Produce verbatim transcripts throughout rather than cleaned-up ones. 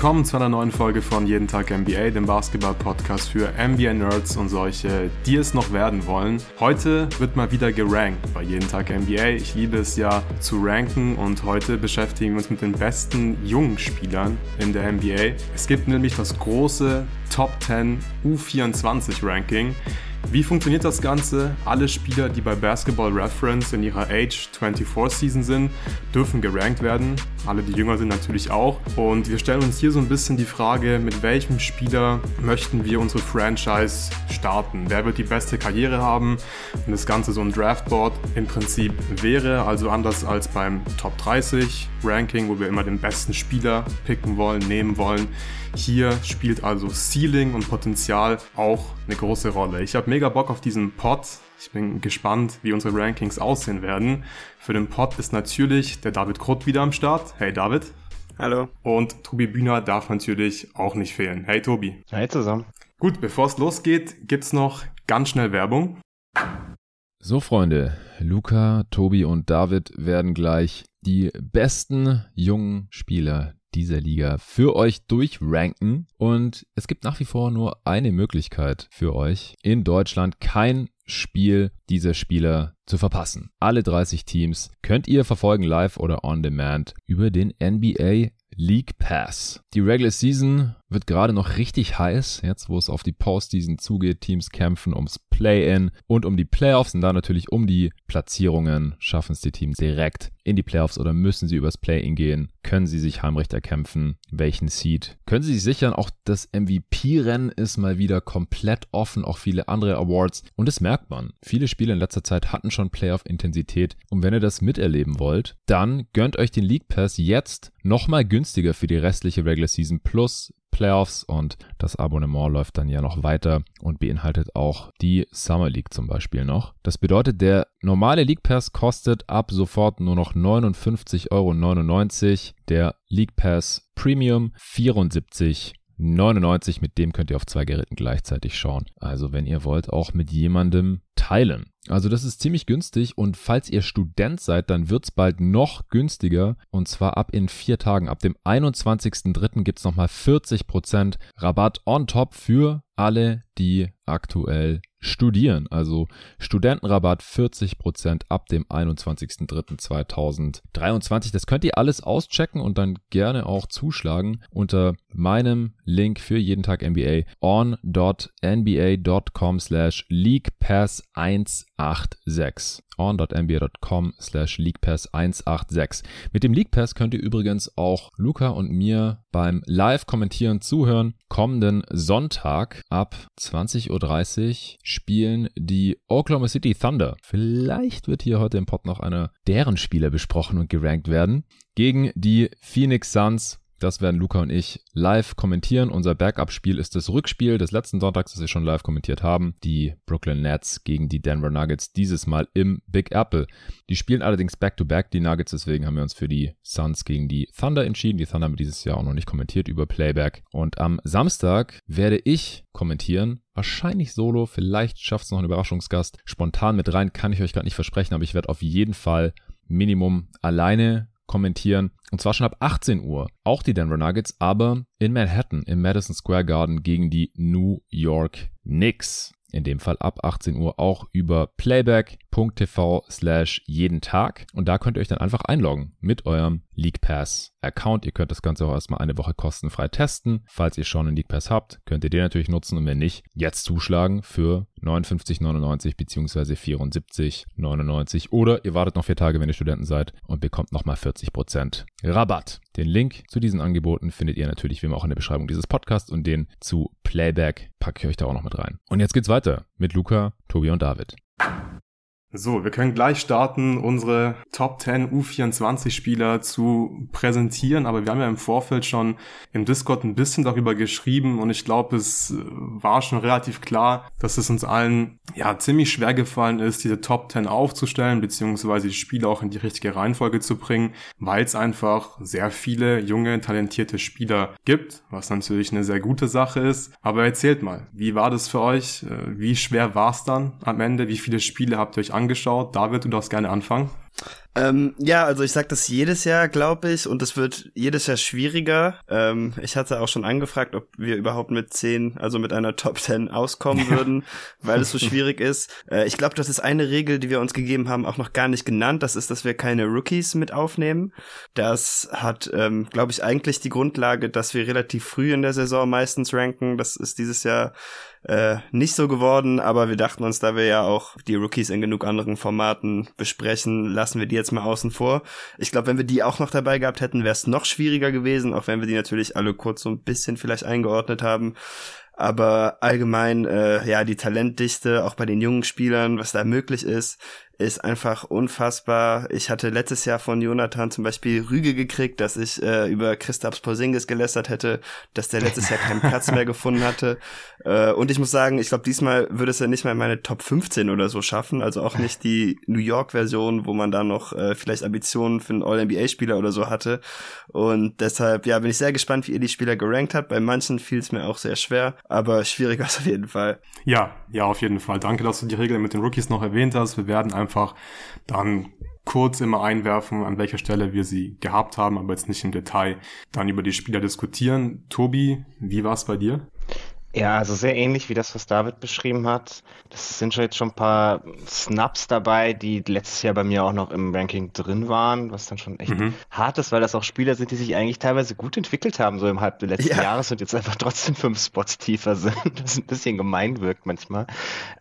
willkommen zu einer neuen Folge von Jeden Tag N B A, dem Basketball-Podcast für N B A-Nerds und solche, die es noch werden wollen. Heute wird mal wieder gerankt bei Jeden Tag N B A. Ich liebe es ja zu ranken und heute beschäftigen wir uns mit den besten jungen Spielern in der N B A. Es gibt nämlich das große Top zehn U vierundzwanzig Ranking. Wie funktioniert das Ganze? Alle Spieler, die bei Basketball Reference in ihrer Age vierundzwanzig Season sind, dürfen gerankt werden. Alle, die jünger sind, natürlich auch. Und wir stellen uns hier so ein bisschen die Frage, mit welchem Spieler möchten wir unsere Franchise starten? Wer wird die beste Karriere haben? Und das Ganze so ein Draftboard im Prinzip wäre, also anders als beim Top dreißig Ranking, wo wir immer den besten Spieler picken wollen, nehmen wollen. Hier spielt also Ceiling und Potenzial auch eine große Rolle. Ich habe mega Bock auf diesen Pod. Ich bin gespannt, wie unsere Rankings aussehen werden. Für den Pod ist natürlich der David Krout wieder am Start. Hey David. Hallo. Und Tobi Bühner darf natürlich auch nicht fehlen. Hey Tobi. Hey zusammen. Gut, bevor es losgeht, gibt's noch ganz schnell Werbung. So Freunde, Luka, Tobi und David werden gleich die besten jungen Spieler dieser Liga für euch durchranken und es gibt nach wie vor nur eine Möglichkeit für euch, in Deutschland kein Spiel dieser Spieler zu verpassen. Alle dreißig Teams könnt ihr verfolgen live oder on demand über den N B A League Pass. Die Regular Season wird gerade noch richtig heiß, jetzt wo es auf die Postseason zugeht. Teams kämpfen ums Play-In und um die Playoffs und dann natürlich um die Platzierungen. Schaffen es die Teams direkt in die Playoffs oder müssen sie übers Play-In gehen? Können sie sich Heimrecht erkämpfen? Welchen Seed? Können sie sich sichern? Auch das M V P-Rennen ist mal wieder komplett offen, auch viele andere Awards und das merkt man. Viele Spiele in letzter Zeit hatten schon Playoff-Intensität und wenn ihr das miterleben wollt, dann gönnt euch den League Pass jetzt nochmal günstiger für die restliche Regular Season plus Playoffs und das Abonnement läuft dann ja noch weiter und beinhaltet auch die Summer League zum Beispiel noch. Das bedeutet, der normale League Pass kostet ab sofort nur noch neunundfünfzig Euro neunundneunzig, der League Pass Premium vierundsiebzig Euro neunundneunzig, mit dem könnt ihr auf zwei Geräten gleichzeitig schauen. Also wenn ihr wollt, auch mit jemandem teilen. Also das ist ziemlich günstig und falls ihr Student seid, dann wird's bald noch günstiger und zwar ab in vier Tagen. Ab dem einundzwanzigsten dritten gibt's nochmal vierzig Prozent Rabatt on top für alle, die aktuell studieren. Also Studentenrabatt vierzig Prozent ab dem einundzwanzigsten dritten zweitausenddreiundzwanzig. Das könnt ihr alles auschecken und dann gerne auch zuschlagen unter meinem Link für jeden Tag N B A on dot n b a dot com slash league pass eins achtzehn. on dot n b a dot com slash league pass eins achtzehn. Mit dem League Pass könnt ihr übrigens auch Luca und mir beim Live-Kommentieren zuhören. Kommenden Sonntag ab zwanzig Uhr dreißig spielen die Oklahoma City Thunder. Vielleicht wird hier heute im Pod noch einer deren Spieler besprochen und gerankt werden. Gegen die Phoenix Suns. Das werden Luca und ich live kommentieren. Unser Backup-Spiel ist das Rückspiel des letzten Sonntags, das wir schon live kommentiert haben. Die Brooklyn Nets gegen die Denver Nuggets, dieses Mal im Big Apple. Die spielen allerdings Back-to-Back, die Nuggets, deswegen haben wir uns für die Suns gegen die Thunder entschieden. Die Thunder haben wir dieses Jahr auch noch nicht kommentiert über Playback. Und am Samstag werde ich kommentieren. Wahrscheinlich solo, vielleicht schafft es noch ein Überraschungsgast. Spontan mit rein kann ich euch gerade nicht versprechen, aber ich werde auf jeden Fall Minimum alleine kommentieren. Und zwar schon ab achtzehn Uhr. Auch die Denver Nuggets, aber in Manhattan, im Madison Square Garden gegen die New York Knicks. In dem Fall ab achtzehn Uhr auch über playback dot t v slash jeden Tag. Und da könnt ihr euch dann einfach einloggen mit eurem League Pass Account. Ihr könnt das Ganze auch erstmal eine Woche kostenfrei testen. Falls ihr schon einen League Pass habt, könnt ihr den natürlich nutzen. Und wenn nicht, jetzt zuschlagen für neunundfünfzig Euro neunundneunzig bzw. vierundsiebzig Euro neunundneunzig. Oder ihr wartet noch vier Tage, wenn ihr Studenten seid und bekommt nochmal vierzig Prozent Rabatt. Den Link zu diesen Angeboten findet ihr natürlich wie immer auch in der Beschreibung dieses Podcasts und den zu Playback packe ich euch da auch noch mit rein. Und jetzt geht's weiter mit Luca, Tobi und David. So, wir können gleich starten, unsere Top zehn U vierundzwanzig Spieler zu präsentieren, aber wir haben ja im Vorfeld schon im Discord ein bisschen darüber geschrieben und ich glaube, es war schon relativ klar, dass es uns allen ja ziemlich schwer gefallen ist, diese Top zehn aufzustellen, beziehungsweise die Spieler auch in die richtige Reihenfolge zu bringen, weil es einfach sehr viele junge, talentierte Spieler gibt, was natürlich eine sehr gute Sache ist. Aber erzählt mal, wie war das für euch? Wie schwer war es dann am Ende? Wie viele Spiele habt ihr euch angeschaut? David, du darfst gerne anfangen. Ähm, ja, also ich sag das jedes Jahr, glaube ich, und es wird jedes Jahr schwieriger. Ähm, ich hatte auch schon angefragt, ob wir überhaupt mit zehn, also mit einer Top zehn auskommen würden, weil es so schwierig ist. Äh, ich glaube, das ist eine Regel, die wir uns gegeben haben, auch noch gar nicht genannt. Das ist, dass wir keine Rookies mit aufnehmen. Das hat, ähm, glaube ich, eigentlich die Grundlage, dass wir relativ früh in der Saison meistens ranken. Das ist dieses Jahr Äh, nicht so geworden, aber wir dachten uns, da wir ja auch die Rookies in genug anderen Formaten besprechen, lassen wir die jetzt mal außen vor. Ich glaube, wenn wir die auch noch dabei gehabt hätten, wäre es noch schwieriger gewesen, auch wenn wir die natürlich alle kurz so ein bisschen vielleicht eingeordnet haben. Aber allgemein, äh, ja, die Talentdichte, auch bei den jungen Spielern, was da möglich ist, ist einfach unfassbar. Ich hatte letztes Jahr von Jonathan zum Beispiel Rüge gekriegt, dass ich äh, über Kristaps Porzingis gelästert hätte, dass der letztes Jahr keinen Platz mehr gefunden hatte. Äh, und ich muss sagen, ich glaube, diesmal würde es ja nicht mal meine Top fünfzehn oder so schaffen, also auch nicht die New York-Version, wo man da noch äh, vielleicht Ambitionen für einen All-N B A-Spieler oder so hatte. Und deshalb, ja, bin ich sehr gespannt, wie ihr die Spieler gerankt habt. Bei manchen fiel es mir auch sehr schwer. Aber schwierig war es auf jeden Fall. Ja, ja, auf jeden Fall. Danke, dass du die Regeln mit den Rookies noch erwähnt hast. Wir werden einfach dann kurz immer einwerfen, an welcher Stelle wir sie gehabt haben, aber jetzt nicht im Detail dann über die Spieler diskutieren. Tobi, wie war es bei dir? Ja, also sehr ähnlich wie das, was David beschrieben hat. Das sind schon jetzt schon ein paar Snaps dabei, die letztes Jahr bei mir auch noch im Ranking drin waren, was dann schon echt mhm. hart ist, weil das auch Spieler sind, die sich eigentlich teilweise gut entwickelt haben, so im Halb des letzten ja. Jahres und jetzt einfach trotzdem fünf Spots tiefer sind, das ein bisschen gemein wirkt manchmal.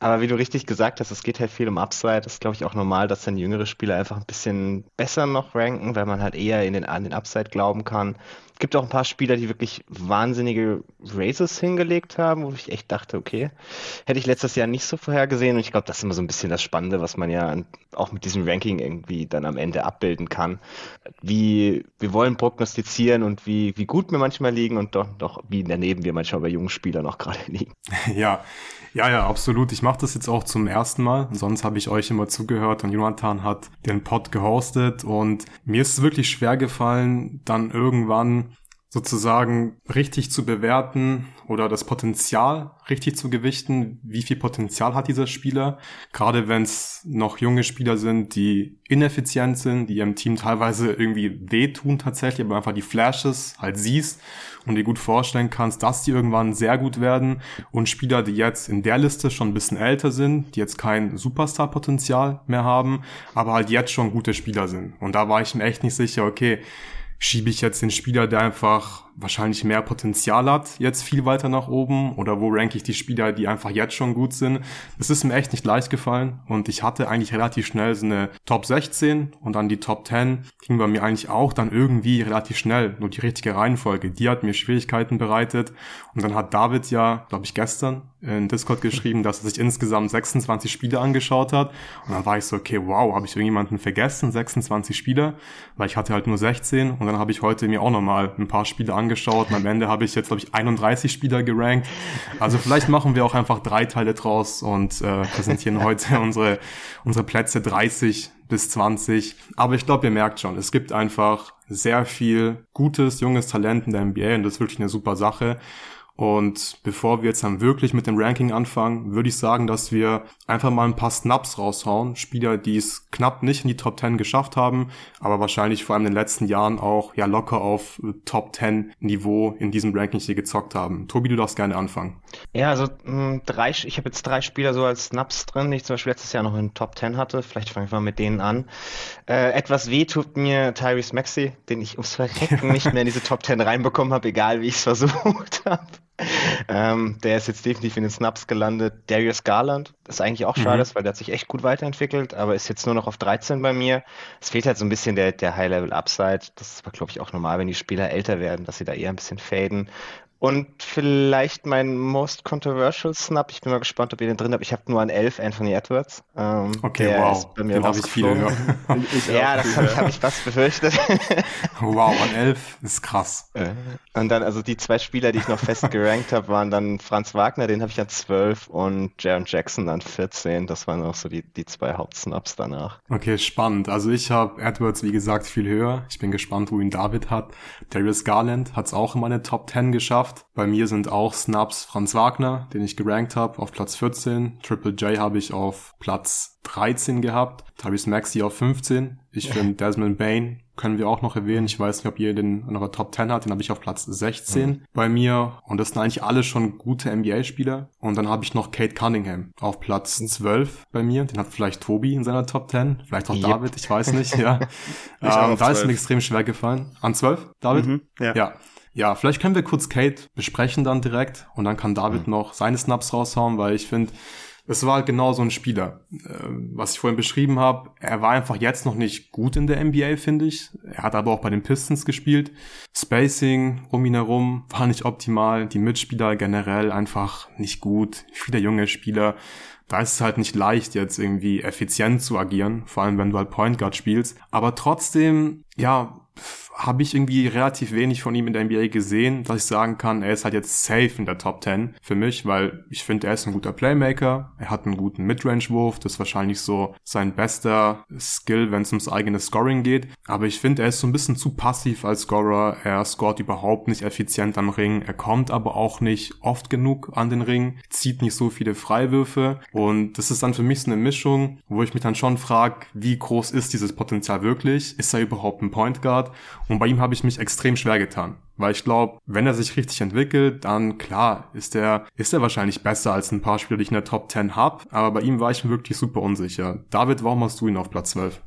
Aber wie du richtig gesagt hast, es geht halt viel um Upside. Das ist, glaube ich, auch normal, dass dann jüngere Spieler einfach ein bisschen besser noch ranken, weil man halt eher in den, an den Upside glauben kann. Es gibt auch ein paar Spieler, die wirklich wahnsinnige Raises hingelegt haben, wo ich echt dachte, okay, hätte ich letztes Jahr nicht so vorhergesehen. Und ich glaube, das ist immer so ein bisschen das Spannende, was man ja auch mit diesem Ranking irgendwie dann am Ende abbilden kann. Wie wir wollen prognostizieren und wie, wie gut wir manchmal liegen und doch, doch wie daneben wir manchmal bei jungen Spielern auch gerade liegen. Ja, ja, ja, absolut. Ich mache das jetzt auch zum ersten Mal. Sonst habe ich euch immer zugehört und Jonathan hat den Pod gehostet. Und mir ist es wirklich schwer gefallen, dann irgendwann sozusagen richtig zu bewerten oder das Potenzial richtig zu gewichten, wie viel Potenzial hat dieser Spieler, gerade wenn es noch junge Spieler sind, die ineffizient sind, die ihrem Team teilweise irgendwie wehtun tatsächlich, aber einfach die Flashes halt siehst und dir gut vorstellen kannst, dass die irgendwann sehr gut werden, und Spieler, die jetzt in der Liste schon ein bisschen älter sind, die jetzt kein Superstar-Potenzial mehr haben, aber halt jetzt schon gute Spieler sind. Und da war ich mir echt nicht sicher, okay, schiebe ich jetzt den Spieler, der einfach wahrscheinlich mehr Potenzial hat, jetzt viel weiter nach oben? Oder wo ranke ich die Spieler, die einfach jetzt schon gut sind? Das ist mir echt nicht leicht gefallen. Und ich hatte eigentlich relativ schnell so eine Top sechzehn und dann die Top zehn ging bei mir eigentlich auch dann irgendwie relativ schnell. Nur die richtige Reihenfolge, die hat mir Schwierigkeiten bereitet. Und dann hat David ja, glaube ich, gestern in Discord geschrieben, dass er sich insgesamt sechsundzwanzig Spiele angeschaut hat. Und dann war ich so, okay, wow, habe ich irgendjemanden vergessen? sechsundzwanzig Spieler? Weil ich hatte halt nur sechzehn. Und dann habe ich heute mir auch nochmal ein paar Spiele angeschaut. Und am Ende habe ich jetzt, glaube ich, einunddreißig Spieler gerankt. Also vielleicht machen wir auch einfach drei Teile draus und äh, präsentieren heute unsere, unsere Plätze dreißig bis zwanzig. Aber ich glaube, ihr merkt schon, es gibt einfach sehr viel gutes, junges Talent in der N B A und das ist wirklich eine super Sache. Und bevor wir jetzt dann wirklich mit dem Ranking anfangen, würde ich sagen, dass wir einfach mal ein paar Snaps raushauen. Spieler, die es knapp nicht in die Top zehn geschafft haben, aber wahrscheinlich vor allem in den letzten Jahren auch ja locker auf Top zehn Niveau in diesem Ranking hier gezockt haben. Tobi, du darfst gerne anfangen. Ja, also mh, drei, ich habe jetzt drei Spieler so als Snaps drin, die ich zum Beispiel letztes Jahr noch in den Top zehn hatte. Vielleicht fange ich mal mit denen an. Äh, etwas weh tut mir Tyrese Maxey, den ich ums Verrecken nicht mehr in diese Top zehn reinbekommen habe, egal wie ich es versucht habe. Ähm, der ist jetzt definitiv in den Snaps gelandet. Darius Garland ist eigentlich auch schade, mhm. weil der hat sich echt gut weiterentwickelt, aber ist jetzt nur noch auf dreizehn bei mir. Es fehlt halt so ein bisschen der, der High-Level-Upside. Das ist aber, glaube ich, auch normal, wenn die Spieler älter werden, dass sie da eher ein bisschen faden. Und vielleicht mein most controversial Snap, ich bin mal gespannt, ob ihr den drin habt. Ich habe nur an elf Anthony Edwards. Ähm, okay, der wow. Ist bei mir den habe ich viele gehört. Ja, das habe ich, hab ich fast befürchtet. Wow, an elf ist krass. Und dann, also die zwei Spieler, die ich noch fest gerankt habe, waren dann Franz Wagner, den habe ich an zwölf und Jaren Jackson an vierzehn. Das waren auch so die, die zwei Hauptsnaps danach. Okay, spannend. Also ich habe Edwards, wie gesagt, viel höher. Ich bin gespannt, wo ihn David hat. Darius Garland hat es auch in meine Top zehn geschafft. geschafft. Bei mir sind auch Snubs Franz Wagner, den ich gerankt habe, auf Platz vierzehn. Triple J habe ich auf Platz dreizehn gehabt. Tyrese Maxey auf fünfzehn. Ich finde Desmond Bane können wir auch noch erwähnen. Ich weiß nicht, ob ihr den in eurer Top zehn hat. Den habe ich auf Platz sechzehn mhm. bei mir. Und das sind eigentlich alle schon gute N B A-Spieler. Und dann habe ich noch Cade Cunningham auf Platz zwölf bei mir. Den hat vielleicht Tobi in seiner Top zehn. Vielleicht auch yep. David, ich weiß nicht. Ja, ähm, da ist mir extrem schwer gefallen. An zwölf, David? Mhm, ja. ja. Ja, vielleicht können wir kurz Cade besprechen dann direkt. Und dann kann David mhm. noch seine Snaps raushauen, weil ich finde, es war genau so ein Spieler, was ich vorhin beschrieben habe. Er war einfach jetzt noch nicht gut in der N B A, finde ich. Er hat aber auch bei den Pistons gespielt. Spacing um ihn herum war nicht optimal. Die Mitspieler generell einfach nicht gut. Viele junge Spieler. Da ist es halt nicht leicht, jetzt irgendwie effizient zu agieren. Vor allem, wenn du halt Point Guard spielst. Aber trotzdem, ja, habe ich irgendwie relativ wenig von ihm in der N B A gesehen, dass ich sagen kann, er ist halt jetzt safe in der Top zehn für mich, weil ich finde, er ist ein guter Playmaker, er hat einen guten Midrange-Wurf, das ist wahrscheinlich so sein bester Skill, wenn es ums eigene Scoring geht, aber ich finde, er ist so ein bisschen zu passiv als Scorer, er scoret überhaupt nicht effizient am Ring, er kommt aber auch nicht oft genug an den Ring, zieht nicht so viele Freiwürfe und das ist dann für mich so eine Mischung, wo ich mich dann schon frage, wie groß ist dieses Potenzial wirklich, ist er überhaupt ein Point Guard? Und bei ihm habe ich mich extrem schwer getan. Weil ich glaube, wenn er sich richtig entwickelt, dann klar, ist er ist er wahrscheinlich besser als ein paar Spieler, die ich in der Top zehn habe. Aber bei ihm war ich wirklich super unsicher. David, warum hast du ihn auf Platz zwölf?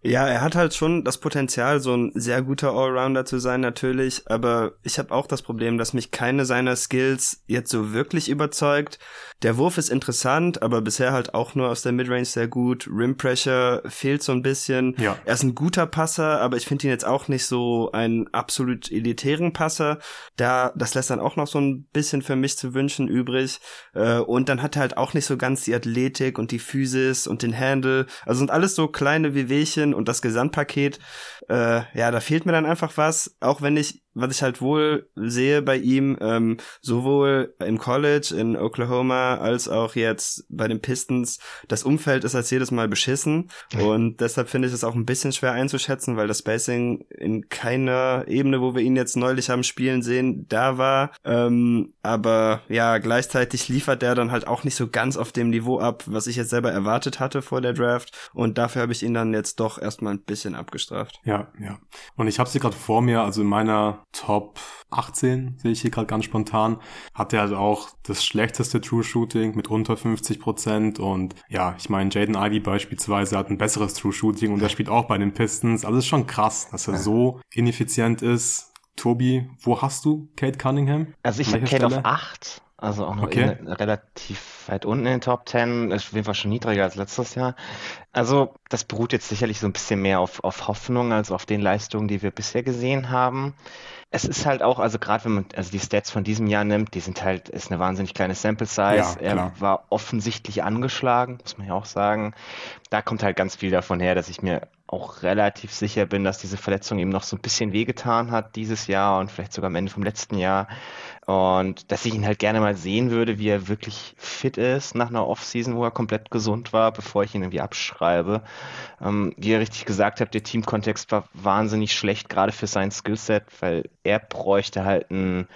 Ja, er hat halt schon das Potenzial, so ein sehr guter Allrounder zu sein natürlich, aber ich habe auch das Problem, dass mich keine seiner Skills jetzt so wirklich überzeugt. Der Wurf ist interessant, aber bisher halt auch nur aus der Midrange sehr gut. Rim Pressure fehlt so ein bisschen. Ja. Er ist ein guter Passer, aber ich finde ihn jetzt auch nicht so einen absolut elitären Passer. Da, das lässt dann auch noch so ein bisschen für mich zu wünschen übrig. Und dann hat er halt auch nicht so ganz die Athletik und die Physis und den Handle. Also sind alles so kleine W W und das Gesamtpaket, äh, ja, da fehlt mir dann einfach was, auch wenn ich, was ich halt wohl sehe bei ihm, ähm, sowohl im College in Oklahoma als auch jetzt bei den Pistons, das Umfeld ist als jedes Mal beschissen und deshalb finde ich es auch ein bisschen schwer einzuschätzen, weil das Spacing in keiner Ebene, wo wir ihn jetzt neulich haben spielen sehen, da war, ähm, aber ja, gleichzeitig liefert der dann halt auch nicht so ganz auf dem Niveau ab, was ich jetzt selber erwartet hatte vor der Draft und dafür habe ich ihn dann jetzt doch erstmal ein bisschen abgestraft. Ja, ja. Und ich habe sie gerade vor mir, also in meiner Top achtzehn, sehe ich hier gerade ganz spontan, hat er halt auch das schlechteste True-Shooting mit unter fünfzig Prozent und ja, ich meine, Jaden Ivey beispielsweise hat ein besseres True-Shooting und er spielt auch bei den Pistons, also es ist schon krass, dass er so ineffizient ist. Tobi, wo hast du Cade Cunningham? Also ich habe Cade auf acht. Also auch noch okay. in, relativ weit unten in den Top Ten, ist auf jeden Fall schon niedriger als letztes Jahr. Also das beruht jetzt sicherlich so ein bisschen mehr auf, auf Hoffnung als auf den Leistungen, die wir bisher gesehen haben. Es ist halt auch, also gerade wenn man also die Stats von diesem Jahr nimmt, die sind halt, ist eine wahnsinnig kleine Sample Size. Ja, er war offensichtlich angeschlagen, muss man ja auch sagen. Da kommt halt ganz viel davon her, dass ich mir auch relativ sicher bin, dass diese Verletzung ihm noch so ein bisschen wehgetan hat dieses Jahr und vielleicht sogar am Ende vom letzten Jahr. Und dass ich ihn halt gerne mal sehen würde, wie er wirklich fit ist nach einer Offseason, wo er komplett gesund war, bevor ich ihn irgendwie abschreibe. Ähm, wie ihr richtig gesagt habt, der Teamkontext war wahnsinnig schlecht, gerade für sein Skillset, weil er bräuchte halt einen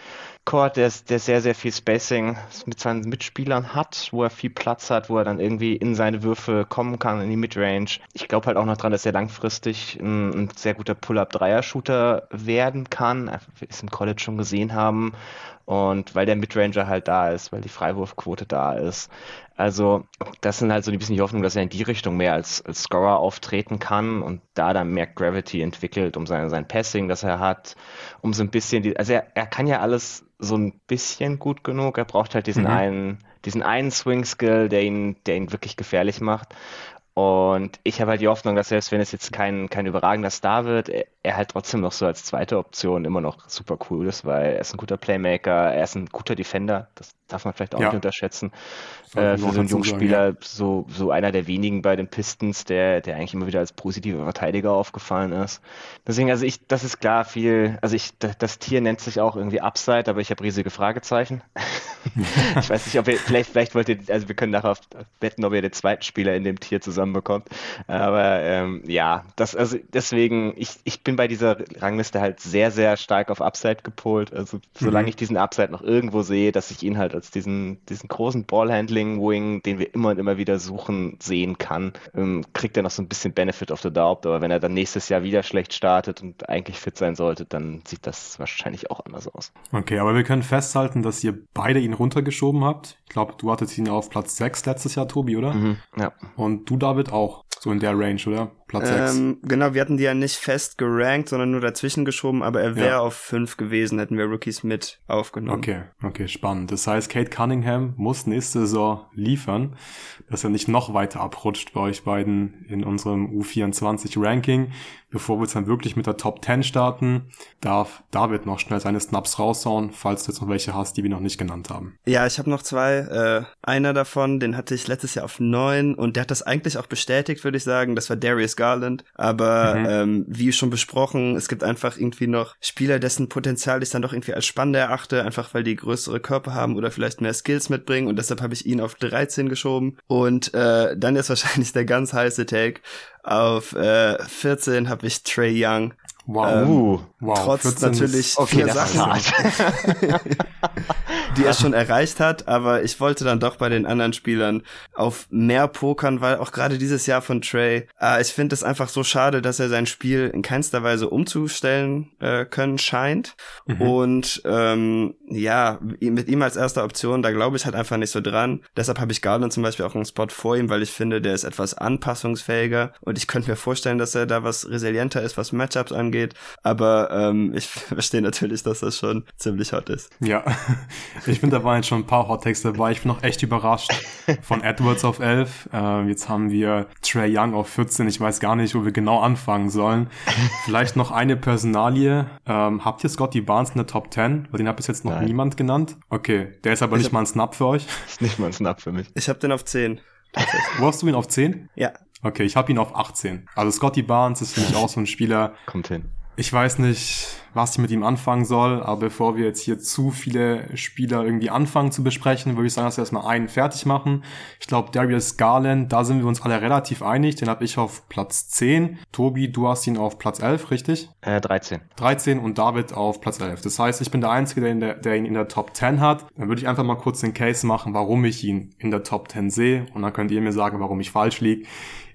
Court, der, der sehr, sehr viel Spacing mit seinen Mitspielern hat, wo er viel Platz hat, wo er dann irgendwie in seine Würfe kommen kann, in die Midrange. Ich glaube halt auch noch dran, dass er langfristig ein, ein sehr guter Pull-Up-Dreier-Shooter werden kann, wie wir es im College schon gesehen haben. Und weil der Midranger halt da ist, weil die Freiwurfquote da ist. Also das sind halt so ein bisschen die Hoffnung, dass er in die Richtung mehr als, als Scorer auftreten kann und da dann mehr Gravity entwickelt, um sein, sein Passing, das er hat, um so ein bisschen, die, also er, er kann ja alles so ein bisschen gut genug, er braucht halt diesen mhm. einen diesen einen Swing-Skill, der ihn, der ihn wirklich gefährlich macht. Und ich habe halt die Hoffnung, dass selbst wenn es jetzt kein, kein überragender Star wird, er, er halt trotzdem noch so als zweite Option immer noch super cool ist, weil er ist ein guter Playmaker, er ist ein guter Defender, das darf man vielleicht auch ja. nicht unterschätzen. Äh, für so einen jungen Spieler, ja. so, so einer der wenigen bei den Pistons, der, der eigentlich immer wieder als positiver Verteidiger aufgefallen ist. Deswegen, also ich, das ist klar viel, also ich, das Tier nennt sich auch irgendwie Upside, aber ich habe riesige Fragezeichen. Ich weiß nicht, ob ihr, vielleicht, vielleicht wollt ihr, also wir können nachher auf, wetten, ob ihr den zweiten Spieler in dem Tier zusammenbekommt. Aber ähm, ja, das, also deswegen, ich, ich bin bin bei dieser Rangliste halt sehr, sehr stark auf Upside gepolt. Also solange mhm. ich diesen Upside noch irgendwo sehe, dass ich ihn halt als diesen, diesen großen Ballhandling-Wing, den wir immer und immer wieder suchen, sehen kann, ähm, kriegt er noch so ein bisschen Benefit of the Doubt. Aber wenn er dann nächstes Jahr wieder schlecht startet und eigentlich fit sein sollte, dann sieht das wahrscheinlich auch anders aus. Okay, aber wir können festhalten, dass ihr beide ihn runtergeschoben habt. Ich glaube, du hattest ihn auf Platz sechs letztes Jahr, Tobi, oder? Mhm, ja. Und du, David, auch so in der Range, oder? Platz sechs. Ähm, genau, wir hatten die ja nicht fest gerankt, sondern nur dazwischen geschoben, aber er wäre ja. auf fünf gewesen, hätten wir Rookies mit aufgenommen. Okay, okay, spannend. Das heißt, Cade Cunningham muss nächste Saison liefern, dass er nicht noch weiter abrutscht bei euch beiden in unserem U vierundzwanzig-Ranking. Bevor wir jetzt dann wirklich mit der Top zehn starten, darf David noch schnell seine Snaps raushauen, falls du jetzt noch welche hast, die wir noch nicht genannt haben. Ja, ich habe noch zwei. Äh, einer davon, den hatte ich letztes Jahr auf neun und der hat das eigentlich auch bestätigt, würde ich sagen. Das war Darius Garland. Aber mhm. ähm, wie schon besprochen, es gibt einfach irgendwie noch Spieler, dessen Potenzial ich dann doch irgendwie als spannender erachte, einfach weil die größere Körper haben oder vielleicht mehr Skills mitbringen und deshalb habe ich ihn auf dreizehn geschoben. Und äh, dann ist wahrscheinlich der ganz heiße Take. Auf äh, vierzehn habe ich Trae Young. Wow. Ähm, wow. Trotz natürlich okay, vier Sachen, die er schon erreicht hat, aber ich wollte dann doch bei den anderen Spielern auf mehr pokern, weil auch gerade dieses Jahr von Trae, äh, ich finde es einfach so schade, dass er sein Spiel in keinster Weise umzustellen äh, können scheint mhm. und ähm, ja, mit ihm als erster Option, da glaube ich halt einfach nicht so dran, deshalb habe ich Garland zum Beispiel auch einen Spot vor ihm, weil ich finde, der ist etwas anpassungsfähiger und ich könnte mir vorstellen, dass er da was resilienter ist, was Matchups angeht, aber ähm, ich verstehe natürlich, dass das schon ziemlich hot ist. Ja, ich finde, da waren jetzt schon ein paar Hot-Takes dabei. Ich bin noch echt überrascht von Edwards auf elf. Äh, jetzt haben wir Trae Young auf vierzehn. Ich weiß gar nicht, wo wir genau anfangen sollen. Vielleicht noch eine Personalie. Ähm, habt ihr Scottie Barnes in der Top zehn? Weil den hat bis jetzt noch Nein. niemand genannt. Okay, der ist aber ich nicht hab, mal ein Snap für euch. Ist nicht mal ein Snap für mich. Ich habe den auf zehn. Wo hast du ihn auf zehn? Ja. Okay, ich habe ihn auf achtzehn. Also Scottie Barnes ist für mich auch so ein Spieler. Kommt hin. Ich weiß nicht, was ich mit ihm anfangen soll, aber bevor wir jetzt hier zu viele Spieler irgendwie anfangen zu besprechen, würde ich sagen, dass wir erstmal einen fertig machen. Ich glaube, Darius Garland, da sind wir uns alle relativ einig, den habe ich auf Platz zehn. Tobi, du hast ihn auf Platz elf, richtig? Äh, dreizehn. dreizehn und David auf Platz elf. Das heißt, ich bin der Einzige, der, in der, der ihn in der Top zehn hat. Dann würde ich einfach mal kurz den Case machen, warum ich ihn in der Top zehn sehe und dann könnt ihr mir sagen, warum ich falsch liege.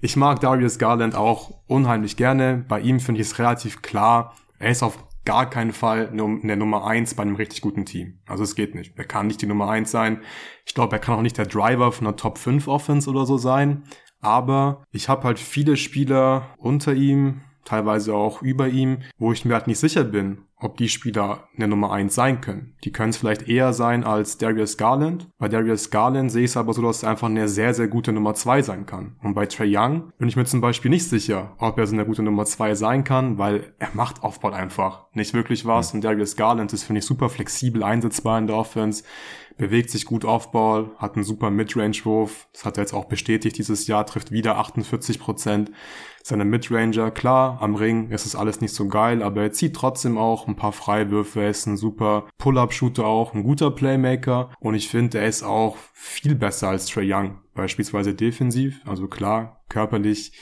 Ich mag Darius Garland auch unheimlich gerne. Bei ihm finde ich es relativ klar, er ist auf gar keinen Fall in der Nummer eins bei einem richtig guten Team. Also es geht nicht. Er kann nicht die Nummer eins sein. Ich glaube, er kann auch nicht der Driver von einer Top fünf Offense oder so sein. Aber ich habe halt viele Spieler unter ihm, teilweise auch über ihm, wo ich mir halt nicht sicher bin, ob die Spieler eine Nummer eins sein können. Die können es vielleicht eher sein als Darius Garland. Bei Darius Garland sehe ich es aber so, dass es einfach eine sehr, sehr gute Nummer zwei sein kann. Und bei Trae Young bin ich mir zum Beispiel nicht sicher, ob er so eine gute Nummer zwei sein kann, weil er macht Aufbau einfach nicht wirklich was. Und Darius Garland ist, finde ich, super flexibel einsetzbar in der Offense, bewegt sich gut Off-Ball, hat einen super Midrange-Wurf. Das hat er jetzt auch bestätigt dieses Jahr, trifft wieder achtundvierzig Prozent. Seine Midranger, klar, am Ring ist es alles nicht so geil, aber er zieht trotzdem auch ein paar Freiwürfe, er ist ein super Pull-Up-Shooter auch, ein guter Playmaker und ich finde, er ist auch viel besser als Trae Young, beispielsweise defensiv, also klar, körperlich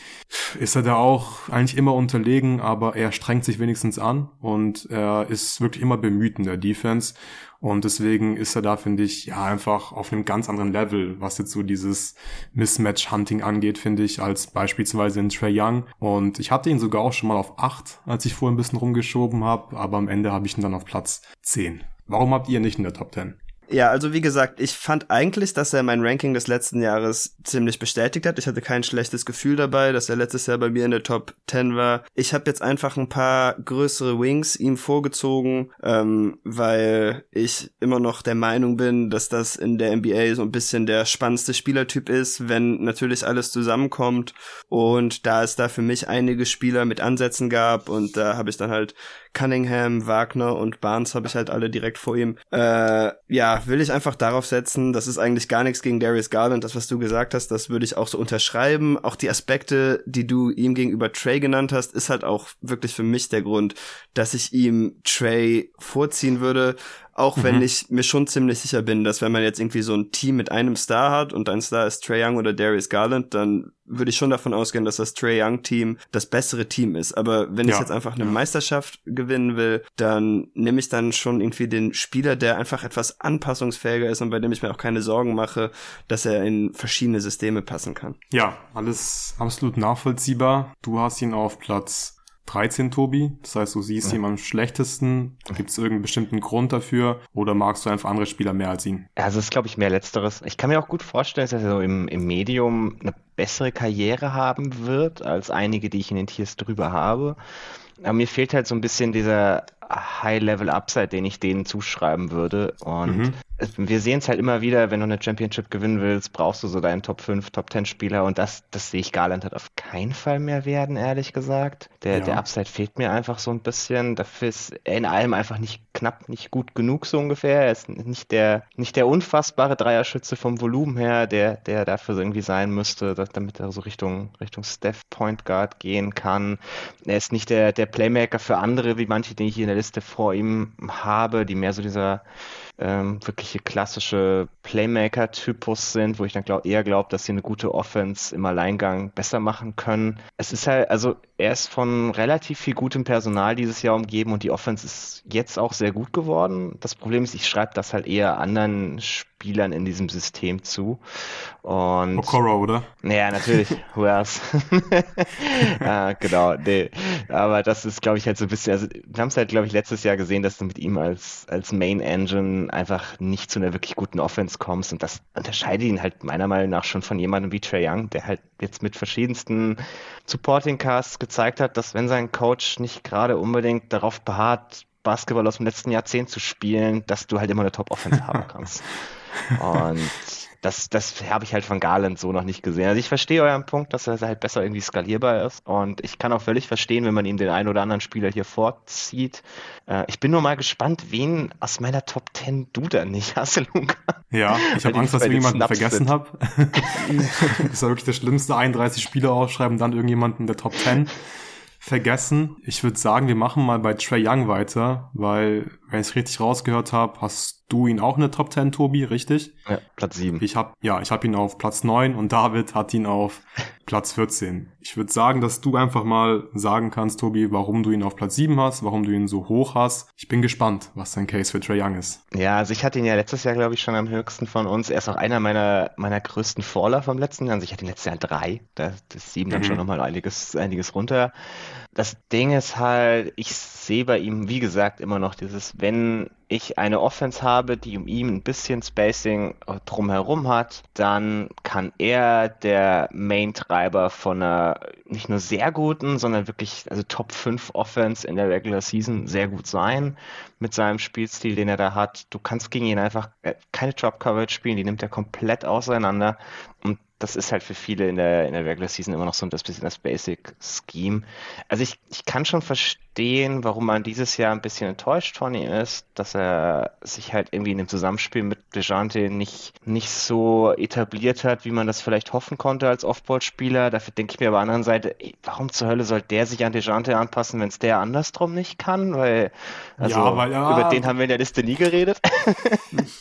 ist er da auch eigentlich immer unterlegen, aber er strengt sich wenigstens an und er ist wirklich immer bemüht in der Defense und deswegen ist er da, finde ich, ja einfach auf einem ganz anderen Level, was jetzt so dieses Mismatch-Hunting angeht, finde ich, als beispielsweise in Trae Young und ich hatte ihn sogar auch schon mal auf acht, als ich vorhin ein bisschen rumgeschoben habe, aber am Ende habe ich ihn dann auf Platz zehn. Warum habt ihr nicht in der Top zehn? Ja, also wie gesagt, ich fand eigentlich, dass er mein Ranking des letzten Jahres ziemlich bestätigt hat. Ich hatte kein schlechtes Gefühl dabei, dass er letztes Jahr bei mir in der Top zehn war. Ich habe jetzt einfach ein paar größere Wings ihm vorgezogen, ähm, weil ich immer noch der Meinung bin, dass das in der N B A so ein bisschen der spannendste Spielertyp ist, wenn natürlich alles zusammenkommt. Und da es da für mich einige Spieler mit Ansätzen gab und da habe ich dann halt Cunningham, Wagner und Barnes habe ich halt alle direkt vor ihm. Äh, ja, will ich einfach darauf setzen, das ist eigentlich gar nichts gegen Darius Garland, das was du gesagt hast, das würde ich auch so unterschreiben. Auch die Aspekte, die du ihm gegenüber Trae genannt hast, ist halt auch wirklich für mich der Grund, dass ich ihm Trae vorziehen würde. Auch wenn mhm. ich mir schon ziemlich sicher bin, dass wenn man jetzt irgendwie so ein Team mit einem Star hat und ein Star ist Trae Young oder Darius Garland, dann würde ich schon davon ausgehen, dass das Trae Young Team das bessere Team ist. Aber wenn ja. ich jetzt einfach eine ja. Meisterschaft gewinnen will, dann nehme ich dann schon irgendwie den Spieler, der einfach etwas anpassungsfähiger ist und bei dem ich mir auch keine Sorgen mache, dass er in verschiedene Systeme passen kann. Ja, alles absolut nachvollziehbar. Du hast ihn auf Platz dreizehn, Tobi. Das heißt, du siehst ja. ihn am schlechtesten. Gibt es irgendeinen bestimmten Grund dafür? Oder magst du einfach andere Spieler mehr als ihn? Also es ist, glaube ich, mehr Letzteres. Ich kann mir auch gut vorstellen, dass er so im, im Medium eine bessere Karriere haben wird, als einige, die ich in den Tiers drüber habe. Aber mir fehlt halt so ein bisschen dieser High-Level-Upside, den ich denen zuschreiben würde. Und mhm. wir sehen es halt immer wieder, wenn du eine Championship gewinnen willst, brauchst du so deinen Top fünf, Top zehn Spieler. Und das, das sehe ich Garland halt auf keinen Fall mehr werden, ehrlich gesagt. Der, ja. der Upside fehlt mir einfach so ein bisschen. Dafür ist er in allem einfach nicht knapp, nicht gut genug so ungefähr. Er ist nicht der, nicht der unfassbare Dreierschütze vom Volumen her, der, der dafür irgendwie sein müsste, dass, damit er so Richtung, Richtung Steph Point Guard gehen kann. Er ist nicht der, der Playmaker für andere, wie manche, die ich hier in der Liste vor ihm habe, die mehr so dieser ähm, wirkliche klassische Playmaker-Typus sind, wo ich dann glaub, eher glaube, dass sie eine gute Offense im Alleingang besser machen können. Es ist halt, also er ist von relativ viel gutem Personal dieses Jahr umgeben und die Offense ist jetzt auch sehr gut geworden. Das Problem ist, ich schreibe das halt eher anderen Spielern in diesem System zu. Und Okoro, oder? Ja, natürlich. Who else? ah, genau, nee. Aber das ist, glaube ich, halt so ein bisschen, also wir haben es halt, glaube ich, letztes Jahr gesehen, dass du mit ihm als, als Main Engine einfach nicht zu einer wirklich guten Offense kommst und das unterscheidet ihn halt meiner Meinung nach schon von jemandem wie Trae Young, der halt jetzt mit verschiedensten Supporting Casts gezeigt hat, dass wenn sein Coach nicht gerade unbedingt darauf beharrt, Basketball aus dem letzten Jahrzehnt zu spielen, dass du halt immer eine Top-Offense haben kannst. Und das, das habe ich halt von Garland so noch nicht gesehen. Also ich verstehe euren Punkt, dass er halt besser irgendwie skalierbar ist und ich kann auch völlig verstehen, wenn man ihm den einen oder anderen Spieler hier vorzieht. Äh, ich bin nur mal gespannt, wen aus meiner Top Ten du da nicht hast, Luka. Ja, ich habe Angst, dass ich jemanden Snaps vergessen habe. Das war wirklich das Schlimmste, einunddreißig Spieler aufschreiben, dann irgendjemanden in der Top Ten vergessen. Ich würde sagen, wir machen mal bei Trae Young weiter, weil, wenn ich es richtig rausgehört habe, hast du ihn auch in der Top Ten, Tobi, richtig? Ja, Platz sieben. Ich hab, ja, ich habe ihn auf Platz neun und David hat ihn auf Platz vierzehn. Ich würde sagen, dass du einfach mal sagen kannst, Tobi, warum du ihn auf Platz sieben hast, warum du ihn so hoch hast. Ich bin gespannt, was dein Case für Trae Young ist. Ja, also ich hatte ihn ja letztes Jahr, glaube ich, schon am höchsten von uns. Er ist auch einer meiner, meiner größten Faller vom letzten Jahr. Also ich hatte ihn letztes Jahr drei. Das ist sieben dann mhm. schon nochmal einiges, einiges runter. Das Ding ist halt, ich sehe bei ihm, wie gesagt, immer noch dieses, wenn ich eine Offense habe, die um ihn ein bisschen Spacing drumherum hat, dann kann er der Main-Treiber von einer nicht nur sehr guten, sondern wirklich also Top fünf Offense in der Regular Season sehr gut sein mit seinem Spielstil, den er da hat. Du kannst gegen ihn einfach keine Drop-Coverage spielen, die nimmt er komplett auseinander und das ist halt für viele in der, in der Regular Season immer noch so ein bisschen das Basic-Scheme. Also ich, ich kann schon verstehen, warum man dieses Jahr ein bisschen enttäuscht von ihm ist, dass er sich halt irgendwie in dem Zusammenspiel mit DeJounte nicht, nicht so etabliert hat, wie man das vielleicht hoffen konnte als Off-Ball-Spieler. Dafür denke ich mir auf der anderen Seite, ey, warum zur Hölle soll der sich an DeJounte anpassen, wenn es der andersrum nicht kann? Weil, also ja, weil ja, über den haben wir in der Liste nie geredet.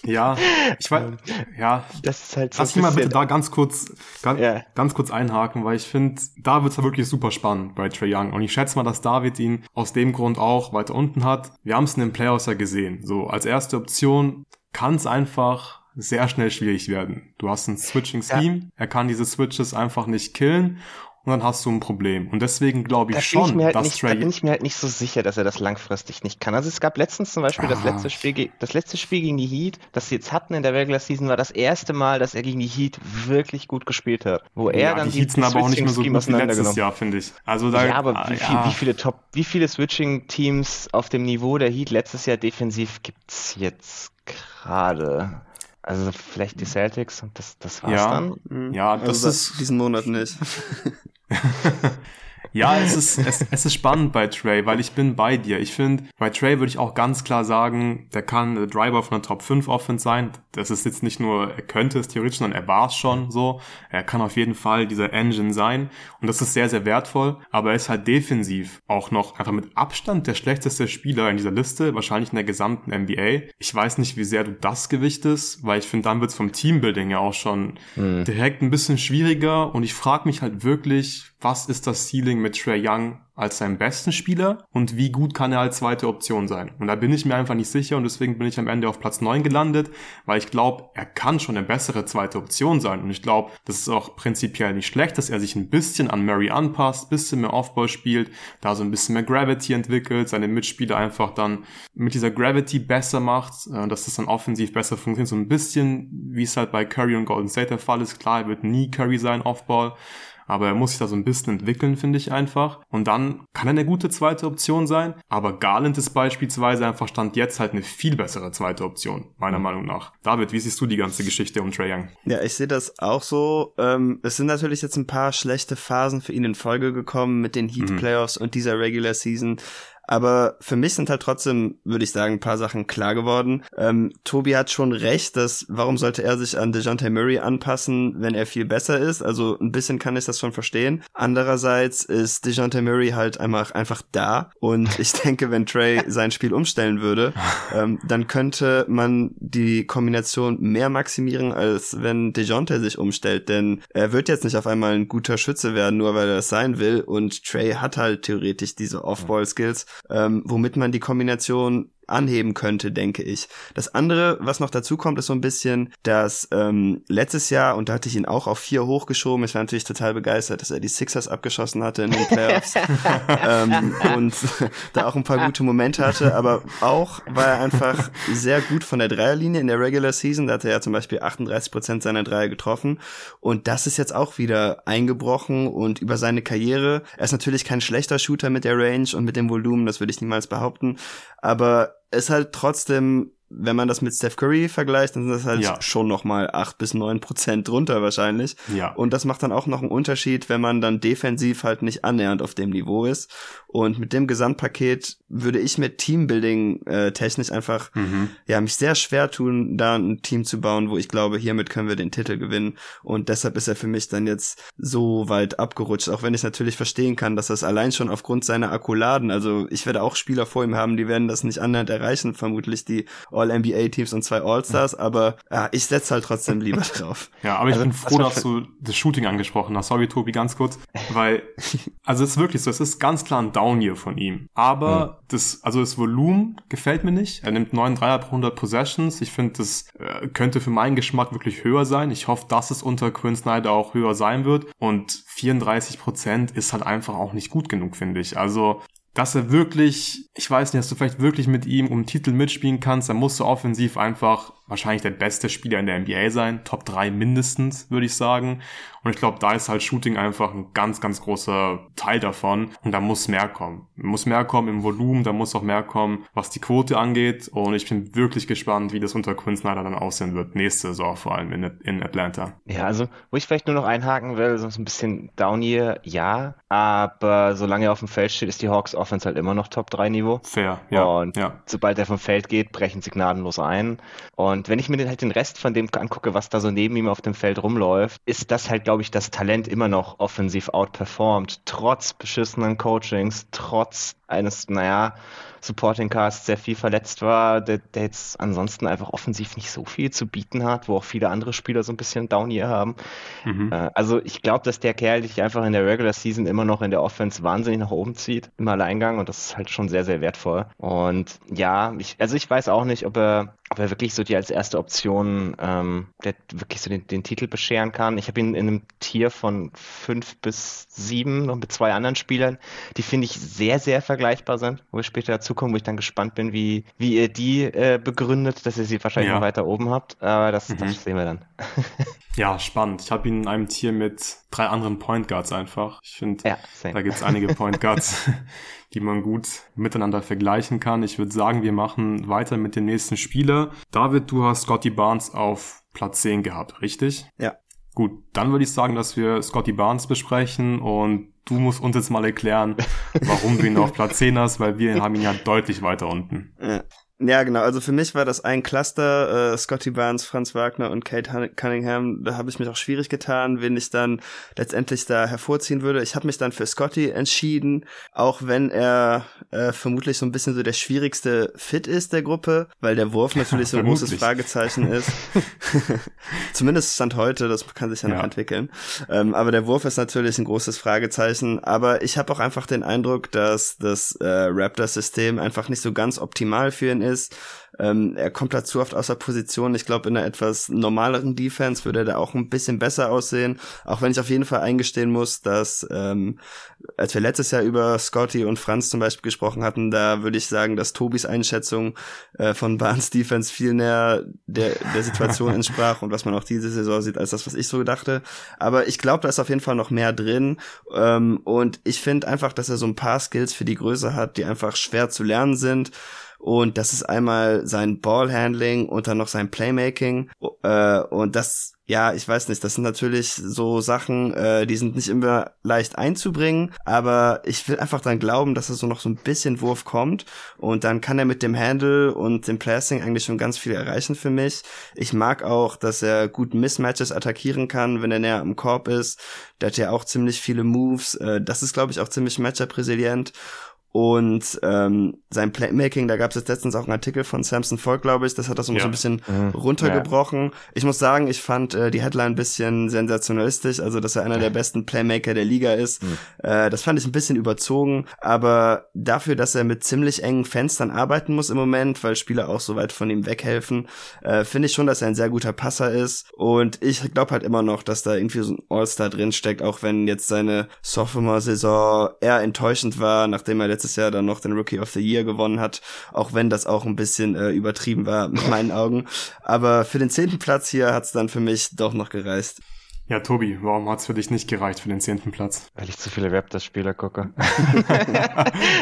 Ja, ich weiß, ja. Das ist halt so. Lass mich mal bitte da ganz kurz Ganz, yeah. ganz kurz einhaken, weil ich finde, da wird's ja wirklich super spannend bei Trae Young. Und ich schätze mal, dass David ihn aus dem Grund auch weiter unten hat. Wir haben es in den Playoffs ja gesehen. So, als erste Option kann's einfach sehr schnell schwierig werden. Du hast ein Switching-Scheme, ja. er kann diese Switches einfach nicht killen. Und dann hast du ein Problem. Und deswegen glaube ich da schon, ich halt dass nicht, Da bin ich mir halt nicht so sicher, dass er das langfristig nicht kann. Also es gab letztens zum Beispiel ah. das, letzte Spiel, das letzte Spiel gegen die Heat, das sie jetzt hatten in der Regular Season, war das erste Mal, dass er gegen die Heat wirklich gut gespielt hat. Wo er ja, dann die, die Heats aber auch nicht mehr so gut wie letztes Jahr, finde ich. Also da, ja, aber ah, wie, viel, ja. wie viele Top, wie viele Switching-Teams auf dem Niveau der Heat letztes Jahr defensiv gibt's jetzt gerade? Also vielleicht die Celtics und das, das war's ja. dann? Ja, das also ist diesen Monat nicht. Ja, es ist, es, es ist spannend bei Trae, weil ich bin bei dir. Ich finde, bei Trae würde ich auch ganz klar sagen, der kann der Driver von der Top fünf Offense sein. Das ist jetzt nicht nur, er könnte es theoretisch, sondern er war es schon so. Er kann auf jeden Fall dieser Engine sein. Und das ist sehr, sehr wertvoll. Aber er ist halt defensiv auch noch einfach mit Abstand der schlechteste Spieler in dieser Liste, wahrscheinlich in der gesamten N B A. Ich weiß nicht, wie sehr du das gewichtest, weil ich finde, dann wird es vom Teambuilding ja auch schon mhm. direkt ein bisschen schwieriger. Und ich frage mich halt wirklich, was ist das Ceiling mit Trae Young als seinem besten Spieler und wie gut kann er als zweite Option sein? Und da bin ich mir einfach nicht sicher und deswegen bin ich am Ende auf Platz neun gelandet, weil ich glaube, er kann schon eine bessere zweite Option sein und ich glaube, das ist auch prinzipiell nicht schlecht, dass er sich ein bisschen an Murray anpasst, ein bisschen mehr Offball spielt, da so ein bisschen mehr Gravity entwickelt, seine Mitspieler einfach dann mit dieser Gravity besser macht, dass das dann offensiv besser funktioniert, so ein bisschen wie es halt bei Curry und Golden State der Fall ist. Klar, er wird nie Curry sein, Offball, aber er muss sich da so ein bisschen entwickeln, finde ich einfach. Und dann kann er eine gute zweite Option sein, aber Garland ist beispielsweise einfach Stand jetzt halt eine viel bessere zweite Option, meiner mhm. Meinung nach. David, wie siehst du die ganze Geschichte um Trae Young? Ja, ich sehe das auch so. Ähm, es sind natürlich jetzt ein paar schlechte Phasen für ihn in Folge gekommen mit den Heat-Playoffs mhm. und dieser Regular Season. Aber für mich sind halt trotzdem, würde ich sagen, ein paar Sachen klar geworden. Ähm, Tobi hat schon recht, dass warum sollte er sich an DeJounte Murray anpassen, wenn er viel besser ist? Also ein bisschen kann ich das schon verstehen. Andererseits ist DeJounte Murray halt einfach, einfach da. Und ich denke, wenn Trae sein Spiel umstellen würde, ähm, dann könnte man die Kombination mehr maximieren, als wenn DeJounte sich umstellt. Denn er wird jetzt nicht auf einmal ein guter Schütze werden, nur weil er das sein will. Und Trae hat halt theoretisch diese Off-Ball-Skills, Ähm, womit man die Kombination anheben könnte, denke ich. Das andere, was noch dazu kommt, ist so ein bisschen, dass ähm, letztes Jahr, und da hatte ich ihn auch auf vier hochgeschoben, ich war natürlich total begeistert, dass er die Sixers abgeschossen hatte in den Playoffs ähm, und da auch ein paar gute Momente hatte, aber auch war er einfach sehr gut von der Dreierlinie in der Regular Season, da hatte er ja zum Beispiel achtunddreißig Prozent seiner Dreier getroffen und das ist jetzt auch wieder eingebrochen und über seine Karriere, er ist natürlich kein schlechter Shooter mit der Range und mit dem Volumen, das würde ich niemals behaupten, aber ist halt trotzdem, wenn man das mit Steph Curry vergleicht, dann sind das halt ja. schon nochmal acht bis neun Prozent drunter wahrscheinlich. Ja. Und das macht dann auch noch einen Unterschied, wenn man dann defensiv halt nicht annähernd auf dem Niveau ist. Und mit dem Gesamtpaket würde ich mit Teambuilding äh, technisch einfach mhm. ja mich sehr schwer tun, da ein Team zu bauen, wo ich glaube, hiermit können wir den Titel gewinnen. Und deshalb ist er für mich dann jetzt so weit abgerutscht, auch wenn ich natürlich verstehen kann, dass das allein schon aufgrund seiner Akkuladen, also ich werde auch Spieler vor ihm haben, die werden das nicht annähernd erreichen, vermutlich die All-N B A-Teams und zwei All-Stars, aber ja, ich setze halt trotzdem lieber drauf. Ja, aber ich also, bin froh, das dass du das Shooting angesprochen hast. Sorry, Tobi, ganz kurz, weil, also es ist wirklich so, es ist ganz klar ein Down-Year von ihm, aber mhm. das, also das Volumen gefällt mir nicht. Er nimmt neun Dreier pro hundert Possessions. Ich finde, das äh, könnte für meinen Geschmack wirklich höher sein. Ich hoffe, dass es unter Quinn Snyder auch höher sein wird und vierunddreißig Prozent ist halt einfach auch nicht gut genug, finde ich. Also, dass er wirklich, ich weiß nicht, dass du vielleicht wirklich mit ihm um Titel mitspielen kannst, dann musst du offensiv einfach wahrscheinlich der beste Spieler in der N B A sein, Top drei mindestens, würde ich sagen. Und ich glaube, da ist halt Shooting einfach ein ganz, ganz großer Teil davon. Und da muss mehr kommen. Muss mehr kommen im Volumen, da muss auch mehr kommen, was die Quote angeht. Und ich bin wirklich gespannt, wie das unter Quinn Snyder dann aussehen wird. Nächste Saison vor allem in, in Atlanta. Ja, also, wo ich vielleicht nur noch einhaken will, sonst ein bisschen down hier, ja. Aber solange er auf dem Feld steht, ist die Hawks Offense halt immer noch Top drei Niveau. Fair, ja. Und ja. sobald er vom Feld geht, brechen sie gnadenlos ein. Und wenn ich mir den, halt den Rest von dem angucke, was da so neben ihm auf dem Feld rumläuft, ist das halt, glaube glaube ich, das Talent immer noch offensiv outperformt, trotz beschissenen Coachings, trotz eines, naja, Supporting Cast sehr viel verletzt war, der, der jetzt ansonsten einfach offensiv nicht so viel zu bieten hat, wo auch viele andere Spieler so ein bisschen Down hier haben. Mhm. Also ich glaube, dass der Kerl dich einfach in der Regular Season immer noch in der Offense wahnsinnig nach oben zieht, im Alleingang, und das ist halt schon sehr, sehr wertvoll. Und ja, ich, also ich weiß auch nicht, ob er, ob er wirklich so die als erste Option ähm, der wirklich so den, den Titel bescheren kann. Ich habe ihn in einem Tier von fünf bis sieben noch mit zwei anderen Spielern, die finde ich sehr, sehr vergleichbar sind, wo wir später dazu kommen, wo ich dann gespannt bin, wie, wie ihr die äh, begründet, dass ihr sie wahrscheinlich ja. noch weiter oben habt, aber das, mhm. das sehen wir dann. Ja, spannend. Ich habe ihn in einem Tier mit drei anderen Point Guards einfach. Ich finde, ja, da gibt es einige Point Guards, die man gut miteinander vergleichen kann. Ich würde sagen, wir machen weiter mit dem nächsten Spieler. David, du hast Scottie Barnes auf Platz zehn gehabt, richtig? Ja. Gut, dann würde ich sagen, dass wir Scottie Barnes besprechen und du musst uns jetzt mal erklären, warum du ihn auf Platz zehn hast, weil wir haben ihn ja deutlich weiter unten. Ja. Ja, genau. Also für mich war das ein Cluster, äh, Scottie Barnes, Franz Wagner und Cade Cunningham. Da habe ich mich auch schwierig getan, wen ich dann letztendlich da hervorziehen würde. Ich habe mich dann für Scottie entschieden, auch wenn er äh, vermutlich so ein bisschen so der schwierigste Fit ist der Gruppe, weil der Wurf natürlich so ein großes Fragezeichen ist. Zumindest Stand heute, das kann sich ja, ja. noch entwickeln. Ähm, aber der Wurf ist natürlich ein großes Fragezeichen. Aber ich habe auch einfach den Eindruck, dass das äh, Raptors-System einfach nicht so ganz optimal für ihn ist. Ähm, er kommt da zu oft aus der Position. Ich glaube, in einer etwas normaleren Defense würde er da auch ein bisschen besser aussehen. Auch wenn ich auf jeden Fall eingestehen muss, dass ähm, als wir letztes Jahr über Scottie und Franz zum Beispiel gesprochen hatten, da würde ich sagen, dass Tobis Einschätzung äh, von Barnes Defense viel näher der, der Situation entsprach und was man auch diese Saison sieht, als das, was ich so dachte. Aber ich glaube, da ist auf jeden Fall noch mehr drin. Ähm, und ich finde einfach, dass er so ein paar Skills für die Größe hat, die einfach schwer zu lernen sind. Und das ist einmal sein Ballhandling und dann noch sein Playmaking. Äh, und das, ja, ich weiß nicht, das sind natürlich so Sachen, äh, die sind nicht immer leicht einzubringen. Aber ich will einfach dann glauben, dass es so noch so ein bisschen Wurf kommt. Und dann kann er mit dem Handle und dem Passing eigentlich schon ganz viel erreichen für mich. Ich mag auch, dass er gut Mismatches attackieren kann, wenn er näher am Korb ist. Der hat ja auch ziemlich viele Moves. Äh, das ist, glaube ich, auch ziemlich matchup-resilient. Und ähm, sein Playmaking, da gab es jetzt letztens auch einen Artikel von Samson Volk, glaube ich, das hat das um ja. so ein bisschen mhm. runtergebrochen. Ja. Ich muss sagen, ich fand äh, die Headline ein bisschen sensationalistisch, also dass er einer der besten Playmaker der Liga ist. Mhm. Äh, das fand ich ein bisschen überzogen, aber dafür, dass er mit ziemlich engen Fenstern arbeiten muss im Moment, weil Spieler auch so weit von ihm weghelfen, äh, finde ich schon, dass er ein sehr guter Passer ist. Und ich glaube halt immer noch, dass da irgendwie so ein All-Star drinsteckt, auch wenn jetzt seine Sophomore-Saison eher enttäuschend war, nachdem er letztes Jahr dann noch den Rookie of the Year gewonnen hat, auch wenn das auch ein bisschen äh, übertrieben war mit meinen Augen. Aber für den zehnten Platz hier hat es dann für mich doch noch gereicht. Ja, Tobi, warum hat es für dich nicht gereicht für den zehnten Platz? Weil ich zu viele Raptors-Spieler gucke.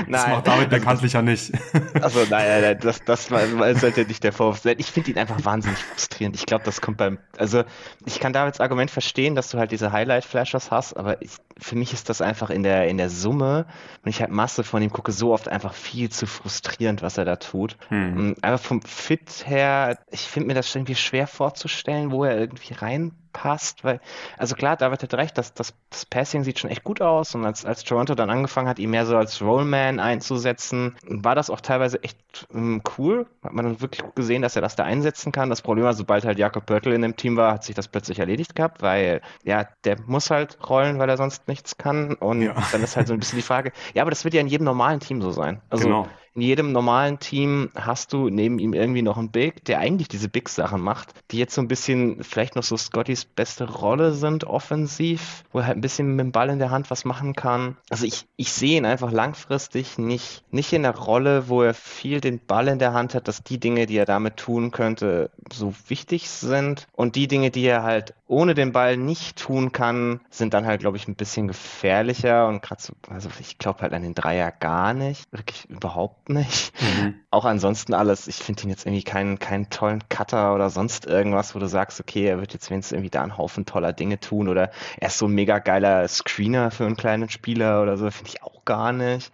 Das macht David bekanntlich ja nicht. Also nein, nein, nein, das, das sollte nicht der Vorwurf sein. Ich finde ihn einfach wahnsinnig frustrierend. Ich glaube, das kommt beim... Also ich kann Davids Argument verstehen, dass du halt diese Highlight-Flashers hast, aber ich, für mich ist das einfach in der, in der Summe, wenn ich halt Masse von ihm gucke, so oft einfach viel zu frustrierend, was er da tut. Hm. Aber vom Fit her, ich finde mir das irgendwie schwer vorzustellen, wo er irgendwie rein... passt, weil, also klar, David hat recht, das, das, das Passing sieht schon echt gut aus und als, als Toronto dann angefangen hat, ihn mehr so als Rollman einzusetzen, war das auch teilweise echt ähm, cool, hat man dann wirklich gut gesehen, dass er das da einsetzen kann. Das Problem war, sobald halt Jakob Poeltl in dem Team war, hat sich das plötzlich erledigt gehabt, weil, ja, der muss halt rollen, weil er sonst nichts kann und ja. dann ist halt so ein bisschen die Frage, ja, aber das wird ja in jedem normalen Team so sein. Also, genau. In jedem normalen Team hast du neben ihm irgendwie noch einen Big, der eigentlich diese Big-Sachen macht, die jetzt so ein bisschen vielleicht noch so Scotties beste Rolle sind, offensiv, wo er halt ein bisschen mit dem Ball in der Hand was machen kann. Also ich, ich sehe ihn einfach langfristig nicht, nicht in der Rolle, wo er viel den Ball in der Hand hat, dass die Dinge, die er damit tun könnte, so wichtig sind. Und die Dinge, die er halt ohne den Ball nicht tun kann, sind dann halt, glaube ich, ein bisschen gefährlicher. Und gerade so, also ich glaube halt an den Dreier gar nicht, wirklich überhaupt nicht. Mhm. Auch ansonsten alles, ich finde ihn jetzt irgendwie keinen, keinen tollen Cutter oder sonst irgendwas, wo du sagst, okay, er wird jetzt wenigstens irgendwie da einen Haufen toller Dinge tun oder er ist so ein mega geiler Screener für einen kleinen Spieler oder so, finde ich auch gar nicht.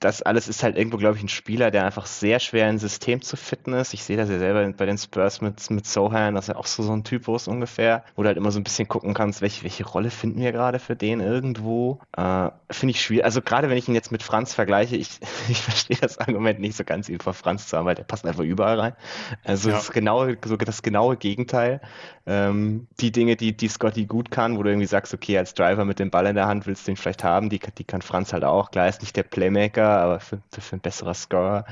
Das alles ist halt irgendwo, glaube ich, ein Spieler, der einfach sehr schwer in System zu fitten ist. Ich sehe das ja selber bei den Spurs mit, mit Sochan, dass er auch so, so ein Typus ungefähr, wo du halt immer so ein bisschen gucken kannst, welche, welche Rolle finden wir gerade für den irgendwo. Äh, finde ich schwierig. Also gerade wenn ich ihn jetzt mit Franz vergleiche, ich, ich verstehe das Argument nicht so ganz, ihn vor Franz zu haben, weil der passt einfach überall rein. Also ja. das, genaue, so das genaue Gegenteil. Ähm, die Dinge, die, die Scottie gut kann, wo du irgendwie sagst, okay, als Driver mit dem Ball in der Hand willst du ihn vielleicht haben, die, die kann Franz halt auch. Klar, ist nicht der Playmaker, aber für, für ein besserer Scorer,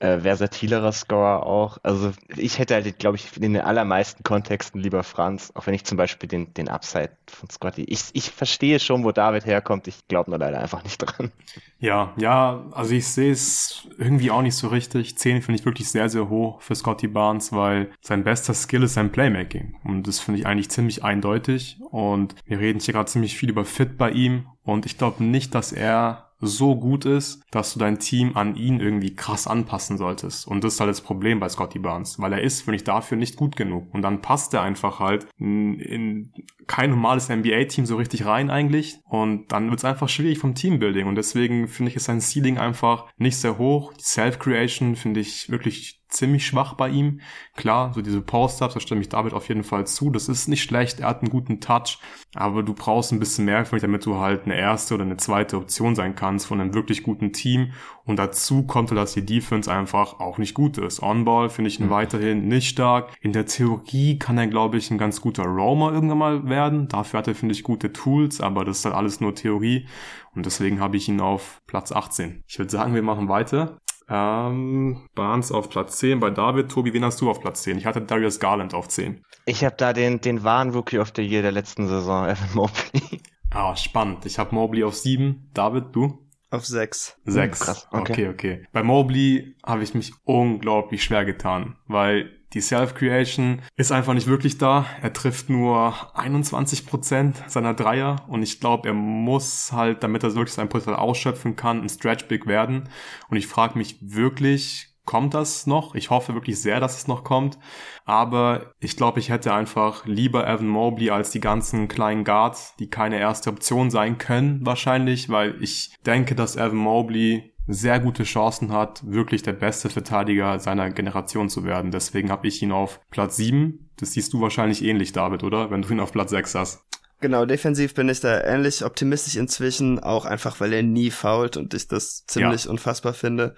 äh, versatilerer Scorer auch. Also ich hätte halt, glaube ich, in den allermeisten Kontexten lieber Franz, auch wenn ich zum Beispiel den, den Upside von Scottie, ich, ich verstehe schon, wo David herkommt, ich glaube nur leider einfach nicht dran. Ja, ja, also ich sehe es irgendwie auch nicht so richtig. zehn finde ich wirklich sehr, sehr hoch für Scottie Barnes, weil sein bester Skill ist sein Playmaking und das finde ich eigentlich ziemlich eindeutig und wir reden hier gerade ziemlich viel über Fit bei ihm und ich glaube nicht, dass er so gut ist, dass du dein Team an ihn irgendwie krass anpassen solltest. Und das ist halt das Problem bei Scottie Barnes, weil er ist, finde ich, dafür nicht gut genug. Und dann passt er einfach halt in, in kein normales N B A-Team so richtig rein eigentlich. Und dann wird es einfach schwierig vom Teambuilding. Und deswegen finde ich, ist sein Ceiling einfach nicht sehr hoch. Die Self-Creation finde ich wirklich ziemlich schwach bei ihm. Klar, so diese Post-Ups, da stimme ich David auf jeden Fall zu. Das ist nicht schlecht, er hat einen guten Touch. Aber du brauchst ein bisschen mehr, finde ich, damit du halt eine erste oder eine zweite Option sein kannst von einem wirklich guten Team. Und dazu kommt, dass die Defense einfach auch nicht gut ist. On-Ball finde ich ihn mhm. weiterhin nicht stark. In der Theorie kann er, glaube ich, ein ganz guter Roamer irgendwann mal werden. Dafür hat er, finde ich, gute Tools, aber das ist halt alles nur Theorie. Und deswegen habe ich ihn auf Platz achtzehn. Ich würde sagen, wir machen weiter. Ähm, Barnes auf Platz zehn. Bei David, Tobi, wen hast du auf Platz zehn? Ich hatte Darius Garland auf zehn. Ich habe da den, den wahren Rookie of the Year der letzten Saison, Evan Mobley. Ah, spannend. Ich habe Mobley auf sieben. David, du? Auf sechs. sechs. Hm, krass. Okay. okay, okay. Bei Mobley habe ich mich unglaublich schwer getan, weil die Self-Creation ist einfach nicht wirklich da. Er trifft nur einundzwanzig Prozent seiner Dreier und ich glaube, er muss halt, damit er wirklich sein Potenzial ausschöpfen kann, ein Stretch-Big werden. Und ich frage mich wirklich, kommt das noch? Ich hoffe wirklich sehr, dass es noch kommt. Aber ich glaube, ich hätte einfach lieber Evan Mobley als die ganzen kleinen Guards, die keine erste Option sein können wahrscheinlich, weil ich denke, dass Evan Mobley sehr gute Chancen hat, wirklich der beste Verteidiger seiner Generation zu werden. Deswegen habe ich ihn auf Platz sieben. Das siehst du wahrscheinlich ähnlich, David, oder? Wenn du ihn auf Platz sechs hast. Genau, defensiv bin ich da ähnlich optimistisch inzwischen, auch einfach, weil er nie foult und ich das ziemlich ja. unfassbar finde.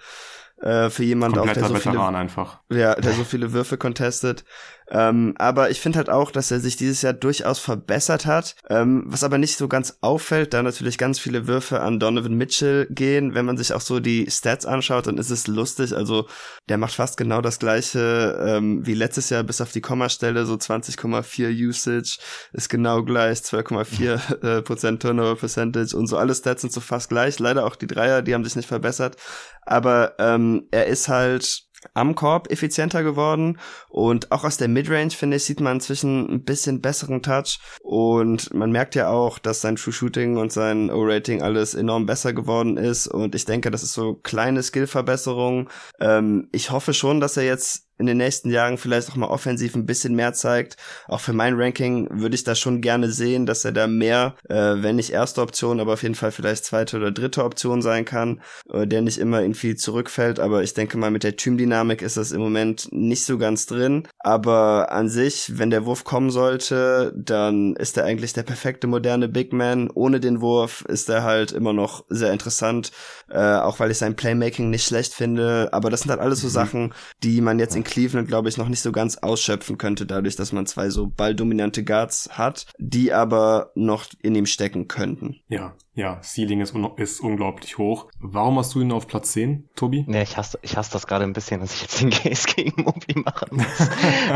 Äh, für jemanden, auch, der so viele, einfach. Ja, der so viele Würfe contestet. Ähm, aber ich finde halt auch, dass er sich dieses Jahr durchaus verbessert hat, ähm, was aber nicht so ganz auffällt, da natürlich ganz viele Würfe an Donovan Mitchell gehen. Wenn man sich auch so die Stats anschaut, dann ist es lustig. Also der macht fast genau das Gleiche ähm, wie letztes Jahr, bis auf die Kommastelle, so zwanzig Komma vier Usage ist genau gleich, zwölf Komma vier äh, Prozent Turnover Percentage und so, alle Stats sind so fast gleich. Leider auch die Dreier, die haben sich nicht verbessert, aber ähm, er ist halt am Korb effizienter geworden und auch aus der Midrange, finde ich, sieht man inzwischen ein bisschen besseren Touch und man merkt ja auch, dass sein True Shooting und sein O-Rating alles enorm besser geworden ist und ich denke, das ist so kleine Skill-Verbesserung. Ähm, ich hoffe schon, dass er jetzt in den nächsten Jahren vielleicht auch mal offensiv ein bisschen mehr zeigt. Auch für mein Ranking würde ich da schon gerne sehen, dass er da mehr, äh, wenn nicht erste Option, aber auf jeden Fall vielleicht zweite oder dritte Option sein kann, äh, der nicht immer in viel zurückfällt. Aber ich denke mal, mit der Teamdynamik ist das im Moment nicht so ganz drin. Aber an sich, wenn der Wurf kommen sollte, dann ist er eigentlich der perfekte moderne Big Man. Ohne den Wurf ist er halt immer noch sehr interessant, äh, auch weil ich sein Playmaking nicht schlecht finde. Aber das sind halt alles so mhm. Sachen, die man jetzt in Cleveland, glaube ich, noch nicht so ganz ausschöpfen könnte, dadurch, dass man zwei so balldominante Guards hat, die aber noch in ihm stecken könnten. Ja, ja, Ceiling ist, un- ist unglaublich hoch. Warum hast du ihn auf Platz zehn, Tobi? Nee, ich hasse, ich hasse das gerade ein bisschen, dass ich jetzt den Case gegen Mobley machen muss.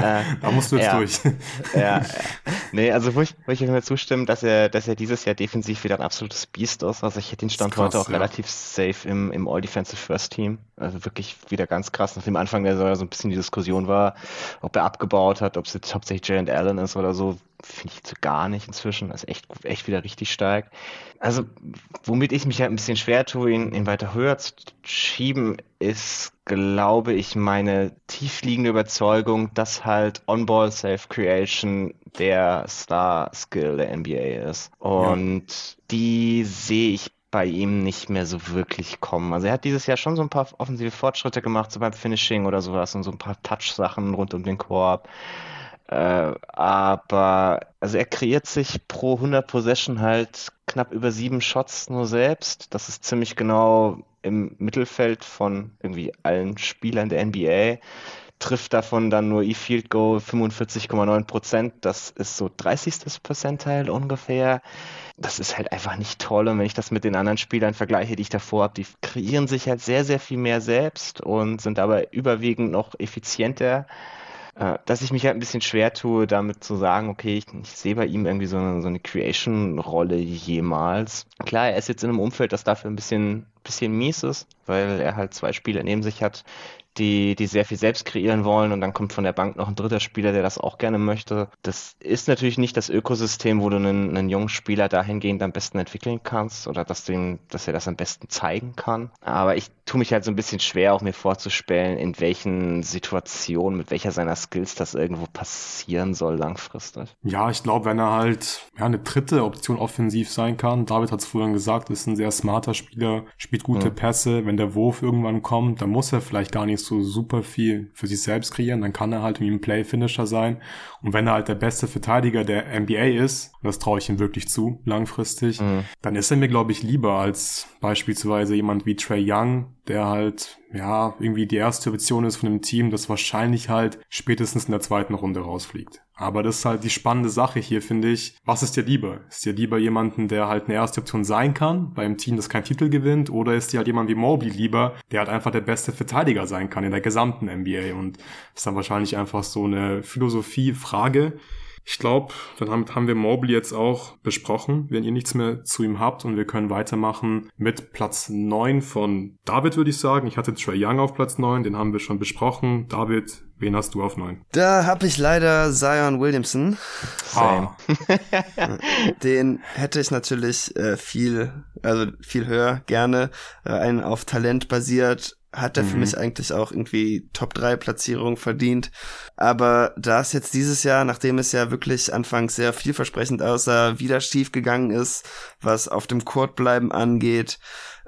äh, da musst du jetzt ja, durch. ja, ja. Nee, also wo ich, wo ich mir zustimme, dass er, dass er dieses Jahr defensiv wieder ein absolutes Biest ist. Also ich hätte den Stand krass, heute auch ja. relativ safe im, im All-Defensive-First-Team. Also wirklich wieder ganz krass. Nach dem Anfang der Saison so ein bisschen die Diskussion war, ob er abgebaut hat, ob es jetzt hauptsächlich Jalen Allen ist oder so, finde ich so gar nicht inzwischen. Also echt, echt wieder richtig stark. Also womit ich mich halt ein bisschen schwer tue, ihn, ihn weiter höher zu schieben, ist, glaube ich, meine tiefliegende Überzeugung, dass halt On-Ball Self-Creation der Star-Skill der N B A ist. Und ja. die sehe ich bei ihm nicht mehr so wirklich kommen. Also er hat dieses Jahr schon so ein paar offensive Fortschritte gemacht, so beim Finishing oder sowas und so ein paar Touch-Sachen rund um den Korb. Äh, aber also er kreiert sich pro hundert Possession halt knapp über sieben Shots nur selbst. Das ist ziemlich genau im Mittelfeld von irgendwie allen Spielern der N B A. Trifft davon dann nur E-Field Goal fünfundvierzig Komma neun Prozent. Das ist so dreißigstes Percentile ungefähr. Das ist halt einfach nicht toll. Und wenn ich das mit den anderen Spielern vergleiche, die ich davor habe, die kreieren sich halt sehr, sehr viel mehr selbst und sind dabei überwiegend noch effizienter. Dass ich mich halt ein bisschen schwer tue, damit zu sagen, okay, ich, ich sehe bei ihm irgendwie so eine, so eine Creation-Rolle jemals. Klar, er ist jetzt in einem Umfeld, das dafür ein bisschen, bisschen mies ist, weil er halt zwei Spieler neben sich hat, die, die sehr viel selbst kreieren wollen und dann kommt von der Bank noch ein dritter Spieler, der das auch gerne möchte. Das ist natürlich nicht das Ökosystem, wo du einen, einen jungen Spieler dahingehend am besten entwickeln kannst oder dass, den, dass er das am besten zeigen kann. Aber ich tue mich halt so ein bisschen schwer, auch mir vorzustellen, in welchen Situationen, mit welcher seiner Skills das irgendwo passieren soll langfristig. Ja, ich glaube, wenn er halt ja, eine dritte Option offensiv sein kann, David hat es vorhin gesagt, ist ein sehr smarter Spieler, spielt gute mhm. Pässe, wenn der Wurf irgendwann kommt, dann muss er vielleicht gar nicht so super viel für sich selbst kreieren, dann kann er halt irgendwie ein Play-Finisher sein und wenn er halt der beste Verteidiger der N B A ist, das traue ich ihm wirklich zu, langfristig, mhm. dann ist er mir, glaube ich, lieber als beispielsweise jemand wie Trae Young, der halt, ja, irgendwie die erste Option ist von einem Team, das wahrscheinlich halt spätestens in der zweiten Runde rausfliegt. Aber das ist halt die spannende Sache hier, finde ich. Was ist dir lieber? Ist dir lieber jemanden, der halt eine erste Option sein kann, bei einem Team, das keinen Titel gewinnt? Oder ist dir halt jemand wie Mobley lieber, der halt einfach der beste Verteidiger sein kann in der gesamten N B A? Und das ist dann wahrscheinlich einfach so eine Philosophiefrage. Ich glaube, damit haben wir Mobley jetzt auch besprochen, wenn ihr nichts mehr zu ihm habt. Und wir können weitermachen mit Platz neun von David, würde ich sagen. Ich hatte Trae Young auf Platz neun, den haben wir schon besprochen. David, wen hast du auf neun? Da habe ich leider Zion Williamson. Ah. Den hätte ich natürlich äh, viel, also viel höher gerne. Äh, einen auf Talent basiert. Hat er mhm. für mich eigentlich auch irgendwie Top drei Platzierung verdient. Aber da es jetzt dieses Jahr, nachdem es ja wirklich anfangs sehr vielversprechend aussah, wieder schief gegangen ist, was auf dem Court bleiben angeht,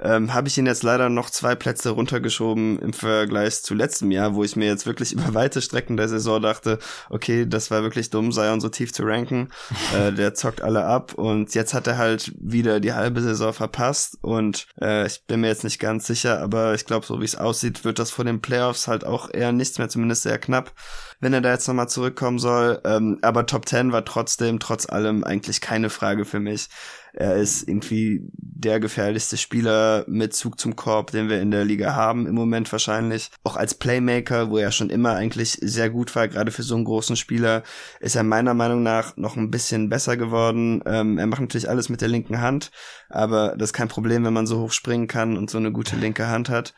ähm, habe ich ihn jetzt leider noch zwei Plätze runtergeschoben im Vergleich zu letztem Jahr, wo ich mir jetzt wirklich über weite Strecken der Saison dachte, okay, das war wirklich dumm, Zion so tief zu ranken, äh, der zockt alle ab und jetzt hat er halt wieder die halbe Saison verpasst und äh, ich bin mir jetzt nicht ganz sicher, aber ich glaube, so wie es aussieht, wird das vor den Playoffs halt auch eher nichts mehr, zumindest sehr knapp, wenn er da jetzt nochmal zurückkommen soll, ähm, aber Top zehn war trotzdem, trotz allem eigentlich keine Frage für mich. Er ist irgendwie der gefährlichste Spieler mit Zug zum Korb, den wir in der Liga haben im Moment wahrscheinlich. Auch als Playmaker, wo er schon immer eigentlich sehr gut war, gerade für so einen großen Spieler, ist er meiner Meinung nach noch ein bisschen besser geworden. Ähm, er macht natürlich alles mit der linken Hand, aber das ist kein Problem, wenn man so hoch springen kann und so eine gute linke Hand hat.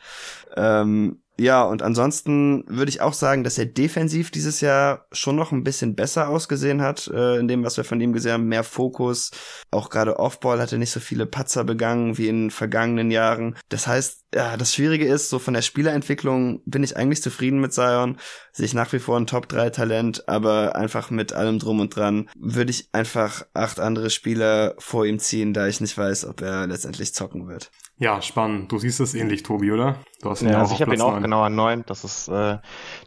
Ähm, Ja, und ansonsten würde ich auch sagen, dass er defensiv dieses Jahr schon noch ein bisschen besser ausgesehen hat, äh, in dem, was wir von ihm gesehen haben, mehr Fokus, auch gerade Offball hat er nicht so viele Patzer begangen wie in vergangenen Jahren. Das heißt, ja, das Schwierige ist, so von der Spielerentwicklung bin ich eigentlich zufrieden mit Zion, sehe ich nach wie vor ein Top drei Talent, aber einfach mit allem drum und dran würde ich einfach acht andere Spieler vor ihm ziehen, da ich nicht weiß, ob er letztendlich zocken wird. Ja, spannend. Du siehst es ähnlich, Tobi, oder? Du hast ihn ja, also ich habe ihn auch genau an neun. Das ist äh,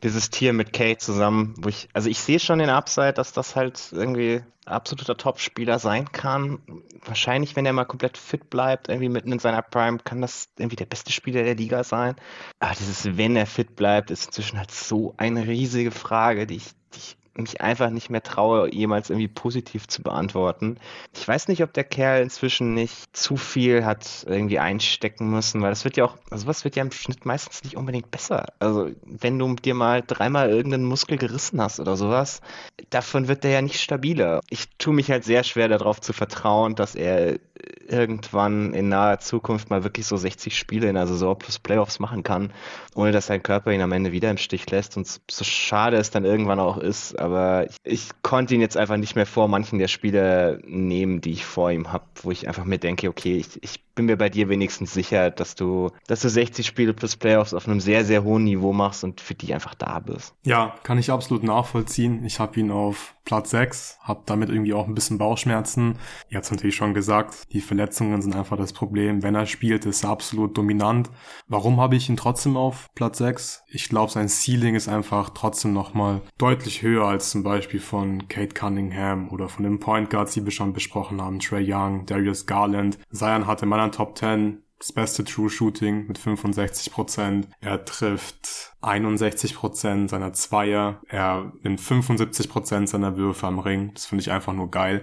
dieses Tier mit Cade zusammen, wo ich, also ich sehe schon den Upside, dass das halt irgendwie absoluter Top-Spieler sein kann. Wahrscheinlich, wenn er mal komplett fit bleibt, irgendwie mitten in seiner Prime, kann das irgendwie der beste Spieler der Liga sein. Aber dieses, wenn er fit bleibt, ist inzwischen halt so eine riesige Frage, die ich, die ich mich einfach nicht mehr traue, jemals irgendwie positiv zu beantworten. Ich weiß nicht, ob der Kerl inzwischen nicht zu viel hat irgendwie einstecken müssen, weil das wird ja auch, also was wird ja im Schnitt meistens nicht unbedingt besser. Also wenn du dir mal dreimal irgendeinen Muskel gerissen hast oder sowas, davon wird der ja nicht stabiler. Ich tue mich halt sehr schwer darauf zu vertrauen, dass er irgendwann in naher Zukunft mal wirklich so sechzig Spiele in der Saison plus Playoffs machen kann, ohne dass sein Körper ihn am Ende wieder im Stich lässt und so schade es dann irgendwann auch ist, aber ich, ich konnte ihn jetzt einfach nicht mehr vor manchen der Spieler nehmen, die ich vor ihm habe, wo ich einfach mir denke, okay, ich, ich bin mir bei dir wenigstens sicher, dass du, dass du sechzig Spiele plus Playoffs auf einem sehr, sehr hohen Niveau machst und für die einfach da bist. Ja, kann ich absolut nachvollziehen. Ich habe ihn auf Platz sechs, habe damit irgendwie auch ein bisschen Bauchschmerzen. Ihr habt es natürlich schon gesagt, die Verletzungen sind einfach das Problem. Wenn er spielt, ist er absolut dominant. Warum habe ich ihn trotzdem auf Platz sechs? Ich glaube, sein Ceiling ist einfach trotzdem nochmal deutlich höher als zum Beispiel von Cade Cunningham oder von den Point Guards, die wir schon besprochen haben. Trae Young, Darius Garland. Zion hatte in meiner Top zehn das beste True Shooting mit fünfundsechzig Prozent. Er trifft einundsechzig Prozent seiner Zweier. Er nimmt fünfundsiebzig Prozent seiner Würfe am Ring. Das finde ich einfach nur geil,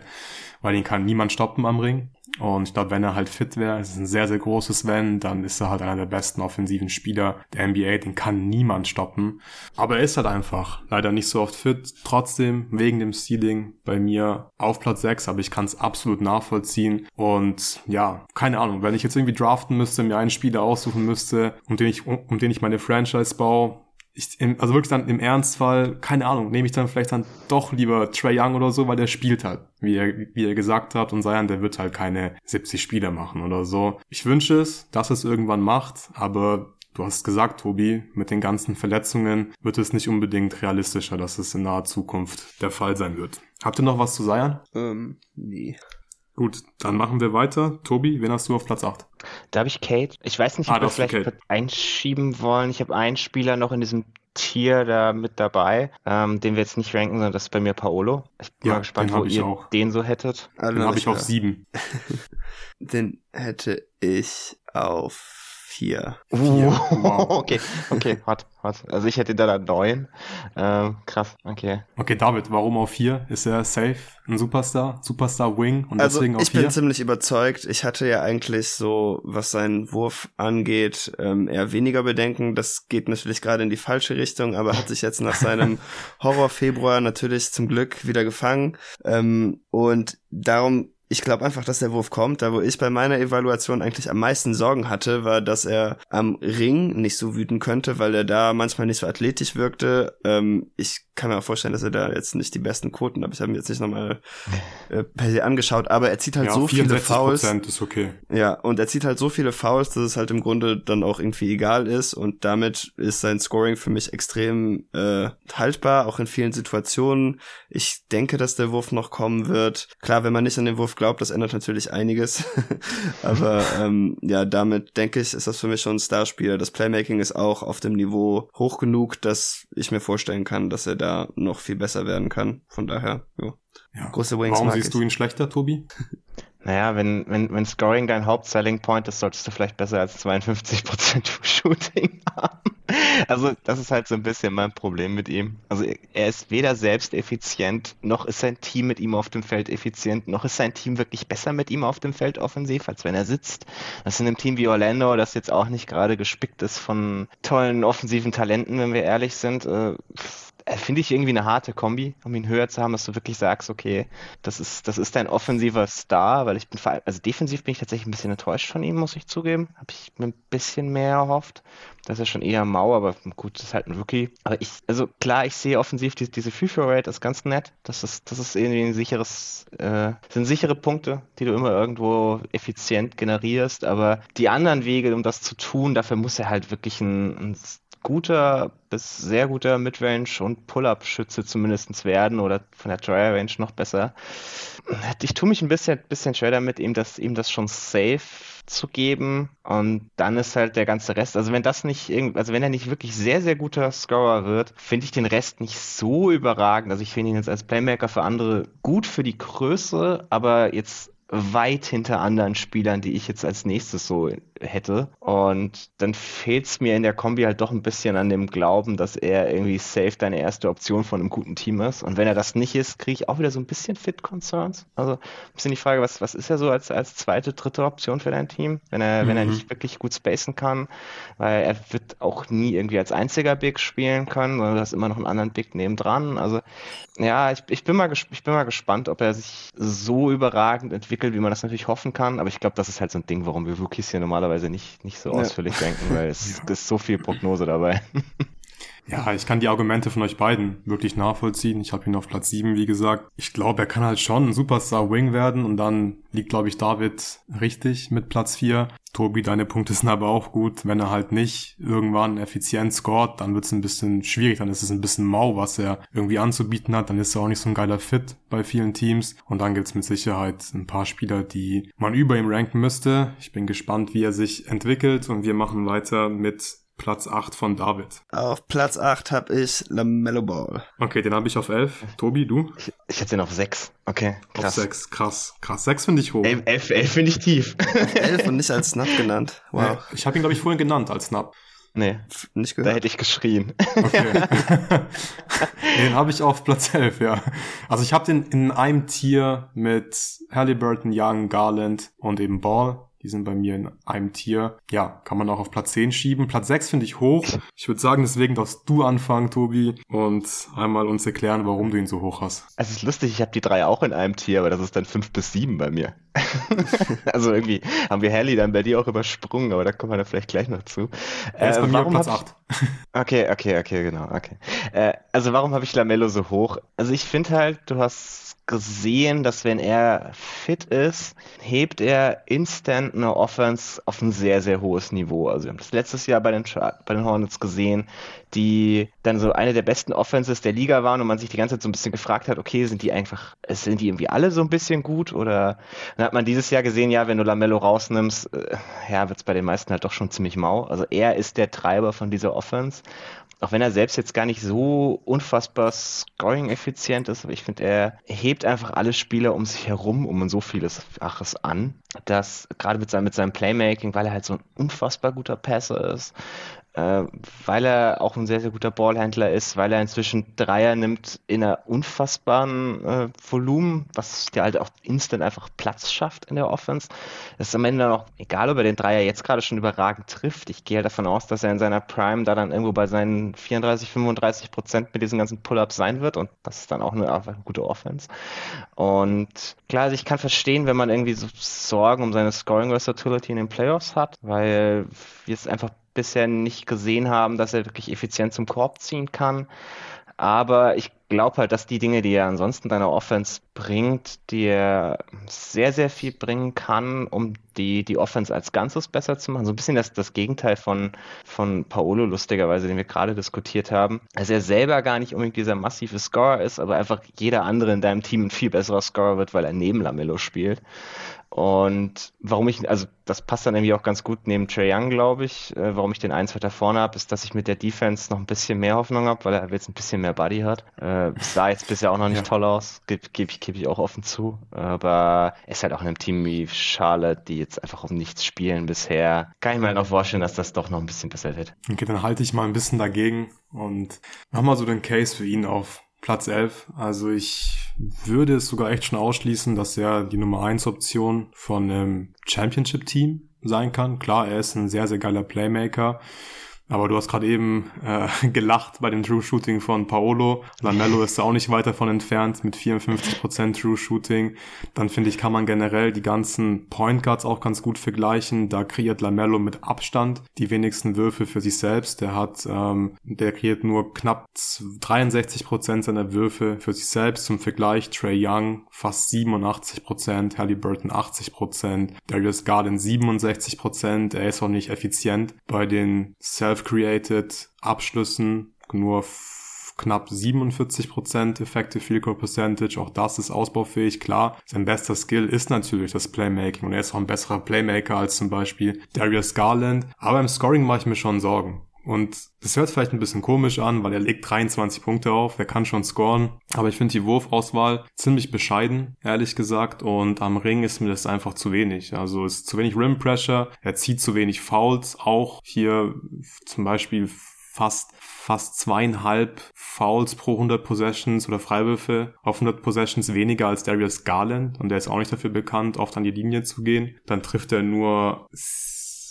weil ihn kann niemand stoppen am Ring. Und ich glaube, wenn er halt fit wäre, es ist ein sehr, sehr großes Wenn, dann ist er halt einer der besten offensiven Spieler der N B A, den kann niemand stoppen. Aber er ist halt einfach leider nicht so oft fit. Trotzdem, wegen dem Ceiling bei mir auf Platz sechs, aber ich kann es absolut nachvollziehen. Und ja, keine Ahnung, wenn ich jetzt irgendwie draften müsste, mir einen Spieler aussuchen müsste, um den ich, um, um den ich meine Franchise baue, Ich, also wirklich dann im Ernstfall, keine Ahnung, nehme ich dann vielleicht dann doch lieber Trae Young oder so, weil der spielt halt, wie ihr, wie ihr gesagt habt, und Zion, der wird halt keine siebzig Spiele machen oder so. Ich wünsche es, dass es irgendwann macht, aber Du hast gesagt, Tobi, mit den ganzen Verletzungen wird es nicht unbedingt realistischer, dass es in naher Zukunft der Fall sein wird. Habt ihr noch was zu Zion? Ähm, nee. Gut, dann machen wir weiter. Tobi, wen hast du auf Platz acht? Da habe ich Cade. Ich weiß nicht, ob ah, wir vielleicht Cade. einschieben wollen. Ich habe einen Spieler noch in diesem Tier da mit dabei, ähm, den wir jetzt nicht ranken, sondern das ist bei mir Paolo. Ich bin ja, mal gespannt, wo ihr auch. den so hättet. Also, den habe ich auf sieben. Den hätte ich auf Hier. Uh, wow. Okay, okay, hart, hart. Also ich hätte da dann neun. Ähm, krass, okay. Okay, David, warum auf vier? Ist er safe? Ein Superstar? Superstar Wing? Und also deswegen auf ich vier? Bin ziemlich überzeugt. Ich hatte ja eigentlich so, was seinen Wurf angeht, ähm, eher weniger Bedenken. Das geht natürlich gerade in die falsche Richtung, aber hat sich jetzt nach seinem Horror-Februar natürlich zum Glück wieder gefangen. Ähm, und darum... Ich glaube einfach, dass der Wurf kommt. Da, wo ich bei meiner Evaluation eigentlich am meisten Sorgen hatte, war, dass er am Ring nicht so wüten könnte, weil er da manchmal nicht so athletisch wirkte. Ähm, ich kann mir auch vorstellen, dass er da jetzt nicht die besten Quoten hat. Ich habe mir jetzt nicht nochmal äh, per se angeschaut, aber er zieht halt ja, so viele Fouls. Ist okay. Ja, und er zieht halt so viele Fouls, dass es halt im Grunde dann auch irgendwie egal ist. Und damit ist sein Scoring für mich extrem äh, haltbar, auch in vielen Situationen. Ich denke, dass der Wurf noch kommen wird. Klar, wenn man nicht an den Wurf glaubt, das ändert natürlich einiges. Aber ähm, ja, damit denke ich, ist das für mich schon ein Starspieler. Das Playmaking ist auch auf dem Niveau hoch genug, dass ich mir vorstellen kann, dass er da noch viel besser werden kann. Von daher, jo. Ja. Große Wings. Warum siehst ich. du ihn schlechter, Tobi? Naja, wenn, wenn, wenn Scoring dein Haupt-Selling-Point ist, solltest du vielleicht besser als zweiundfünfzig Prozent Shooting haben. Also das ist halt so ein bisschen mein Problem mit ihm. Also er ist weder selbst effizient, noch ist sein Team mit ihm auf dem Feld effizient, noch ist sein Team wirklich besser mit ihm auf dem Feld offensiv, als wenn er sitzt. Das ist in einem Team wie Orlando, das jetzt auch nicht gerade gespickt ist von tollen offensiven Talenten, wenn wir ehrlich sind, äh, finde ich irgendwie eine harte Kombi, um ihn höher zu haben, dass du wirklich sagst, okay, das ist das ist dein offensiver Star, weil ich bin vor allem, also defensiv bin ich tatsächlich ein bisschen enttäuscht von ihm, muss ich zugeben. Habe ich mir ein bisschen mehr erhofft. Das ist schon eher mau, aber gut, das ist halt ein Rookie. Aber ich, also klar, ich sehe offensiv die, diese Free-Throw-Rate ist ganz nett. Das ist, das ist irgendwie ein sicheres, äh, sind sichere Punkte, die du immer irgendwo effizient generierst. Aber die anderen Wege, um das zu tun, dafür muss er halt wirklich ein, ein guter bis sehr guter Midrange- und Pull-Up-Schütze zumindest werden oder von der Dreier-Range noch besser. Ich tue mich ein bisschen, bisschen schwer damit, ihm das, ihm das schon safe zu geben und dann ist halt der ganze Rest, also wenn das nicht, also wenn er nicht wirklich sehr, sehr guter Scorer wird, finde ich den Rest nicht so überragend. Also ich finde ihn jetzt als Playmaker für andere gut für die Größe, aber jetzt weit hinter anderen Spielern, die ich jetzt als nächstes so hätte. Und dann fehlt es mir in der Kombi halt doch ein bisschen an dem Glauben, dass er irgendwie safe deine erste Option von einem guten Team ist. Und wenn er das nicht ist, kriege ich auch wieder so ein bisschen Fit-Concerns. Also ein bisschen die Frage, was, was ist er so als, als zweite, dritte Option für dein Team, wenn er, mhm. wenn er nicht wirklich gut spacen kann, weil er wird auch nie irgendwie als einziger Big spielen können, sondern du hast immer noch einen anderen Big nebendran. Also ja, ich, ich, bin mal ges- ich bin mal gespannt, ob er sich so überragend entwickelt, wie man das natürlich hoffen kann, aber ich glaube, das ist halt so ein Ding, warum wir Rookies hier normalerweise nicht, nicht so ja. ausführlich denken, weil es ja. ist so viel Prognose dabei. Ja, ich kann die Argumente von euch beiden wirklich nachvollziehen. Ich habe ihn auf Platz sieben, wie gesagt. Ich glaube, er kann halt schon ein Superstar-Wing werden und dann liegt, glaube ich, David richtig mit Platz vier. Tobi, deine Punkte sind aber auch gut. Wenn er halt nicht irgendwann effizient scoret, dann wird es ein bisschen schwierig. Dann ist es ein bisschen mau, was er irgendwie anzubieten hat. Dann ist er auch nicht so ein geiler Fit bei vielen Teams. Und dann gibt es mit Sicherheit ein paar Spieler, die man über ihm ranken müsste. Ich bin gespannt, wie er sich entwickelt und wir machen weiter mit Platz acht von David. Auf Platz acht habe ich LaMelo Ball. Okay, den habe ich auf elf. Tobi, du? Ich, ich hätte den auf sechs. Okay, krass. Auf sechs, krass. Krass, sechs finde ich hoch. elf, elf finde ich tief. elf und nicht als Snap genannt. Wow. Nee, ich habe ihn, glaube ich, vorhin genannt als Snap. Nee, nicht gehört. Da hätte ich geschrien. Okay. Den habe ich auf Platz elf, ja. Also ich habe den in einem Tier mit Haliburton, Young, Garland und eben Ball. Die sind bei mir in einem Tier. Ja, kann man auch auf Platz zehn schieben. Platz sechs finde ich hoch. Ich würde sagen, deswegen darfst du anfangen, Tobi, und einmal uns erklären, warum du ihn so hoch hast. Es ist lustig, ich habe die drei auch in einem Tier, aber das ist dann fünf bis sieben bei mir. Also irgendwie haben wir Halli dann bei dir auch übersprungen, aber da kommen wir da vielleicht gleich noch zu. Er ist äh, bei mir auf Platz acht. Okay, okay, okay, genau. Okay. Äh, also warum habe ich LaMelo so hoch? Also ich finde halt, du hast gesehen, dass wenn er fit ist, hebt er instant eine Offense auf ein sehr, sehr hohes Niveau. Also wir haben das letztes Jahr bei den, Char- bei den Hornets gesehen, die dann so eine der besten Offenses der Liga waren und man sich die ganze Zeit so ein bisschen gefragt hat, okay, sind die einfach, sind die irgendwie alle so ein bisschen gut? Oder dann hat man dieses Jahr gesehen, ja, wenn du LaMelo rausnimmst, äh, ja, wird es bei den meisten halt doch schon ziemlich mau. Also er ist der Treiber von dieser Offense. Auch wenn er selbst jetzt gar nicht so unfassbar scoring-effizient ist, aber ich finde, er hebt einfach alle Spieler um sich herum, um so vieles Faches an, dass gerade mit seinem, mit seinem Playmaking, weil er halt so ein unfassbar guter Passer ist, äh, weil er auch ein sehr, sehr guter Ballhändler ist, weil er inzwischen Dreier nimmt in einer unfassbaren äh, Volumen, was dir halt auch instant einfach Platz schafft in der Offense. Das ist am Ende dann auch, egal ob er den Dreier jetzt gerade schon überragend trifft, ich gehe halt davon aus, dass er in seiner Prime da dann irgendwo bei seinen vierunddreißig, fünfunddreißig Prozent mit diesen ganzen Pull-Ups sein wird und das ist dann auch eine, eine gute Offense. Und klar, also ich kann verstehen, wenn man irgendwie so Sorgen um seine Scoring-Versatility in den Playoffs hat, weil wir es einfach bisher nicht gesehen haben, dass er wirklich effizient zum Korb ziehen kann. Aber ich glaube halt, dass die Dinge, die er ansonsten deiner Offense bringt, die er sehr, sehr viel bringen kann, um die, die Offense als Ganzes besser zu machen. So ein bisschen das, das Gegenteil von, von Paolo, lustigerweise, den wir gerade diskutiert haben. Dass er selber gar nicht unbedingt dieser massive Scorer ist, aber einfach jeder andere in deinem Team ein viel besserer Scorer wird, weil er neben LaMelo spielt. Und warum ich, also das passt dann irgendwie auch ganz gut neben Trae Young, glaube ich, äh, warum ich den eins weiter vorne habe, ist, dass ich mit der Defense noch ein bisschen mehr Hoffnung habe, weil er jetzt ein bisschen mehr Body hat. Äh, sah jetzt bisher auch noch nicht ja. toll aus, gebe geb, geb ich auch offen zu. Aber es ist halt auch in einem Team wie Charlotte, die jetzt einfach um nichts spielen bisher. Kann ich mir halt noch vorstellen, dass das doch noch ein bisschen besser wird. Okay, dann halte ich mal ein bisschen dagegen und mach mal so den Case für ihn auf Platz elf. Also ich würde es sogar echt schon ausschließen, dass er die Nummer eins Option von einem Championship-Team sein kann. Klar, er ist ein sehr, sehr geiler Playmaker, aber du hast gerade eben äh, gelacht bei dem True-Shooting von Paolo. LaMelo ist da auch nicht weit davon entfernt mit vierundfünfzig Prozent True-Shooting. Dann finde ich, kann man generell die ganzen Point Guards auch ganz gut vergleichen. Da kreiert LaMelo mit Abstand die wenigsten Würfe für sich selbst. Der hat, ähm, der kreiert nur knapp dreiundsechzig Prozent seiner Würfe für sich selbst. Zum Vergleich Trae Young fast siebenundachtzig Prozent, Haliburton achtzig Prozent, Darius Garland siebenundsechzig Prozent. Er ist auch nicht effizient bei den Self Created Abschlüssen, nur f- knapp siebenundvierzig Prozent Effective Field Goal Percentage, auch das ist ausbaufähig, klar. Sein bester Skill ist natürlich das Playmaking und er ist auch ein besserer Playmaker als zum Beispiel Darius Garland, aber im Scoring mache ich mir schon Sorgen. Und das hört vielleicht ein bisschen komisch an, weil er legt dreiundzwanzig Punkte auf, er kann schon scoren. Aber ich finde die Wurfauswahl ziemlich bescheiden, ehrlich gesagt. Und am Ring ist mir das einfach zu wenig. Also es ist zu wenig Rim Pressure, er zieht zu wenig Fouls. Auch hier zum Beispiel fast fast zweieinhalb Fouls pro hundert Possessions oder Freiwürfe auf hundert Possessions weniger als Darius Garland. Und der ist auch nicht dafür bekannt, oft an die Linie zu gehen. Dann trifft er nur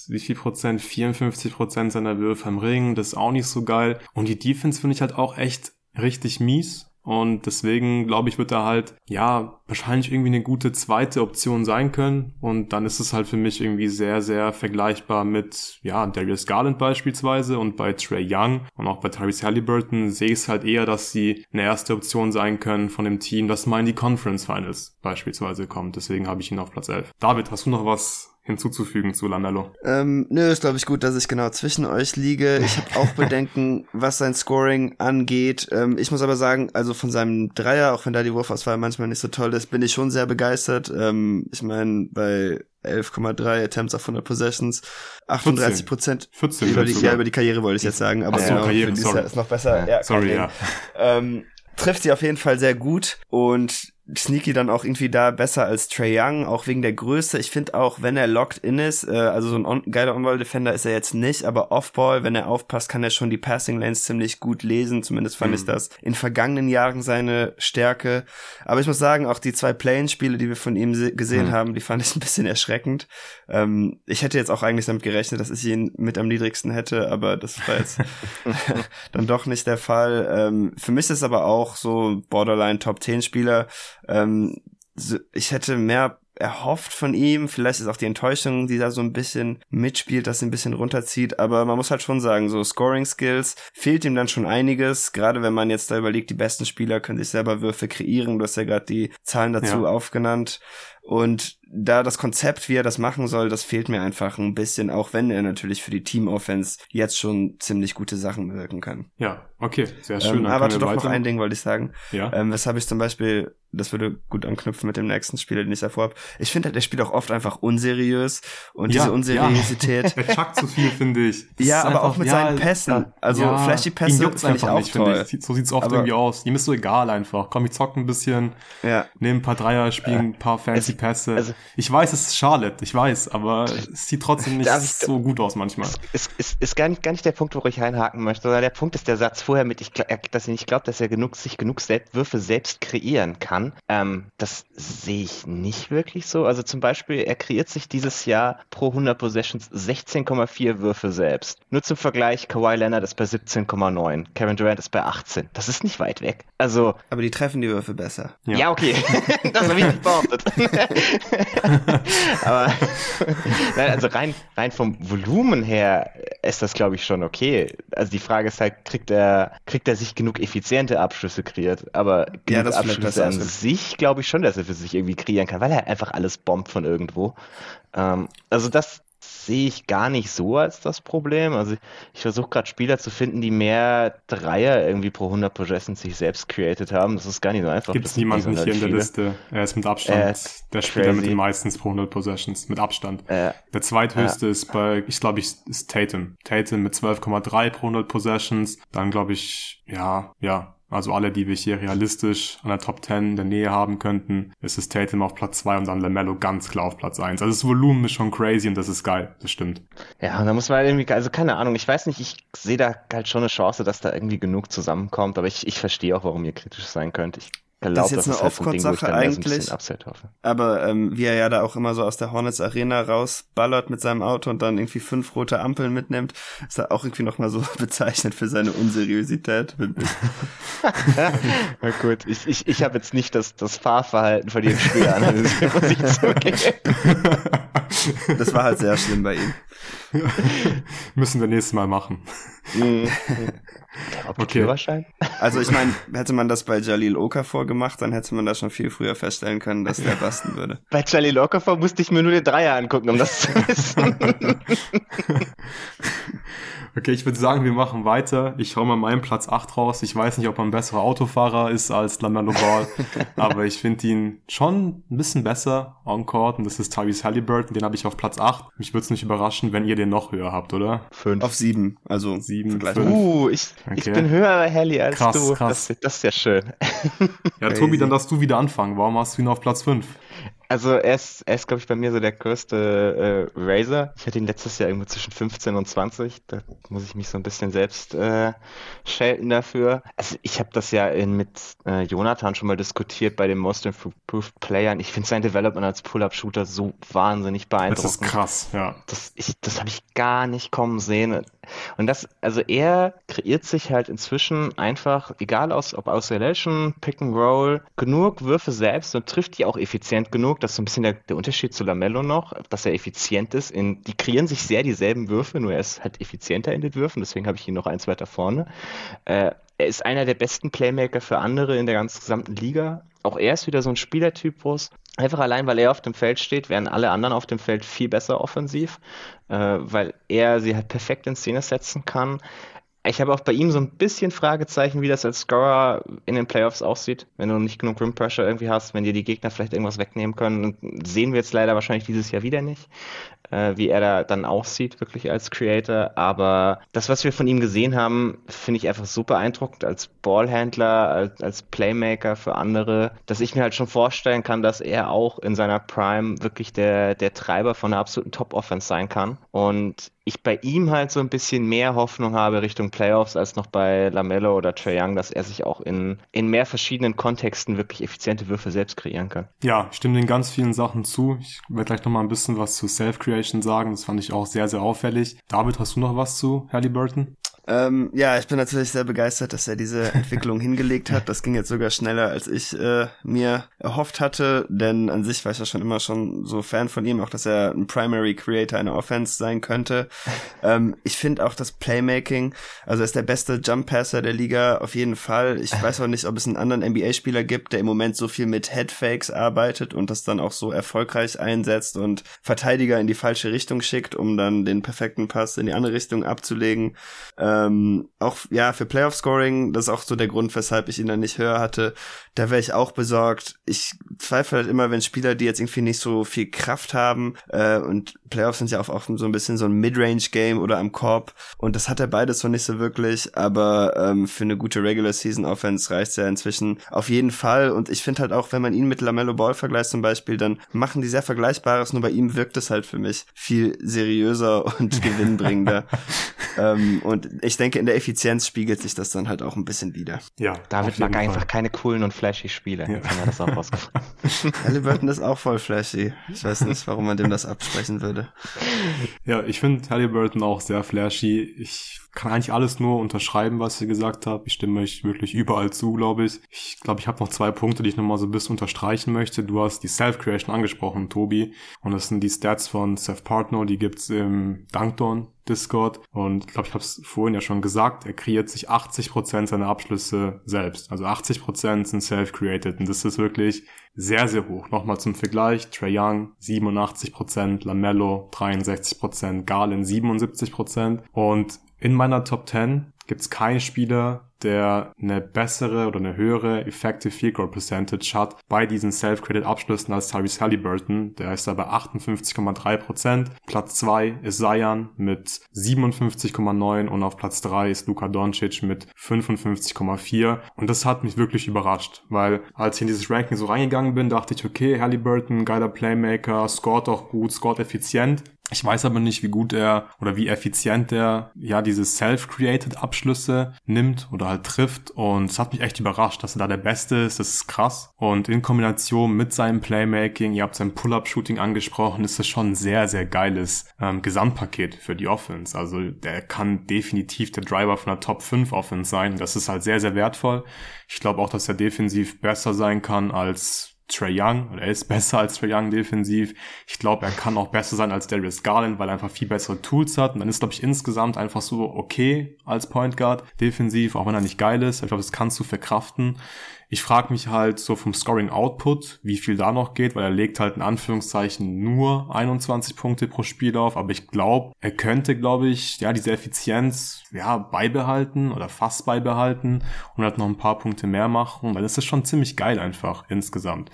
wie viel Prozent, vierundfünfzig Prozent seiner Würfe am Ring, das ist auch nicht so geil. Und die Defense finde ich halt auch echt richtig mies. Und deswegen, glaube ich, wird er halt, ja, wahrscheinlich irgendwie eine gute zweite Option sein können. Und dann ist es halt für mich irgendwie sehr, sehr vergleichbar mit, ja, Darius Garland beispielsweise. Und bei Trae Young und auch bei Tyrese Haliburton sehe ich es halt eher, dass sie eine erste Option sein können von dem Team, das mal in die Conference Finals beispielsweise kommt. Deswegen habe ich ihn auf Platz elf. David, hast du noch was hinzuzufügen zu LaMelo? Ähm, nö, ist glaube ich gut, dass ich genau zwischen euch liege. Ich habe auch Bedenken, was sein Scoring angeht. Ähm, ich muss aber sagen, also von seinem Dreier, auch wenn da die Wurfauswahl manchmal nicht so toll ist, bin ich schon sehr begeistert. Ähm, ich meine, bei elf Komma drei Attempts auf hundert Possessions, achtunddreißig Prozent über die, ja, über die Karriere wollte ich jetzt sagen, aber so, genau, Karriere, sorry. Ist noch besser. Ja, ja, sorry, ja. Ähm, trifft sie auf jeden Fall sehr gut und Sneaky dann auch irgendwie da besser als Trae Young, auch wegen der Größe. Ich finde auch, wenn er locked in ist, äh, also so ein on- geiler On-Ball-Defender ist er jetzt nicht, aber Off-Ball, wenn er aufpasst, kann er schon die Passing-Lanes ziemlich gut lesen. Zumindest fand mhm. ich das in vergangenen Jahren seine Stärke. Aber ich muss sagen, auch die zwei Play-in-Spiele, die wir von ihm se- gesehen mhm. haben, die fand ich ein bisschen erschreckend. Ähm, ich hätte jetzt auch eigentlich damit gerechnet, dass ich ihn mit am niedrigsten hätte, aber das war jetzt dann doch nicht der Fall. Ähm, für mich ist es aber auch so Borderline Top zehn Spieler. Ähm, so, ich hätte mehr erhofft von ihm. Vielleicht ist auch die Enttäuschung, die da so ein bisschen mitspielt, das ein bisschen runterzieht. Aber man muss halt schon sagen, so Scoring-Skills fehlt ihm dann schon einiges. Gerade wenn man jetzt da überlegt, die besten Spieler können sich selber Würfe kreieren. Du hast ja gerade die Zahlen dazu ja. aufgenannt. Und da das Konzept, wie er das machen soll, das fehlt mir einfach ein bisschen, auch wenn er natürlich für die Team-Offense jetzt schon ziemlich gute Sachen bewirken kann. Ja, okay, sehr schön. Ähm, aber doch weiter. Noch ein Ding wollte ich sagen. Ja. Ähm, weshalb ich zum Beispiel, das würde gut anknüpfen mit dem nächsten Spieler, den ich davor habe. Ich finde, der spielt auch oft einfach unseriös und ja, diese Unseriösität. Ja. Er chuckt zu viel, finde ich. Das ja, aber einfach, auch mit ja, seinen Pässen. Also ja, flashy Pässe finde ich auch nicht, toll. Find ich. So sieht's oft aber irgendwie aus. Ihm ist so egal einfach. Komm, ich zock ein bisschen, ja. nehme ein paar Dreier, spiele ein paar fancy Pässe. Also, ich weiß, es ist Charlotte, ich weiß, aber es sieht trotzdem nicht ich, so gut aus manchmal. Es ist, ist, ist gar, nicht, gar nicht der Punkt, wo ich reinhaken möchte, sondern der Punkt ist der Satz vorher mit, ich, dass ich nicht glaube, dass er genug, sich genug Selbstwürfe selbst kreieren kann. Ähm, das sehe ich nicht wirklich so. Also zum Beispiel, er kreiert sich dieses Jahr pro hundert Possessions sechzehn Komma vier Würfe selbst. Nur zum Vergleich, Kawhi Leonard ist bei siebzehn Komma neun, Kevin Durant ist bei achtzehn. Das ist nicht weit weg. Also, aber die treffen die Würfe besser. Ja, ja okay. Das habe ich nicht behauptet. Aber nein, also rein, rein vom Volumen her ist das, glaube ich, schon okay. Also die Frage ist halt, kriegt er, kriegt er sich genug effiziente Abschlüsse kreiert? Aber ja, genug Abschlüsse an sich, glaube ich schon, dass er für sich irgendwie kreieren kann, weil er einfach alles bombt von irgendwo. Ähm, also das sehe ich gar nicht so als das Problem. Also ich versuche gerade Spieler zu finden, die mehr Dreier irgendwie pro hundert Possessions sich selbst created haben. Das ist gar nicht so einfach. Gibt es niemanden nicht hier in der Liste? Er ist mit Abstand äh, der Spieler crazy. Mit den meisten pro hundert Possessions. Mit Abstand. Äh, der zweithöchste äh. ist bei, ich glaube, ich ist Tatum. Tatum mit zwölf Komma drei pro hundert Possessions. Dann glaube ich, ja, ja. Also alle, die wir hier realistisch an der Top zehn in der Nähe haben könnten, ist es Tatum auf Platz zwei und dann LaMelo ganz klar auf Platz eins. Also das Volumen ist schon crazy und das ist geil, das stimmt. Ja, und da muss man halt irgendwie, also keine Ahnung, ich weiß nicht, ich sehe da halt schon eine Chance, dass da irgendwie genug zusammenkommt, aber ich, ich verstehe auch, warum ihr kritisch sein könnt. Ich Glaub, das ist jetzt das eine Off-Court-Sache halt so eigentlich, aber ähm, wie er ja da auch immer so aus der Hornets-Arena rausballert mit seinem Auto und dann irgendwie fünf rote Ampeln mitnimmt, ist da auch irgendwie nochmal so bezeichnet für seine Unseriösität. Na gut, ich, ich, ich habe jetzt nicht das, das Fahrverhalten von jedem Spieler analysiert, muss ich zugeben. Das war halt sehr schlimm bei ihm. Müssen wir nächstes Mal machen. Okay. Also ich meine, hätte man das bei Jalil Okafor gemacht, dann hätte man da schon viel früher feststellen können, dass der basten würde. Bei Jalil Okafor musste ich mir nur den Dreier angucken, um das zu wissen. Okay, ich würde sagen, wir machen weiter. Ich hau mal meinen Platz acht raus. Ich weiß nicht, ob er ein besserer Autofahrer ist als LaMelo Ball, aber ich finde ihn schon ein bisschen besser on court. Und das ist Tyrese Haliburton, den habe ich auf Platz acht. Mich würde es nicht überraschen, wenn ihr den noch höher habt, oder? fünf Auf sieben, also sieben gleich. Uh, ich, okay. ich bin höher bei Halli als krass, du. Krass. Das, das ist ja schön. Ja, Tobi, dann darfst du wieder anfangen. Warum hast du ihn auf Platz fünf? Also er ist, er ist glaube ich, bei mir so der größte äh, Raiser. Ich hatte ihn letztes Jahr irgendwo zwischen fünfzehn und zwanzig. Da muss ich mich so ein bisschen selbst äh, schelten dafür. Also ich habe das ja in, mit äh, Jonathan schon mal diskutiert bei den Most Improved Playern. Ich finde sein Development als Pull-Up-Shooter so wahnsinnig beeindruckend. Das ist krass, ja. Das, das habe ich gar nicht kommen sehen. Und das, also er kreiert sich halt inzwischen einfach, egal aus, ob aus Relation, Pick and Roll, genug Würfe selbst und trifft die auch effizient genug. Das ist so ein bisschen der, der Unterschied zu LaMelo noch, dass er effizient ist. In, die kreieren sich sehr dieselben Würfe, nur er ist halt effizienter in den Würfen, deswegen habe ich ihn noch eins weiter vorne. Äh, er ist einer der besten Playmaker für andere in der ganzen gesamten Liga. Auch er ist wieder so ein Spielertyp, wo es einfach allein, weil er auf dem Feld steht, werden alle anderen auf dem Feld viel besser offensiv, äh, weil er sie halt perfekt in Szene setzen kann. Ich habe auch bei ihm so ein bisschen Fragezeichen, wie das als Scorer in den Playoffs aussieht, wenn du nicht genug Rim Pressure irgendwie hast, wenn dir die Gegner vielleicht irgendwas wegnehmen können. Und sehen wir jetzt leider wahrscheinlich dieses Jahr wieder nicht, äh, wie er da dann aussieht, wirklich als Creator. Aber das, was wir von ihm gesehen haben, finde ich einfach so beeindruckend als Ballhändler, als, als Playmaker für andere, dass ich mir halt schon vorstellen kann, dass er auch in seiner Prime wirklich der, der Treiber von einer absoluten Top-Offense sein kann. Und ich bei ihm halt so ein bisschen mehr Hoffnung habe Richtung Playoffs als noch bei LaMelo oder Trae Young, dass er sich auch in, in mehr verschiedenen Kontexten wirklich effiziente Würfe selbst kreieren kann. Ja, ich stimme den ganz vielen Sachen zu. Ich werde gleich nochmal ein bisschen was zu Self-Creation sagen. Das fand ich auch sehr, sehr auffällig. David, hast du noch was zu Haliburton? Ähm, ja, ich bin natürlich sehr begeistert, dass er diese Entwicklung hingelegt hat. Das ging jetzt sogar schneller, als ich äh, mir erhofft hatte, denn an sich war ich ja schon immer schon so Fan von ihm, auch dass er ein Primary Creator einer Offense sein könnte. Ähm, ich finde auch das Playmaking, also er ist der beste Jump-Passer der Liga, auf jeden Fall. Ich weiß auch nicht, ob es einen anderen N B A-Spieler gibt, der im Moment so viel mit Headfakes arbeitet und das dann auch so erfolgreich einsetzt und Verteidiger in die falsche Richtung schickt, um dann den perfekten Pass in die andere Richtung abzulegen. Ähm, Ähm, auch, ja, für Playoff-Scoring, das ist auch so der Grund, weshalb ich ihn dann nicht höher hatte, da wäre ich auch besorgt. Ich zweifle halt immer, wenn Spieler, die jetzt irgendwie nicht so viel Kraft haben, äh, und Playoffs sind ja auch, auch so ein bisschen so ein Midrange-Game oder am Korb, und das hat er beides noch nicht so wirklich, aber ähm, für eine gute Regular-Season-Offense reicht's ja inzwischen auf jeden Fall, und ich finde halt auch, wenn man ihn mit LaMelo Ball vergleicht zum Beispiel, dann machen die sehr Vergleichbares, nur bei ihm wirkt es halt für mich viel seriöser und gewinnbringender. ähm, und ich denke, in der Effizienz spiegelt sich das dann halt auch ein bisschen wieder. Ja, David mag einfach Fall. keine coolen und flashy Spiele. Ja. Jetzt haben wir das auch rausgefunden. Haliburton ist auch voll flashy. Ich weiß nicht, warum man dem das absprechen würde. Ja, ich finde Haliburton auch sehr flashy. Ich kann eigentlich alles nur unterschreiben, was ihr gesagt habt. Ich stimme euch wirklich überall zu, glaube ich. Ich glaube, ich habe noch zwei Punkte, die ich nochmal so ein bisschen unterstreichen möchte. Du hast die Self-Creation angesprochen, Tobi. Und das sind die Stats von Seth Partnow, die gibt's im Dunkdown Discord. Und ich glaube, ich habe es vorhin ja schon gesagt, er kreiert sich achtzig Prozent seiner Abschlüsse selbst. Also achtzig Prozent sind self-created. Und das ist wirklich sehr, sehr hoch. Nochmal zum Vergleich. Trae Young siebenundachtzig Prozent, LaMelo dreiundsechzig Prozent, Garland siebenundsiebzig Prozent. Und in meiner Top zehn gibt es keinen Spieler, der eine bessere oder eine höhere Effective Field Goal Percentage hat bei diesen Self-Created Abschlüssen als Tyrese Haliburton. Der ist da bei achtundfünfzig Komma drei Prozent. Platz zwei ist Zion mit siebenundfünfzig Komma neun und auf Platz drei ist Luka Dončić mit fünfundfünfzig Komma vier. Und das hat mich wirklich überrascht, weil als ich in dieses Ranking so reingegangen bin, dachte ich, okay, Haliburton, geiler Playmaker, scoret auch gut, scoret effizient. Ich weiß aber nicht, wie gut er oder wie effizient er ja diese Self-Created Abschlüsse nimmt oder halt trifft, und es hat mich echt überrascht, dass er da der Beste ist. Das ist krass, und in Kombination mit seinem Playmaking, ihr habt sein Pull-Up-Shooting angesprochen, ist das schon ein sehr, sehr geiles ähm, Gesamtpaket für die Offense. Also der kann definitiv der Driver von der Top fünf Offense sein, das ist halt sehr, sehr wertvoll. Ich glaube auch, dass er defensiv besser sein kann als Trae Young, oder er ist besser als Trae Young defensiv. Ich glaube, er kann auch besser sein als Darius Garland, weil er einfach viel bessere Tools hat. Und dann ist, glaube ich, insgesamt einfach so okay als Point Guard defensiv, auch wenn er nicht geil ist. Ich glaube, das kannst du verkraften. Ich frage mich halt so vom Scoring-Output, wie viel da noch geht, weil er legt halt in Anführungszeichen nur einundzwanzig Punkte pro Spiel auf, aber ich glaube, er könnte, glaube ich, ja, diese Effizienz, ja, beibehalten oder fast beibehalten und halt noch ein paar Punkte mehr machen, weil das ist schon ziemlich geil einfach insgesamt.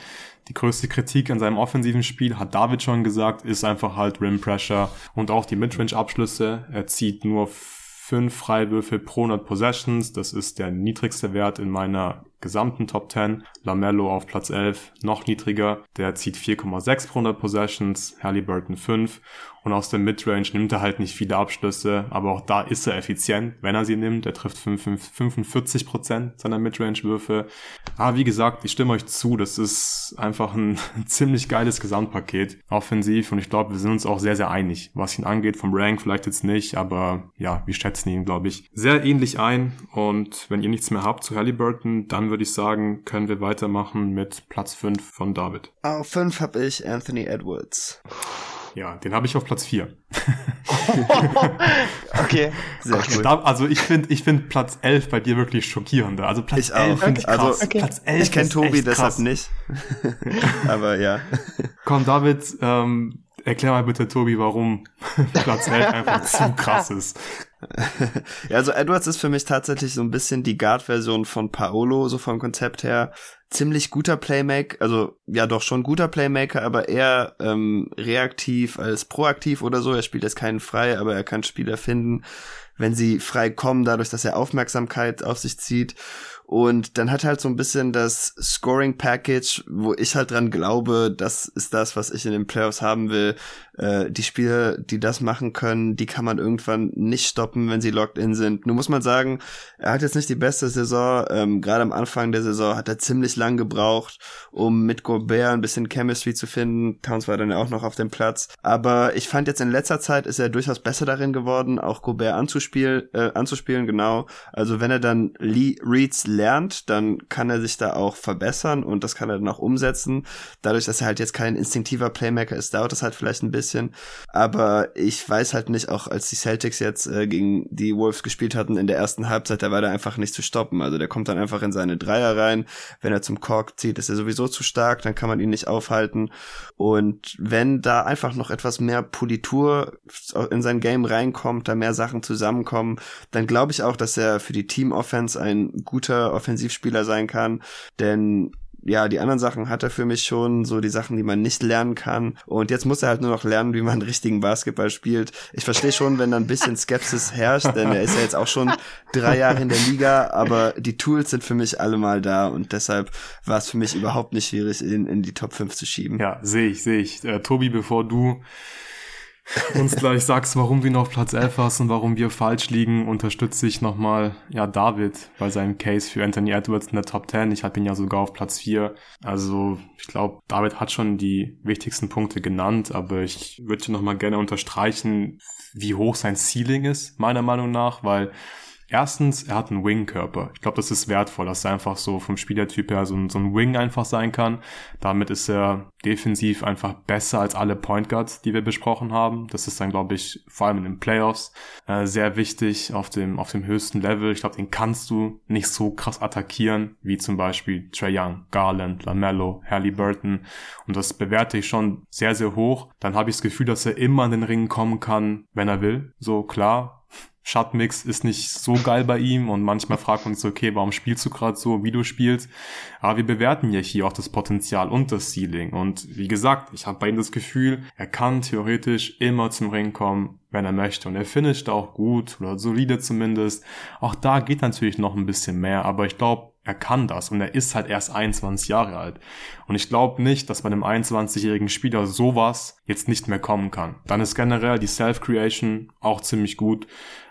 Die größte Kritik an seinem offensiven Spiel, hat David schon gesagt, ist einfach halt Rim Pressure und auch die Midrange-Abschlüsse. Er zieht nur fünf Freiwürfe pro hundert Possessions, das ist der niedrigste Wert in meiner gesamten Top zehn. LaMelo auf Platz elf, noch niedriger, der zieht vier Komma sechs pro hundert Possessions, Haliburton fünf, und aus der Midrange nimmt er halt nicht viele Abschlüsse, aber auch da ist er effizient, wenn er sie nimmt. Er trifft fünfundvierzig Prozent seiner Midrange-Würfe. Ah, wie gesagt, ich stimme euch zu, das ist einfach ein ziemlich geiles Gesamtpaket offensiv, und ich glaube, wir sind uns auch sehr, sehr einig, was ihn angeht, vom Rank vielleicht jetzt nicht, aber ja, wir schätzen ihn, glaube ich, sehr ähnlich ein. Und wenn ihr nichts mehr habt zu Haliburton, dann würde ich sagen, können wir weitermachen mit Platz fünf von David. Auf fünf habe ich Anthony Edwards. Ja, den habe ich auf Platz vier. Okay. Sehr cool. Also ich finde ich finde Platz elf bei dir wirklich schockierender. Also Platz ich elf finde ich krass. Also, okay. Platz elf, ich kenne Tobi deshalb krass. Nicht. Aber ja. Komm, David, ähm, erklär mal bitte, Tobi, warum Platz elf einfach zu krass ist. Ja, also Edwards ist für mich tatsächlich so ein bisschen die Guard-Version von Paolo, so vom Konzept her. Ziemlich guter Playmaker, also ja doch schon guter Playmaker, aber eher ähm, reaktiv als proaktiv oder so. Er spielt jetzt keinen frei, aber er kann Spieler finden, wenn sie frei kommen, dadurch, dass er Aufmerksamkeit auf sich zieht. Und dann hat halt so ein bisschen das Scoring-Package, wo ich halt dran glaube, das ist das, was ich in den Playoffs haben will. Äh, die Spieler, die das machen können, die kann man irgendwann nicht stoppen, wenn sie locked in sind. Nur muss man sagen, er hat jetzt nicht die beste Saison. Ähm, gerade am Anfang der Saison hat er ziemlich lang gebraucht, um mit Gobert ein bisschen Chemistry zu finden. Towns war dann ja auch noch auf dem Platz. Aber ich fand jetzt in letzter Zeit ist er durchaus besser darin geworden, auch Gobert anzuspielen, äh, anzuspielen, genau. Also wenn er dann Lee Reeds lernt, dann kann er sich da auch verbessern und das kann er dann auch umsetzen. Dadurch, dass er halt jetzt kein instinktiver Playmaker ist, dauert das halt vielleicht ein bisschen. Aber ich weiß halt nicht, auch als die Celtics jetzt äh, gegen die Wolves gespielt hatten in der ersten Halbzeit, da war der einfach nicht zu stoppen. Also der kommt dann einfach in seine Dreier rein. Wenn er zum Korb zieht, ist er sowieso zu stark, dann kann man ihn nicht aufhalten. Und wenn da einfach noch etwas mehr Politur in sein Game reinkommt, da mehr Sachen zusammenkommen, dann glaube ich auch, dass er für die Team-Offense ein guter Offensivspieler sein kann, denn ja, die anderen Sachen hat er für mich schon, so die Sachen, die man nicht lernen kann. Und jetzt muss er halt nur noch lernen, wie man richtigen Basketball spielt. Ich verstehe schon, wenn da ein bisschen Skepsis herrscht, denn er ist ja jetzt auch schon drei Jahre in der Liga, aber die Tools sind für mich allemal da und deshalb war es für mich überhaupt nicht schwierig, ihn in die Top fünf zu schieben. Ja, sehe ich, sehe ich. Äh, Tobi, bevor du uns gleich sagst, warum wir noch Platz elf hast und warum wir falsch liegen, unterstütze ich nochmal ja, David bei seinem Case für Anthony Edwards in der Top zehn. Ich habe ihn ja sogar auf Platz vier. Also ich glaube, David hat schon die wichtigsten Punkte genannt, aber ich würde nochmal gerne unterstreichen, wie hoch sein Ceiling ist, meiner Meinung nach, weil erstens, er hat einen Wing-Körper. Ich glaube, das ist wertvoll, dass er einfach so vom Spielertyp her so ein, so ein Wing einfach sein kann. Damit ist er defensiv einfach besser als alle Point Guards, die wir besprochen haben. Das ist dann, glaube ich, vor allem in den Playoffs äh, sehr wichtig auf dem auf dem höchsten Level. Ich glaube, den kannst du nicht so krass attackieren, wie zum Beispiel Trae Young, Garland, LaMelo, Haliburton. Und das bewerte ich schon sehr, sehr hoch. Dann habe ich das Gefühl, dass er immer an den Ring kommen kann, wenn er will. So, klar. Shotmix ist nicht so geil bei ihm und manchmal fragt man sich, okay, warum spielst du gerade so, wie du spielst? Aber wir bewerten ja hier auch das Potenzial und das Ceiling. Und wie gesagt, ich habe bei ihm das Gefühl, er kann theoretisch immer zum Ring kommen, wenn er möchte. Und er finisht auch gut oder solide zumindest. Auch da geht natürlich noch ein bisschen mehr, aber ich glaube, er kann das und er ist halt erst einundzwanzig Jahre alt. Und ich glaube nicht, dass bei einem einundzwanzigjährigen Spieler sowas jetzt nicht mehr kommen kann. Dann ist generell die Self-Creation auch ziemlich gut.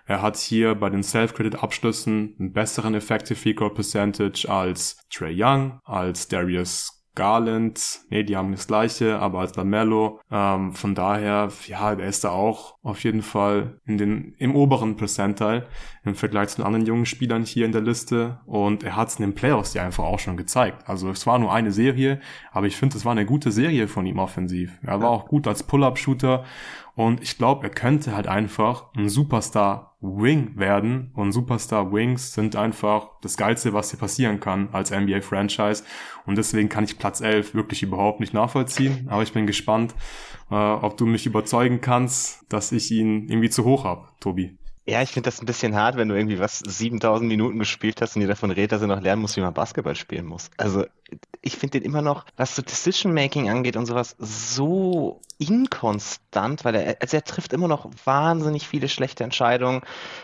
Er hat hier bei den Self-Credit-Abschlüssen einen besseren Effective Free Throw Percentage als Trae Young, als Darius Garland, nee, die haben das gleiche, aber als LaMelo, ähm, von daher, ja, der ist da auch auf jeden Fall in den, im oberen Percentile im Vergleich zu den anderen jungen Spielern hier in der Liste und er hat es in den Playoffs ja einfach auch schon gezeigt. Also es war nur eine Serie, aber ich finde, es war eine gute Serie von ihm offensiv. Er war ja auch gut als Pull-Up-Shooter und ich glaube, er könnte halt einfach ein Superstar-Wing werden und Superstar-Wings sind einfach das Geilste, was dir passieren kann als N B A-Franchise und deswegen kann ich Platz elf wirklich überhaupt nicht nachvollziehen, aber ich bin gespannt, äh, ob du mich überzeugen kannst, dass ich ihn irgendwie zu hoch habe, Tobi. Ja, ich finde das ein bisschen hart, wenn du irgendwie was siebentausend Minuten gespielt hast und dir davon redest, dass er noch lernen muss, wie man Basketball spielen muss. Also ich finde den immer noch, was so Decision-Making angeht und sowas, so inkonstant, weil er, also er trifft immer noch wahnsinnig viele schlechte Entscheidungen.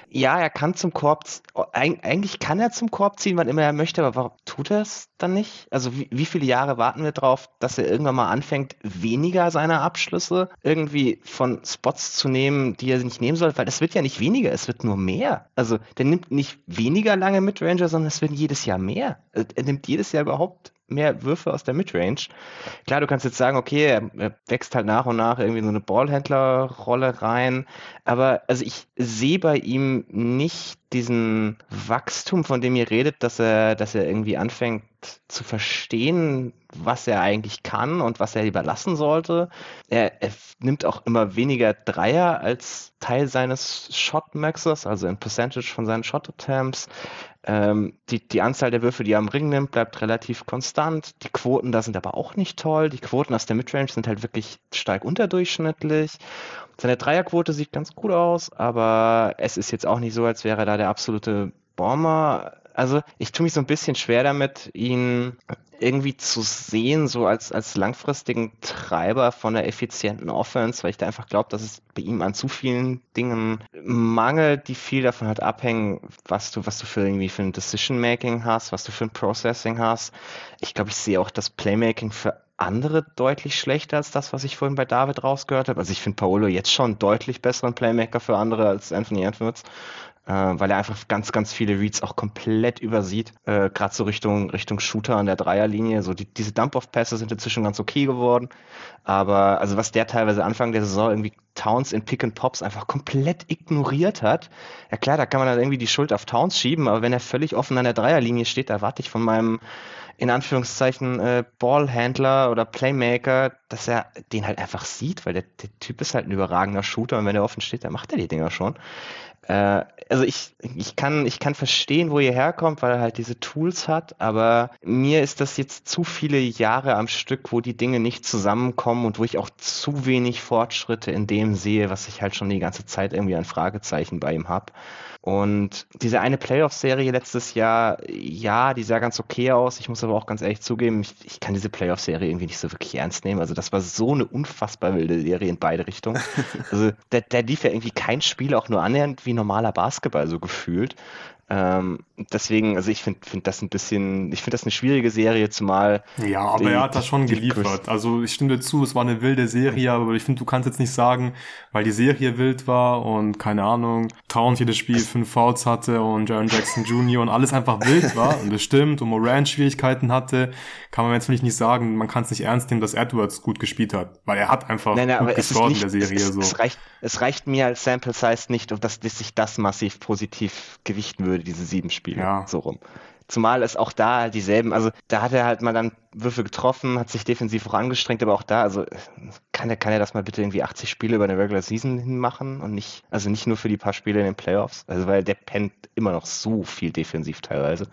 Ja, er kann zum Korb, eigentlich kann er zum Korb ziehen, wann immer er möchte, aber warum tut er es dann nicht? Also wie, wie viele Jahre warten wir drauf, dass er irgendwann mal anfängt, weniger seiner Abschlüsse irgendwie von Spots zu nehmen, die er nicht nehmen soll, weil es wird ja nicht weniger, es wird nur mehr. Also der nimmt nicht weniger lange Midranger, sondern es werden jedes Jahr mehr. Er nimmt jedes Jahr überhaupt mehr Würfe aus der Midrange. Klar, du kannst jetzt sagen, okay, er wächst halt nach und nach irgendwie so eine Ballhändlerrolle rein, aber also ich sehe bei ihm nicht diesen Wachstum, von dem ihr redet, dass er, dass er irgendwie anfängt zu verstehen, was er eigentlich kann und was er lieber lassen sollte. Er, er nimmt auch immer weniger Dreier als Teil seines Shotmaxes, also ein Percentage von seinen Shot-Attempts. Ähm, die, die Anzahl der Würfe, die er am Ring nimmt, bleibt relativ konstant. Die Quoten da sind aber auch nicht toll. Die Quoten aus der Midrange sind halt wirklich stark unterdurchschnittlich. Seine Dreierquote sieht ganz gut aus, aber es ist jetzt auch nicht so, als wäre er da der absolute Bomber. Also ich tue mich so ein bisschen schwer damit, ihn irgendwie zu sehen, so als, als langfristigen Treiber von einer effizienten Offense, weil ich da einfach glaube, dass es bei ihm an zu vielen Dingen mangelt, die viel davon halt abhängen, was du, was du für irgendwie für ein Decision-Making hast, was du für ein Processing hast. Ich glaube, ich sehe auch das Playmaking für andere deutlich schlechter als das, was ich vorhin bei David rausgehört habe. Also ich finde Paolo jetzt schon deutlich besseren Playmaker für andere als Anthony Edwards, weil er einfach ganz, ganz viele Reads auch komplett übersieht, äh, gerade so Richtung Richtung Shooter an der Dreierlinie. So die, diese Dump-Off-Pässe sind inzwischen ganz okay geworden, aber also was der teilweise Anfang der Saison irgendwie Towns in Pick-and-Pops einfach komplett ignoriert hat, ja klar, da kann man dann irgendwie die Schuld auf Towns schieben, aber wenn er völlig offen an der Dreierlinie steht, erwarte ich von meinem, in Anführungszeichen, äh, Ballhändler oder Playmaker, dass er den halt einfach sieht, weil der, der Typ ist halt ein überragender Shooter und wenn er offen steht, dann macht er die Dinger schon. Äh, also ich, ich kann, ich kann verstehen, wo ihr herkommt, weil er halt diese Tools hat, aber mir ist das jetzt zu viele Jahre am Stück, wo die Dinge nicht zusammenkommen und wo ich auch zu wenig Fortschritte in dem sehe, was ich halt schon die ganze Zeit irgendwie an Fragezeichen bei ihm habe. Und diese eine Playoff-Serie letztes Jahr, ja, die sah ganz okay aus. Ich muss aber auch ganz ehrlich zugeben, ich, ich kann diese Playoff-Serie irgendwie nicht so wirklich ernst nehmen. Also das war so eine unfassbar wilde Serie in beide Richtungen. Also da, da lief ja irgendwie kein Spiel auch nur annähernd wie normaler Basketball so gefühlt. Ähm, deswegen, also ich finde find das ein bisschen, ich finde das eine schwierige Serie, zumal... Ja, aber die, er hat das schon geliefert. Also ich stimme dir zu, es war eine wilde Serie, aber ich finde, du kannst jetzt nicht sagen, weil die Serie wild war und, keine Ahnung, Towns jedes Spiel fünf Fouls hatte und Jaren Jackson Junior und alles einfach wild war und bestimmt und Morant Schwierigkeiten hatte, kann man jetzt wirklich nicht sagen, man kann es nicht ernst nehmen, dass Edwards gut gespielt hat, weil er hat einfach nein, nein, gut gescored in der Serie. Es, so. es, reicht, es reicht mir als Sample Size nicht, um dass, dass sich das massiv positiv gewichten würde, diese sieben Spiele, ja. So rum. Zumal es auch da dieselben, also da hat er halt mal dann Würfe getroffen, hat sich defensiv auch angestrengt, aber auch da, also kann er, kann er das mal bitte irgendwie achtzig Spiele über eine Regular Season hinmachen und nicht, also nicht nur für die paar Spiele in den Playoffs, also weil der pennt immer noch so viel defensiv teilweise,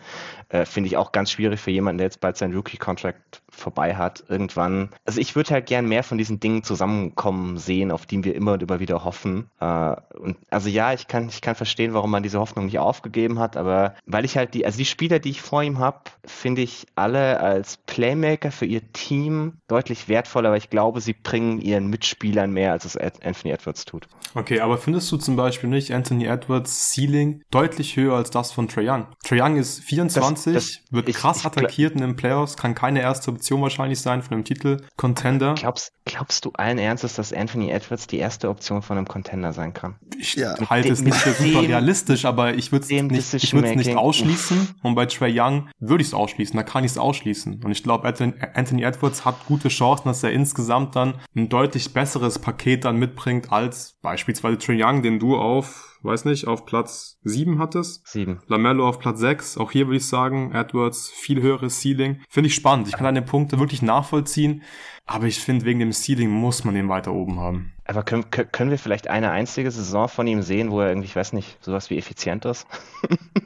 äh, finde ich auch ganz schwierig für jemanden, der jetzt bald seinen Rookie-Contract vorbei hat, irgendwann. Also ich würde halt gern mehr von diesen Dingen zusammenkommen sehen, auf die wir immer und immer wieder hoffen. Äh, und also ja, ich kann, ich kann verstehen, warum man diese Hoffnung nicht aufgegeben hat, aber weil ich halt die, also die Spieler, die ich vor ihm habe, finde ich alle als Playmaker für ihr Team deutlich wertvoller, weil ich glaube, sie bringen ihren Mitspielern mehr, als es Anthony Edwards tut. Okay, aber findest du zum Beispiel nicht Anthony Edwards Ceiling deutlich höher als das von Trae Young? Trae Young ist vierundzwanzig, das, das, wird ich, krass ich, ich, attackiert in den Playoffs, kann keine erste Option wahrscheinlich sein von einem Titel Contender. Glaubst, glaubst du allen Ernstes, dass Anthony Edwards die erste Option von einem Contender sein kann? Ich ja. halte es nicht für super dem, realistisch, aber ich würde es nicht, ich würde es nicht ausschließen. Uff. Und bei Trae Young würde ich es ausschließen, da kann ich es ausschließen. Und ich glaube, Anthony Edwards hat gute Chancen, dass er insgesamt dann ein deutlich besseres Paket dann mitbringt als beispielsweise Trae Young, den du auf... weiß nicht, auf Platz sieben hattest. sieben. LaMelo auf Platz sechs. Auch hier würde ich sagen, Edwards, viel höheres Ceiling. Finde ich spannend. Ich kann deine Punkte wirklich nachvollziehen. Aber ich finde, wegen dem Ceiling muss man den weiter oben haben. Aber können, können wir vielleicht eine einzige Saison von ihm sehen, wo er irgendwie, ich weiß nicht, sowas wie effizient ist?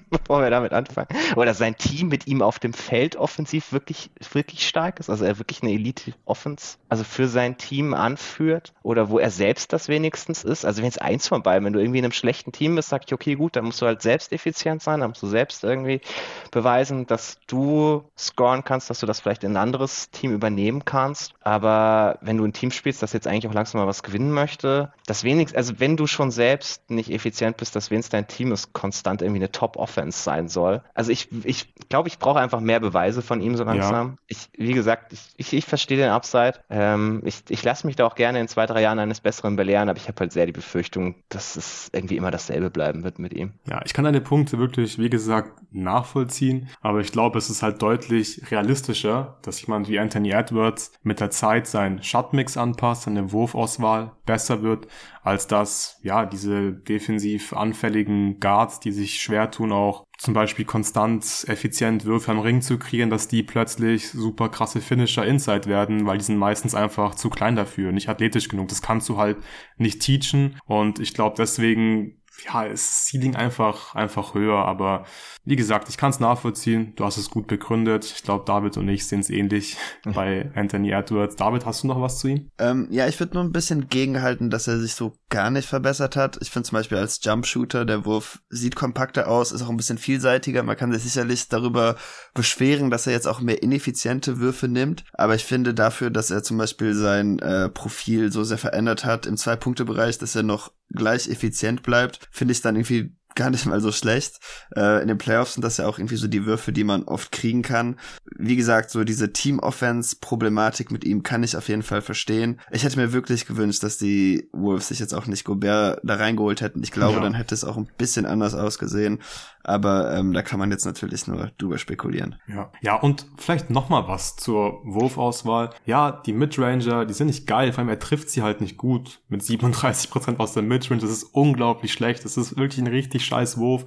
Bevor wir damit anfangen. Oder sein Team mit ihm auf dem Feld offensiv wirklich, wirklich stark ist. Also er wirklich eine Elite-Offense, also für sein Team anführt. Oder wo er selbst das wenigstens ist. Also wenn es eins von beiden, wenn du irgendwie in einem schlechten Team bist, sag ich, okay, gut, dann musst du halt selbst effizient sein. Dann musst du selbst irgendwie beweisen, dass du scoren kannst, dass du das vielleicht in ein anderes Team übernehmen kannst. Aber wenn du ein Team spielst, das jetzt eigentlich auch langsam mal was gewinnen möchte, das wenigstens, also wenn du schon selbst nicht effizient bist, dass wenigstens dein Team ist, konstant irgendwie eine Top-Offense sein soll. Also ich ich glaube, ich brauche einfach mehr Beweise von ihm so langsam. Ja. Ich, wie gesagt, ich, ich, ich verstehe den Upside. Ähm, ich ich lasse mich da auch gerne in zwei, drei Jahren eines Besseren belehren, aber ich habe halt sehr die Befürchtung, dass es irgendwie immer dasselbe bleiben wird mit ihm. Ja, ich kann deine Punkte wirklich, wie gesagt, nachvollziehen, aber ich glaube, es ist halt deutlich realistischer, dass jemand wie Anthony Edwards mit der Zeit seinen Shotmix anpasst, seine Wurfauswahl besser wird, als dass, ja, diese defensiv anfälligen Guards, die sich schwer tun, auch zum Beispiel konstant effizient Würfe am Ring zu kreieren, dass die plötzlich super krasse Finisher Inside werden, weil die sind meistens einfach zu klein dafür, nicht athletisch genug. Das kannst du halt nicht teachen und ich glaube, deswegen ja, ist das Ceiling einfach, einfach höher. Aber wie gesagt, ich kann es nachvollziehen. Du hast es gut begründet. Ich glaube, David und ich sehen es ähnlich bei Anthony Edwards. David, hast du noch was zu ihm? Ähm, ja, ich würde nur ein bisschen gegenhalten, dass er sich so gar nicht verbessert hat. Ich finde zum Beispiel als Jumpshooter, der Wurf sieht kompakter aus, ist auch ein bisschen vielseitiger. Man kann sich sicherlich darüber beschweren, dass er jetzt auch mehr ineffiziente Würfe nimmt. Aber ich finde dafür, dass er zum Beispiel sein äh, Profil so sehr verändert hat im Zwei-Punkte-Bereich, dass er noch gleich effizient bleibt, finde ich dann irgendwie gar nicht mal so schlecht. Äh, in den Playoffs sind das ja auch irgendwie so die Würfe, die man oft kriegen kann. Wie gesagt, so diese Team-Offense-Problematik mit ihm kann ich auf jeden Fall verstehen. Ich hätte mir wirklich gewünscht, dass die Wolves sich jetzt auch nicht Gobert da reingeholt hätten. Ich glaube, ja. Dann hätte es auch ein bisschen anders ausgesehen. Aber ähm, da kann man jetzt natürlich nur drüber spekulieren. Ja, ja, und vielleicht nochmal was zur Wurfauswahl. Ja, die Midranger, die sind nicht geil, vor allem er trifft sie halt nicht gut mit siebenunddreißig Prozent aus der Midrange. Das ist unglaublich schlecht, das ist wirklich ein richtig scheiß Wurf.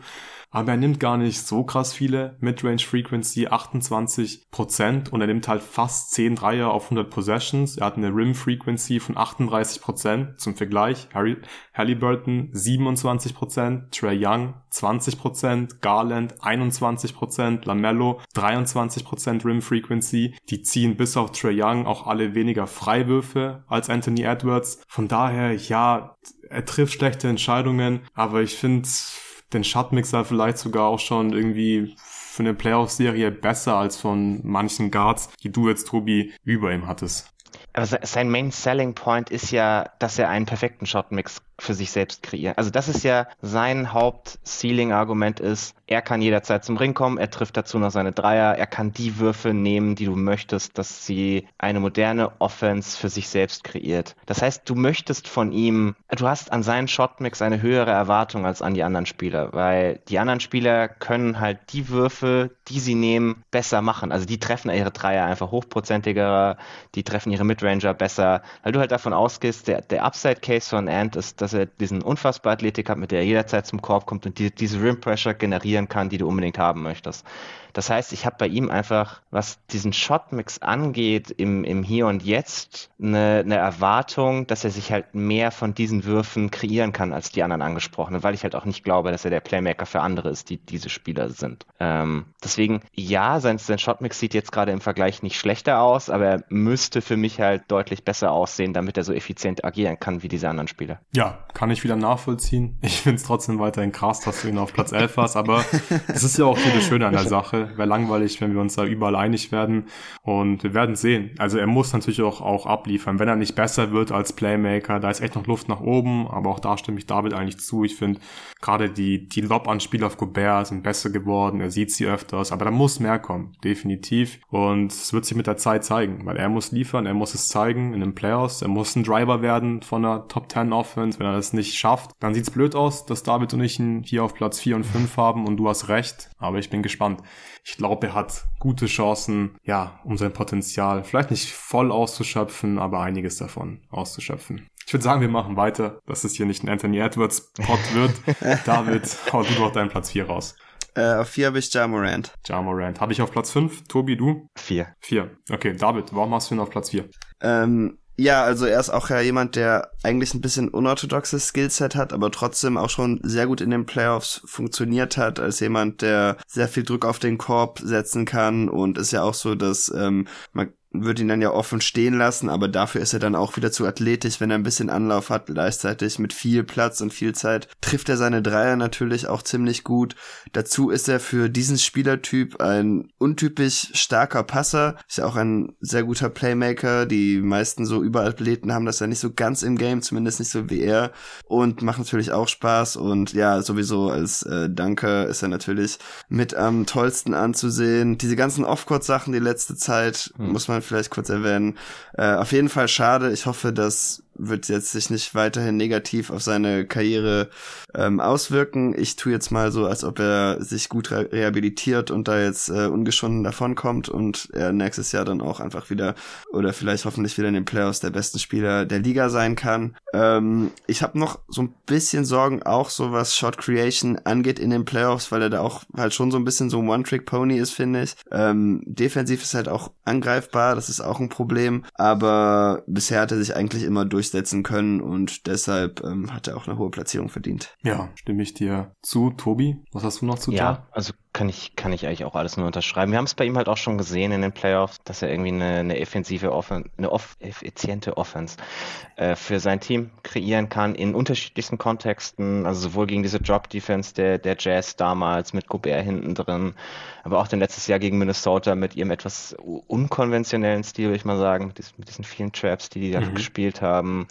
Aber er nimmt gar nicht so krass viele. Midrange Frequency achtundzwanzig Prozent und er nimmt halt fast zehn Dreier auf hundert Possessions. Er hat eine Rim Frequency von achtunddreißig Prozent zum Vergleich. Harry, Haliburton siebenundzwanzig Prozent, Trae Young zwanzig Prozent, Garland einundzwanzig Prozent, LaMelo dreiundzwanzig Prozent Rim Frequency. Die ziehen bis auf Trae Young auch alle weniger Freiwürfe als Anthony Edwards. Von daher, ja, er trifft schlechte Entscheidungen, aber ich finde den Shotmixer vielleicht sogar auch schon irgendwie für eine Playoff-Serie besser als von manchen Guards, die du jetzt, Tobi, über ihm hattest. Aber sein Main-Selling-Point ist ja, dass er einen perfekten Shotmix für sich selbst kreiert. Also das ist ja sein Haupt-Ceiling-Argument ist, er kann jederzeit zum Ring kommen, er trifft dazu noch seine Dreier, er kann die Würfe nehmen, die du möchtest, dass sie eine moderne Offense für sich selbst kreiert. Das heißt, du möchtest von ihm, du hast an seinen Shotmix eine höhere Erwartung als an die anderen Spieler, weil die anderen Spieler können halt die Würfe, die sie nehmen, besser machen. Also die treffen ihre Dreier einfach hochprozentiger, die treffen ihre Midranger besser, weil du halt davon ausgehst, der, der Upside-Case von Ant ist, dass dass er diesen unfassbaren Athletik hat, mit der er jederzeit zum Korb kommt und die, diese Rim-Pressure generieren kann, die du unbedingt haben möchtest. Das heißt, ich habe bei ihm einfach, was diesen Shot-Mix angeht, im, im Hier und Jetzt eine, eine Erwartung, dass er sich halt mehr von diesen Würfen kreieren kann als die anderen angesprochenen, weil ich halt auch nicht glaube, dass er der Playmaker für andere ist, die diese Spieler sind. Ähm, deswegen, ja, sein, sein Shot-Mix sieht jetzt gerade im Vergleich nicht schlechter aus, aber er müsste für mich halt deutlich besser aussehen, damit er so effizient agieren kann wie diese anderen Spieler. Ja, kann ich wieder nachvollziehen. Ich find's trotzdem weiterhin krass, dass du ihn auf Platz elf hast, aber es ist ja auch viel schöner an der Sache. Wäre langweilig, wenn wir uns da überall einig werden und wir werden sehen. Also er muss natürlich auch, auch abliefern, wenn er nicht besser wird als Playmaker. Da ist echt noch Luft nach oben, aber auch da stimme ich David eigentlich zu. Ich finde gerade die, die Lob-Anspiele auf Gobert sind besser geworden. Er sieht sie öfters, aber da muss mehr kommen, definitiv. Und es wird sich mit der Zeit zeigen, weil er muss liefern, er muss es zeigen in den Playoffs, er muss ein Driver werden von der Top-zehn-Offense. Wenn er das nicht schafft, dann sieht's blöd aus, dass David und ich ihn hier auf Platz vier und fünf haben und du hast recht, aber ich bin gespannt. Ich glaube, er hat gute Chancen, ja, um sein Potenzial vielleicht nicht voll auszuschöpfen, aber einiges davon auszuschöpfen. Ich würde sagen, wir machen weiter, dass es hier nicht ein Anthony Edwards-Pod wird. David, hau du doch deinen Platz vier raus. Äh, auf vier habe ich Ja Morant. Ja Morant. Habe ich auf Platz fünf? Tobi, du? vier. vier. Okay, David, warum hast du ihn auf Platz vier? Ähm... Ja, also er ist auch ja jemand, der eigentlich ein bisschen unorthodoxes Skillset hat, aber trotzdem auch schon sehr gut in den Playoffs funktioniert hat, als jemand, der sehr viel Druck auf den Korb setzen kann und ist ja auch so, dass ähm, man würde ihn dann ja offen stehen lassen, aber dafür ist er dann auch wieder zu athletisch, wenn er ein bisschen Anlauf hat, gleichzeitig mit viel Platz und viel Zeit trifft er seine Dreier natürlich auch ziemlich gut. Dazu ist er für diesen Spielertyp ein untypisch starker Passer, ist ja auch ein sehr guter Playmaker, die meisten so Überathleten haben das ja nicht so ganz im Game, zumindest nicht so wie er und macht natürlich auch Spaß und ja, sowieso als äh, Dunker ist er natürlich mit am tollsten anzusehen. Diese ganzen Off-Court-Sachen die letzte Zeit, hm. muss man vielleicht kurz erwähnen. Äh, auf jeden Fall schade. Ich hoffe, das wird jetzt sich nicht weiterhin negativ auf seine Karriere ähm, auswirken. Ich tue jetzt mal so, als ob er sich gut re- rehabilitiert und da jetzt äh, ungeschunden davonkommt und er nächstes Jahr dann auch einfach wieder oder vielleicht hoffentlich wieder in den Playoffs der besten Spieler der Liga sein kann. Ähm, ich habe noch so ein bisschen Sorgen auch so, was Shot Creation angeht in den Playoffs, weil er da auch halt schon so ein bisschen so ein One-Trick-Pony ist, finde ich. Ähm, defensiv ist halt auch angreifbar, das ist auch ein Problem, aber bisher hat er sich eigentlich immer durch durchsetzen können und deshalb ähm, hat er auch eine hohe Platzierung verdient. Ja, stimme ich dir zu. Tobi, was hast du noch zu tun? Ja, also kann ich, kann ich eigentlich auch alles nur unterschreiben. Wir haben es bei ihm halt auch schon gesehen in den Playoffs, dass er irgendwie eine, eine offensive, Offen, eine off- effiziente Offense äh, für sein Team kreieren kann in unterschiedlichsten Kontexten, also sowohl gegen diese Drop-Defense der, der Jazz damals mit Gobert hinten drin, aber auch dann letztes Jahr gegen Minnesota mit ihrem etwas unkonventionellen Stil, würde ich mal sagen, mit diesen, mit diesen vielen Traps, die die da mhm. gespielt haben.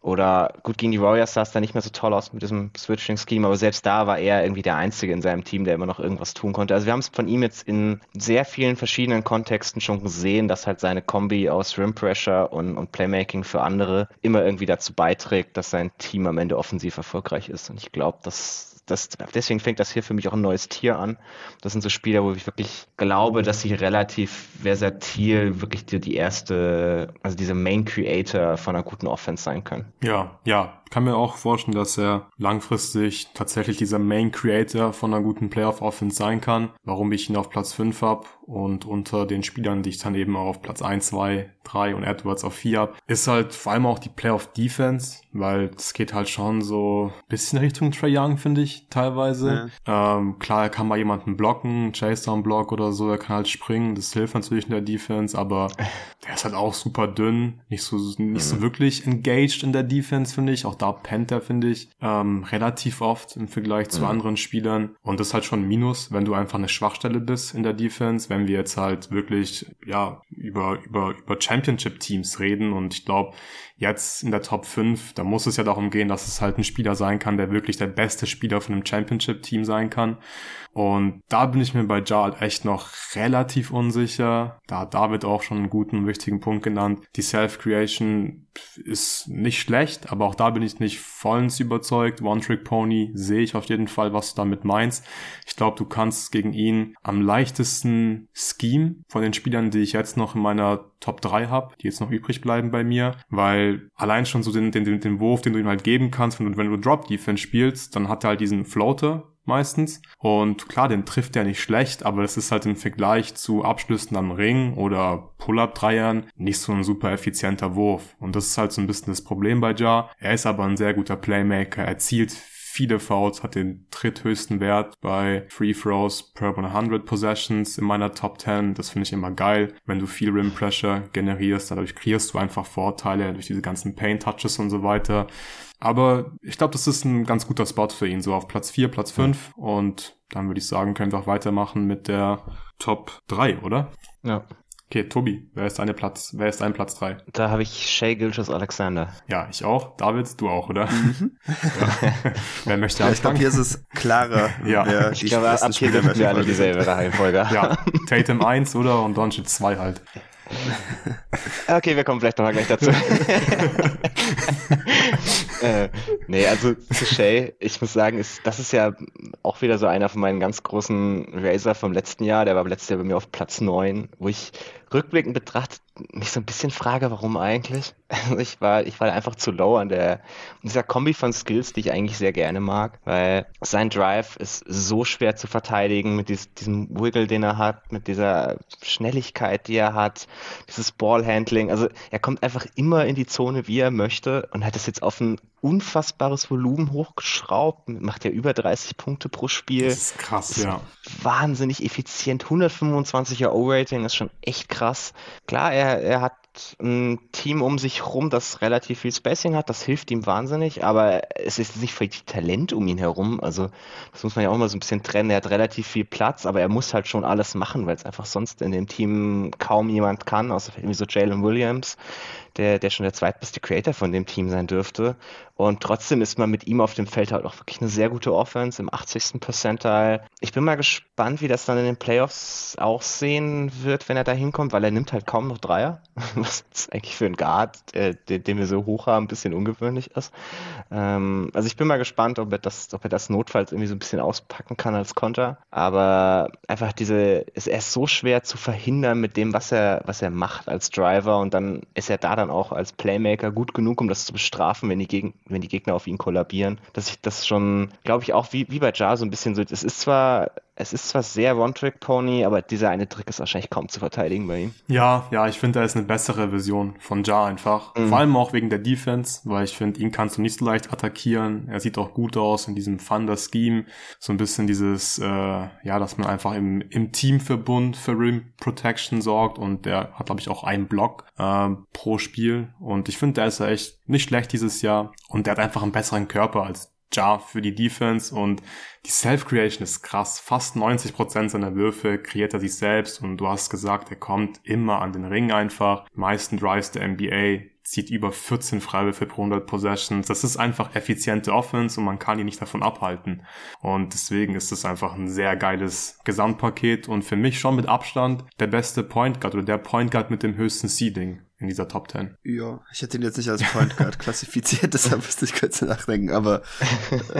Oder gut, gegen die Warriors sah es da nicht mehr so toll aus mit diesem Switching-Scheme, aber selbst da war er irgendwie der Einzige in seinem Team, der immer noch irgendwas tun konnte. Also wir haben es von ihm jetzt in sehr vielen verschiedenen Kontexten schon gesehen, dass halt seine Kombi aus Rim-Pressure und, und Playmaking für andere immer irgendwie dazu beiträgt, dass sein Team am Ende offensiv erfolgreich ist. Und ich glaube, dass Das, deswegen fängt das hier für mich auch ein neues Tier an. Das sind so Spieler, wo ich wirklich glaube, dass sie relativ versatil wirklich die, die erste, also diese Main Creator von einer guten Offense sein können. Ja, ja. Ich kann mir auch vorstellen, dass er langfristig tatsächlich dieser Main Creator von einer guten Playoff-Offense sein kann, warum ich ihn auf Platz fünf habe und unter den Spielern, die ich dann eben auch auf Platz eins, zwei, drei und Edwards auf vier habe, ist halt vor allem auch die Playoff-Defense, weil es geht halt schon so ein bisschen Richtung Trae Young, finde ich, teilweise. Ja. Ähm, klar, er kann mal jemanden blocken, Chase-Down-Block oder so, er kann halt springen, das hilft natürlich in der Defense, aber der ist halt auch super dünn, nicht so, nicht so wirklich engaged in der Defense, finde ich, auch da pennt er, finde ich, ähm, relativ oft im Vergleich zu mhm. anderen Spielern. Und das ist halt schon ein Minus, wenn du einfach eine Schwachstelle bist in der Defense, wenn wir jetzt halt wirklich, ja, über, über, über Championship-Teams reden. Und ich glaube, jetzt in der Top fünf, da muss es ja darum gehen, dass es halt ein Spieler sein kann, der wirklich der beste Spieler von einem Championship-Team sein kann. Und da bin ich mir bei Ja halt echt noch relativ unsicher. Da hat David auch schon einen guten und wichtigen Punkt genannt. Die Self-Creation ist nicht schlecht, aber auch da bin ich nicht vollends überzeugt. One-Trick-Pony sehe ich auf jeden Fall, was du damit meinst. Ich glaube, du kannst gegen ihn am leichtesten Scheme von den Spielern, die ich jetzt noch in meiner Top drei habe, die jetzt noch übrig bleiben bei mir, weil allein schon so den, den, den, den Wurf, den du ihm halt geben kannst, wenn du, wenn du Drop-Defense spielst, dann hat er halt diesen Floater meistens. Und klar, den trifft er nicht schlecht, aber das ist halt im Vergleich zu Abschlüssen am Ring oder Pull-Up-Dreiern nicht so ein super effizienter Wurf. Und das ist halt so ein bisschen das Problem bei Ja. Er ist aber ein sehr guter Playmaker, er zielt viele Fouls, hat den dritthöchsten Wert bei Free Throws per hundert Possessions in meiner Top zehn. Das finde ich immer geil. Wenn du viel Rim Pressure generierst, dadurch kreierst du einfach Vorteile durch diese ganzen Paint Touches und so weiter. Aber ich glaube, das ist ein ganz guter Spot für ihn, so auf Platz vier, Platz fünf. Und dann würde ich sagen, können wir auch weitermachen mit der Top drei, oder? Ja. Okay, Tobi, wer ist deine Platz, wer ist dein Platz drei? Da habe ich Shai Gilgeous-Alexander. Ja, ich auch. David, du auch, oder? Mhm. Ja. Wer möchte anfangen? Ich glaube, hier ist es klarer. Ja. Wer ich glaube, ab hier sind wir alle dieselbe Reihenfolge. Ja, Tatum eins, oder? Und Doncic zwei halt. Okay, wir kommen vielleicht nochmal gleich dazu. äh, nee, also zu Shai, ich muss sagen, ist, das ist ja auch wieder so einer von meinen ganz großen Racer vom letzten Jahr, der war letztes Jahr bei mir auf Platz neun, wo ich rückblickend betrachtet mich so ein bisschen frage, warum eigentlich? Also ich war, ich war einfach zu low an der, dieser Kombi von Skills, die ich eigentlich sehr gerne mag, weil sein Drive ist so schwer zu verteidigen mit dies, diesem Wiggle, den er hat, mit dieser Schnelligkeit, die er hat, dieses Ballhandling. Also er kommt einfach immer in die Zone, wie er möchte und hat das jetzt auf ein unfassbares Volumen hochgeschraubt. Macht ja über dreißig Punkte pro Spiel. Das ist krass, ist ja. Wahnsinnig effizient. hundertfünfundzwanziger O-Rating ist schon echt krass. Klar, er, er hat ein Team um sich rum, das relativ viel Spacing hat, das hilft ihm wahnsinnig, aber es ist nicht viel Talent um ihn herum, also das muss man ja auch mal so ein bisschen trennen, er hat relativ viel Platz, aber er muss halt schon alles machen, weil es einfach sonst in dem Team kaum jemand kann, außer irgendwie so Jalen Williams, der, der schon der zweitbeste Creator von dem Team sein dürfte, und trotzdem ist man mit ihm auf dem Feld halt auch wirklich eine sehr gute Offense im achtzigsten Percentile. Ich bin mal gespannt, wie das dann in den Playoffs aussehen wird, wenn er da hinkommt, weil er nimmt halt kaum noch Dreier, was jetzt eigentlich für einen Guard, äh, den, den wir so hoch haben, ein bisschen ungewöhnlich ist. Ähm, also ich bin mal gespannt, ob er das, ob er das notfalls irgendwie so ein bisschen auspacken kann als Konter. Aber einfach diese, ist er so schwer zu verhindern mit dem, was er, was er macht als Driver, und dann ist er da dann auch als Playmaker gut genug, um das zu bestrafen, wenn die, Geg- wenn die Gegner auf ihn kollabieren. Dass ich das schon, glaube ich, auch wie, wie bei Ja so ein bisschen so, es ist zwar Es ist zwar sehr One-Trick-Pony, aber dieser eine Trick ist wahrscheinlich kaum zu verteidigen bei ihm. Ja, ja, ich finde, er ist eine bessere Version von Ja einfach. Mhm. Vor allem auch wegen der Defense, weil ich finde, ihn kannst du nicht so leicht attackieren. Er sieht auch gut aus in diesem Thunder-Scheme. So ein bisschen dieses, äh, ja, dass man einfach im, im Teamverbund für Rim-Protection sorgt, und der hat, glaube ich, auch einen Block äh, pro Spiel. Und ich finde, der ist ja echt nicht schlecht dieses Jahr, und der hat einfach einen besseren Körper als Ja für die Defense, und die Self-Creation ist krass. Fast neunzig Prozent seiner Würfe kreiert er sich selbst, und du hast gesagt, er kommt immer an den Ring einfach. Die meisten Drives der N B A, zieht über vierzehn Freiwürfe pro hundert Possessions. Das ist einfach effiziente Offense, und man kann ihn nicht davon abhalten. Und deswegen ist es einfach ein sehr geiles Gesamtpaket, und für mich schon mit Abstand der beste Point Guard oder der Point Guard mit dem höchsten Seeding in dieser Top Ten. Ja, ich hätte ihn jetzt nicht als Point Guard klassifiziert, deshalb müsste ich kurz nachdenken, aber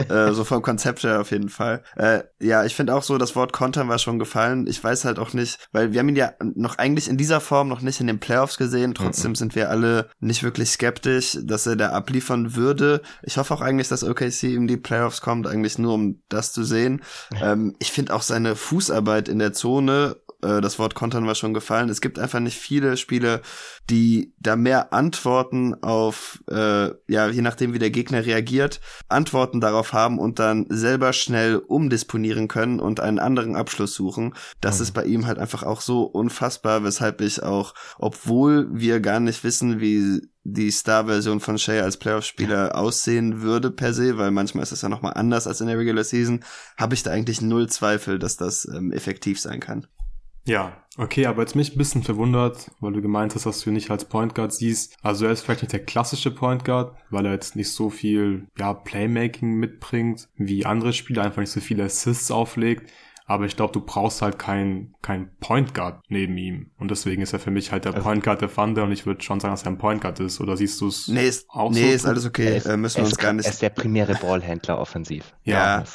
äh, so vom Konzept her auf jeden Fall. Äh, ja, ich finde auch so, das Wort Kontern war schon gefallen. Ich weiß halt auch nicht, weil wir haben ihn ja noch eigentlich in dieser Form noch nicht in den Playoffs gesehen, trotzdem mhm. sind wir alle nicht wirklich skeptisch, dass er da abliefern würde. Ich hoffe auch eigentlich, dass O K C in die Playoffs kommt, eigentlich nur um das zu sehen. Ja. Ähm, ich finde auch seine Fußarbeit in der Zone, das Wort Kontern war schon gefallen. Es gibt einfach nicht viele Spieler, die da mehr Antworten auf, äh, ja, je nachdem wie der Gegner reagiert, Antworten darauf haben und dann selber schnell umdisponieren können und einen anderen Abschluss suchen. Das mhm. ist bei ihm halt einfach auch so unfassbar, weshalb ich auch, obwohl wir gar nicht wissen, wie die Star-Version von Shea als Playoff-Spieler aussehen würde per se, weil manchmal ist es ja nochmal anders als in der Regular Season, habe ich da eigentlich null Zweifel, dass das ähm, effektiv sein kann. Ja, okay, aber jetzt mich ein bisschen verwundert, weil du gemeint hast, dass du ihn nicht als Point Guard siehst. Also er ist vielleicht nicht der klassische Point Guard, weil er jetzt nicht so viel ja, Playmaking mitbringt, wie andere Spieler, einfach nicht so viele Assists auflegt. Aber ich glaube, du brauchst halt keinen kein Point Guard neben ihm. Und deswegen ist er für mich halt der Point Guard der Thunder, und ich würde schon sagen, dass er ein Point Guard ist. Oder siehst du es nee, ist, auch nee, so? Nee, ist alles okay. Ist, äh, müssen wir uns ist, gar nicht... Er ist der primäre Ballhändler offensiv. Ja. ja.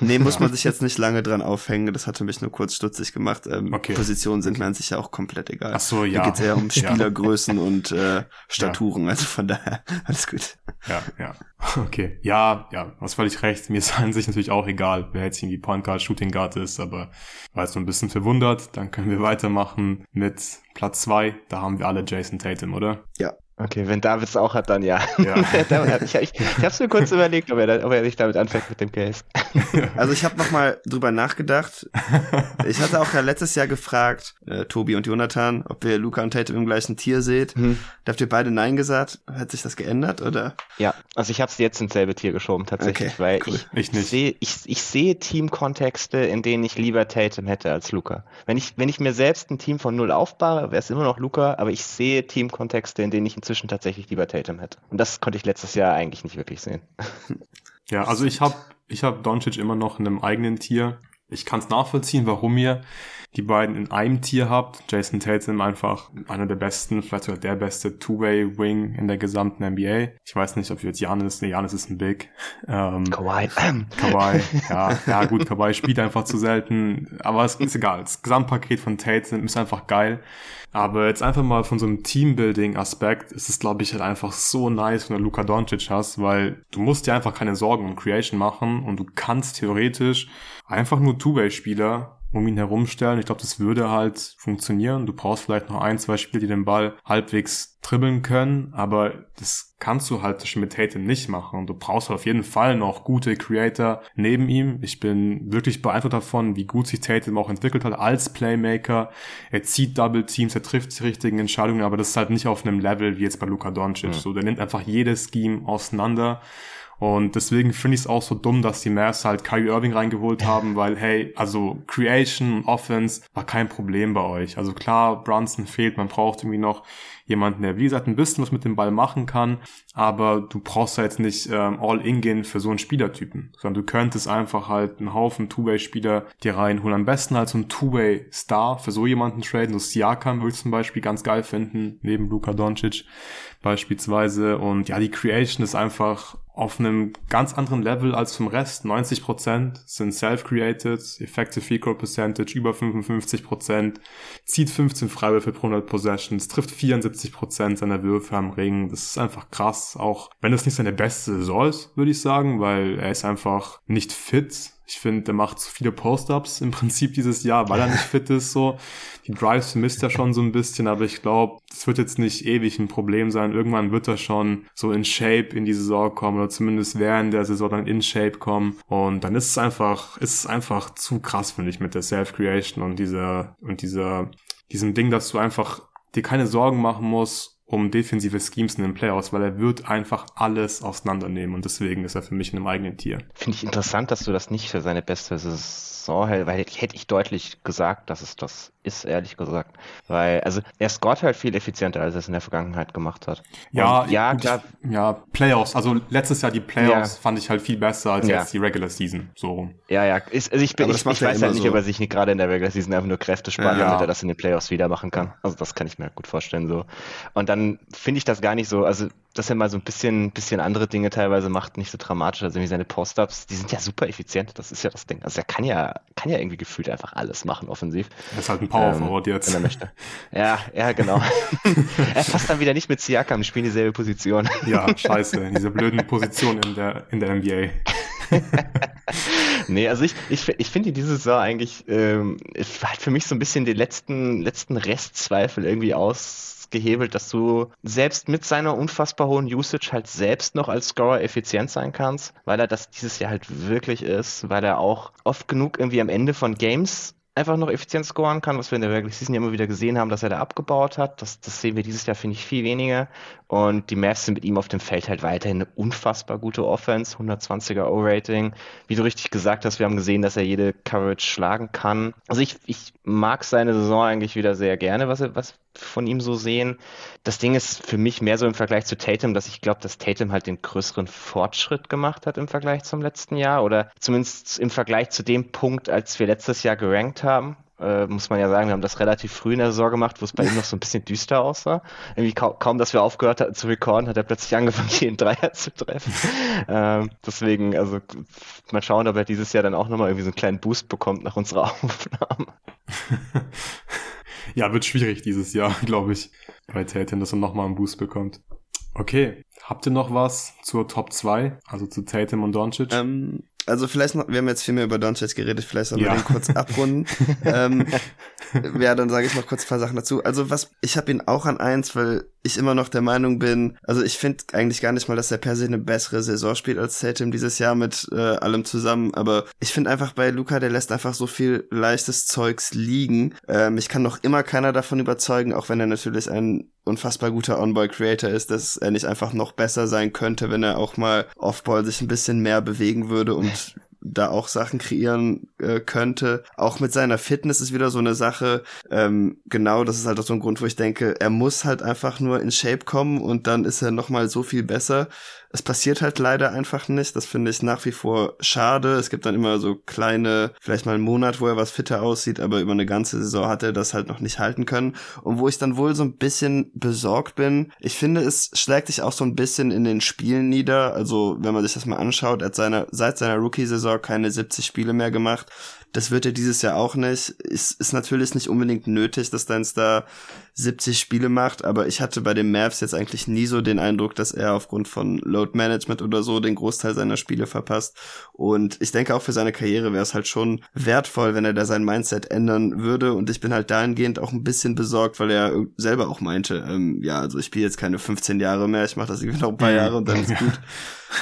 Nee, muss man sich jetzt nicht lange dran aufhängen. Das hatte mich nur kurz stutzig gemacht. Ähm, okay. Positionen sind mir an sich ja auch komplett egal. Ach so, ja. Da geht es ja um Spielergrößen und äh, Staturen. Ja. Also von daher, alles gut. Ja, ja. Okay. Ja, ja. Du hast völlig recht. Mir ist an sich natürlich auch egal, wer jetzt irgendwie Point Guard, Shooting Guard ist. Aber war jetzt nur ein bisschen verwundert. Dann können wir weitermachen mit Platz zwei. Da haben wir alle Jason Tatum, oder? Ja. Okay, wenn David es auch hat, dann ja. ja. ich ich, ich habe es mir kurz überlegt, ob er, ob er nicht damit anfängt mit dem Case. Also ich habe nochmal drüber nachgedacht. Ich hatte auch ja letztes Jahr gefragt, äh, Tobi und Jonathan, ob ihr Luka und Tatum im gleichen Tier seht. Hm. Da habt ihr beide Nein gesagt. Hat sich das geändert, oder? Ja, also ich habe es jetzt ins selbe Tier geschoben tatsächlich, okay, weil cool. ich, ich, seh, ich, ich sehe Teamkontexte, in denen ich lieber Tatum hätte als Luka. Wenn ich, wenn ich mir selbst ein Team von null aufbaue, wäre es immer noch Luka, aber ich sehe Teamkontexte, in denen ich inzwischen tatsächlich lieber Tatum hätte. Und das konnte ich letztes Jahr eigentlich nicht wirklich sehen. Ja, also ich habe ich hab Doncic immer noch in einem eigenen Tier. Ich kann es nachvollziehen, warum ihr die beiden in einem Tier habt. Jason Tatum einfach einer der besten, vielleicht sogar der beste Two-Way-Wing in der gesamten N B A. Ich weiß nicht, ob jetzt Giannis, ne, Giannis ist ein Big. Ähm, Kawhi. Kawhi, ja, ja gut, Kawhi spielt einfach zu selten. Aber es ist egal, das Gesamtpaket von Tatum ist einfach geil. Aber jetzt einfach mal von so einem Teambuilding-Aspekt ist es, glaube ich, halt einfach so nice, wenn du Luka Dončić hast, weil du musst dir einfach keine Sorgen um Creation machen, und du kannst theoretisch einfach nur Two-Way-Spieler um ihn herumstellen. Ich glaube, das würde halt funktionieren. Du brauchst vielleicht noch ein, zwei Spieler, die den Ball halbwegs dribbeln können, aber das kannst du halt schon mit Tatum nicht machen. Du brauchst halt auf jeden Fall noch gute Creator neben ihm. Ich bin wirklich beeindruckt davon, wie gut sich Tatum auch entwickelt hat als Playmaker. Er zieht Double Teams, er trifft die richtigen Entscheidungen, aber das ist halt nicht auf einem Level wie jetzt bei Luka Dončić. Mhm. So, der nimmt einfach jedes Scheme auseinander. Und deswegen finde ich es auch so dumm, dass die Mavs halt Kyrie Irving reingeholt haben, weil, hey, also Creation und Offense war kein Problem bei euch. Also klar, Brunson fehlt, man braucht irgendwie noch jemanden, der, wie gesagt, ein bisschen was mit dem Ball machen kann, aber du brauchst ja jetzt nicht ähm, All-In gehen für so einen Spielertypen, sondern du könntest einfach halt einen Haufen Two-Way-Spieler dir reinholen. Am besten halt so einen Two-Way-Star für so jemanden traden. So Siakam würde ich zum Beispiel ganz geil finden, neben Luka Dončić beispielsweise. Und ja, die Creation ist einfach auf einem ganz anderen Level als vom Rest. neunzig Prozent sind self-created, effective free throw percentage über fünfundfünfzig Prozent, zieht fünfzehn Freiwürfe pro hundert Possessions, trifft vierundsiebzig Prozent seiner Würfe am Ring. Das ist einfach krass, auch wenn das nicht seine beste Saison ist, würde ich sagen, weil er ist einfach nicht fit. Ich finde, der macht zu viele Post-Ups im Prinzip dieses Jahr, weil er nicht fit ist. So. Die Drives vermisst er schon so ein bisschen, aber ich glaube, das wird jetzt nicht ewig ein Problem sein. Irgendwann wird er schon so in Shape in die Saison kommen oder zumindest während der Saison dann in Shape kommen. Und dann ist es einfach, ist es einfach zu krass, finde ich, mit der Self-Creation und dieser, und dieser, diesem Ding, dass du einfach dir keine Sorgen machen musst um defensive Schemes in den Playoffs, weil er wird einfach alles auseinandernehmen und deswegen ist er für mich in einem eigenen Tier. Finde ich interessant, dass du das nicht für seine beste Saison hältst, weil hätte ich deutlich gesagt, dass es das ist, ehrlich gesagt. Weil, also, er scoret halt viel effizienter, als er es in der Vergangenheit gemacht hat. Ja, und, ja, klar. Ich, ja, Playoffs, also letztes Jahr die Playoffs ja. fand ich halt viel besser als ja. jetzt die Regular Season, so rum. Ja, ja, ist, also ich, bin, ich, ich weiß halt nicht, so. ob er sich nicht gerade in der Regular Season einfach nur Kräfte sparen, ja. damit er das in den Playoffs wieder machen kann. Also das kann ich mir gut vorstellen, so. Und dann finde ich das gar nicht so, also, dass er mal so ein bisschen, bisschen andere Dinge teilweise macht, nicht so dramatisch, also wie seine Post-Ups, die sind ja super effizient, das ist ja das Ding. Also er kann ja, kann ja irgendwie gefühlt einfach alles machen, offensiv. Das ist halt ein Power-Forward ähm, jetzt. Wenn er möchte. Ja, ja, genau. Er passt dann wieder nicht mit Siakam, die spielen dieselbe Position. Ja, scheiße, diese blöden Positionen in der, in der N B A. Nee, also ich, ich, ich finde diese Saison eigentlich, ähm, hat für mich so ein bisschen den letzten, letzten Restzweifel irgendwie ausgehebelt, dass du selbst mit seiner unfassbar hohen Usage halt selbst noch als Scorer effizient sein kannst, weil er das dieses Jahr halt wirklich ist, weil er auch oft genug irgendwie am Ende von Games einfach noch effizient scoren kann, was wir in der Regular Season ja immer wieder gesehen haben, dass er da abgebaut hat. Das, das sehen wir dieses Jahr, finde ich, viel weniger. Und die Mavs sind mit ihm auf dem Feld halt weiterhin eine unfassbar gute Offense, hundertzwanziger O-Rating. Wie du richtig gesagt hast, wir haben gesehen, dass er jede Coverage schlagen kann. Also ich, ich mag seine Saison eigentlich wieder sehr gerne, was er, was von ihm so sehen. Das Ding ist für mich mehr so im Vergleich zu Tatum, dass ich glaube, dass Tatum halt den größeren Fortschritt gemacht hat im Vergleich zum letzten Jahr oder zumindest im Vergleich zu dem Punkt, als wir letztes Jahr gerankt haben. Äh, muss man ja sagen, wir haben das relativ früh in der Saison gemacht, wo es bei ihm noch so ein bisschen düster aussah. Irgendwie kaum, kaum dass wir aufgehört hatten zu recorden, hat er plötzlich angefangen, jeden Dreier zu treffen. ähm, deswegen, also mal schauen, ob er dieses Jahr dann auch nochmal irgendwie so einen kleinen Boost bekommt nach unserer Aufnahme. Ja, wird schwierig dieses Jahr, glaube ich, bei Tatum, dass er nochmal einen Boost bekommt. Okay, habt ihr noch was zur Top zwei, also zu Tatum und Doncic? Ähm, also vielleicht noch, wir haben jetzt viel mehr über Doncic geredet, vielleicht sollen ja. wir den kurz abrunden. ähm, ja, dann sage ich noch kurz ein paar Sachen dazu. Also was, ich habe ihn auch an eins, weil ich immer noch der Meinung bin, also ich finde eigentlich gar nicht mal, dass er per se eine bessere Saison spielt als Tatum dieses Jahr mit äh, allem zusammen, aber ich finde einfach bei Luka, der lässt einfach so viel leichtes Zeugs liegen. Ähm, ich kann noch immer keiner davon überzeugen, auch wenn er natürlich ein unfassbar guter On-Ball-Creator ist, dass er nicht einfach noch besser sein könnte, wenn er auch mal Off-Ball sich ein bisschen mehr bewegen würde und da auch Sachen kreieren äh, könnte. Auch mit seiner Fitness ist wieder so eine Sache. Ähm, genau, das ist halt auch so ein Grund, wo ich denke, er muss halt einfach nur in Shape kommen und dann ist er nochmal so viel besser. Es passiert halt leider einfach nicht. Das finde ich nach wie vor schade. Es gibt dann immer so kleine, vielleicht mal einen Monat, wo er was fitter aussieht, aber über eine ganze Saison hat er das halt noch nicht halten können. Und wo ich dann wohl so ein bisschen besorgt bin, ich finde, es schlägt sich auch so ein bisschen in den Spielen nieder. Also wenn man sich das mal anschaut, er hat seine, seit seiner Rookie-Saison keine siebzig Spiele mehr gemacht. Das wird er dieses Jahr auch nicht. Es ist natürlich nicht unbedingt nötig, dass dein Star siebzig Spiele macht, aber ich hatte bei den Mavs jetzt eigentlich nie so den Eindruck, dass er aufgrund von Load Management oder so den Großteil seiner Spiele verpasst. Und ich denke auch für seine Karriere wäre es halt schon wertvoll, wenn er da sein Mindset ändern würde. Und ich bin halt dahingehend auch ein bisschen besorgt, weil er selber auch meinte, ähm, ja, also ich spiele jetzt keine fünfzehn Jahre mehr, ich mache das irgendwie noch ein paar Jahre und dann ist gut.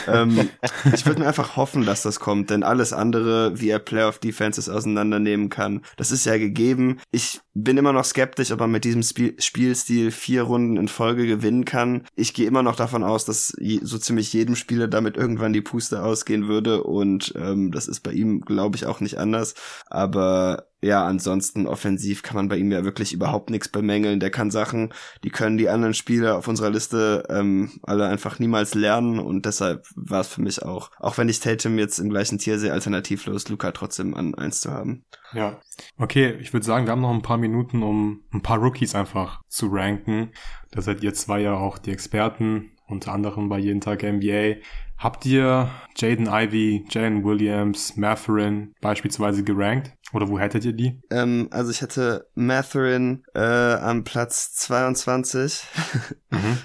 ähm, ich würde mir einfach hoffen, dass das kommt, denn alles andere, wie er Playoff-Defenses auseinandernehmen kann, das ist ja gegeben. Ich bin immer noch skeptisch, ob er mit diesem Spiel- Spielstil vier Runden in Folge gewinnen kann. Ich gehe immer noch davon aus, dass je- so ziemlich jedem Spieler damit irgendwann die Puste ausgehen würde und ähm, das ist bei ihm, glaube ich, auch nicht anders, aber ja, ansonsten offensiv kann man bei ihm ja wirklich überhaupt nichts bemängeln. Der kann Sachen, die können die anderen Spieler auf unserer Liste ähm, alle einfach niemals lernen und deshalb war es für mich auch, auch wenn ich Tatum jetzt im gleichen Tier sehe, alternativlos Luka trotzdem an eins zu haben. Ja, okay, ich würde sagen, wir haben noch ein paar Minuten, um ein paar Rookies einfach zu ranken. Da seid ihr zwei ja auch die Experten, unter anderem bei Jeden Tag N B A. Habt ihr Jaden Ivey, Jalen Williams, Mathurin beispielsweise gerankt? Oder wo hättet ihr die? Ähm, also ich hätte Mathurin äh, am Platz zweiundzwanzig. Mhm.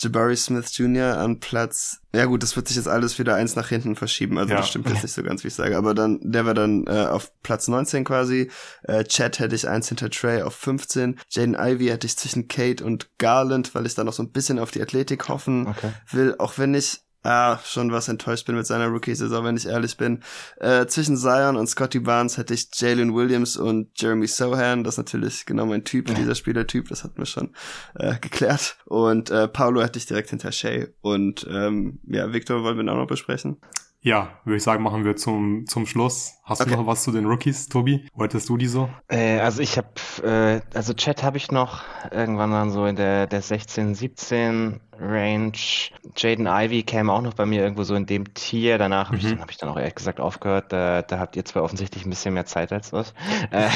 Jabari Smith Junior an Platz, ja gut, das wird sich jetzt alles wieder eins nach hinten verschieben, also ja. Das stimmt jetzt nicht so ganz, wie ich sage, aber dann, der war dann äh, auf Platz neunzehn quasi, äh, Chad hätte ich eins hinter Trae auf fünfzehn, Jaden Ivey hätte ich zwischen Cade und Garland, weil ich da noch so ein bisschen auf die Athletik hoffen okay. will, auch wenn ich Ah, schon was enttäuscht bin mit seiner Rookie-Saison, wenn ich ehrlich bin. Äh, zwischen Zion und Scottie Barnes hätte ich Jalen Williams und Jeremy Sochan. Das ist natürlich genau mein Typ, ja. dieser Spielertyp. Das hatten wir schon äh, geklärt. Und äh, Paolo hätte ich direkt hinter Shea. Und ähm, ja, Victor, wollen wir ihn auch noch besprechen? Ja, würde ich sagen, machen wir zum zum Schluss. Hast okay. du noch was zu den Rookies, Tobi? Wo hättest du die so? Äh, also ich habe, äh, also Chat habe ich noch irgendwann dann so in der der sechzehn, siebzehn Range. Jaden Ivey käme auch noch bei mir irgendwo so in dem Tier. Danach habe mhm. ich, dann, hab ich dann auch ehrlich gesagt aufgehört. Da, da habt ihr zwei offensichtlich ein bisschen mehr Zeit als was. Äh,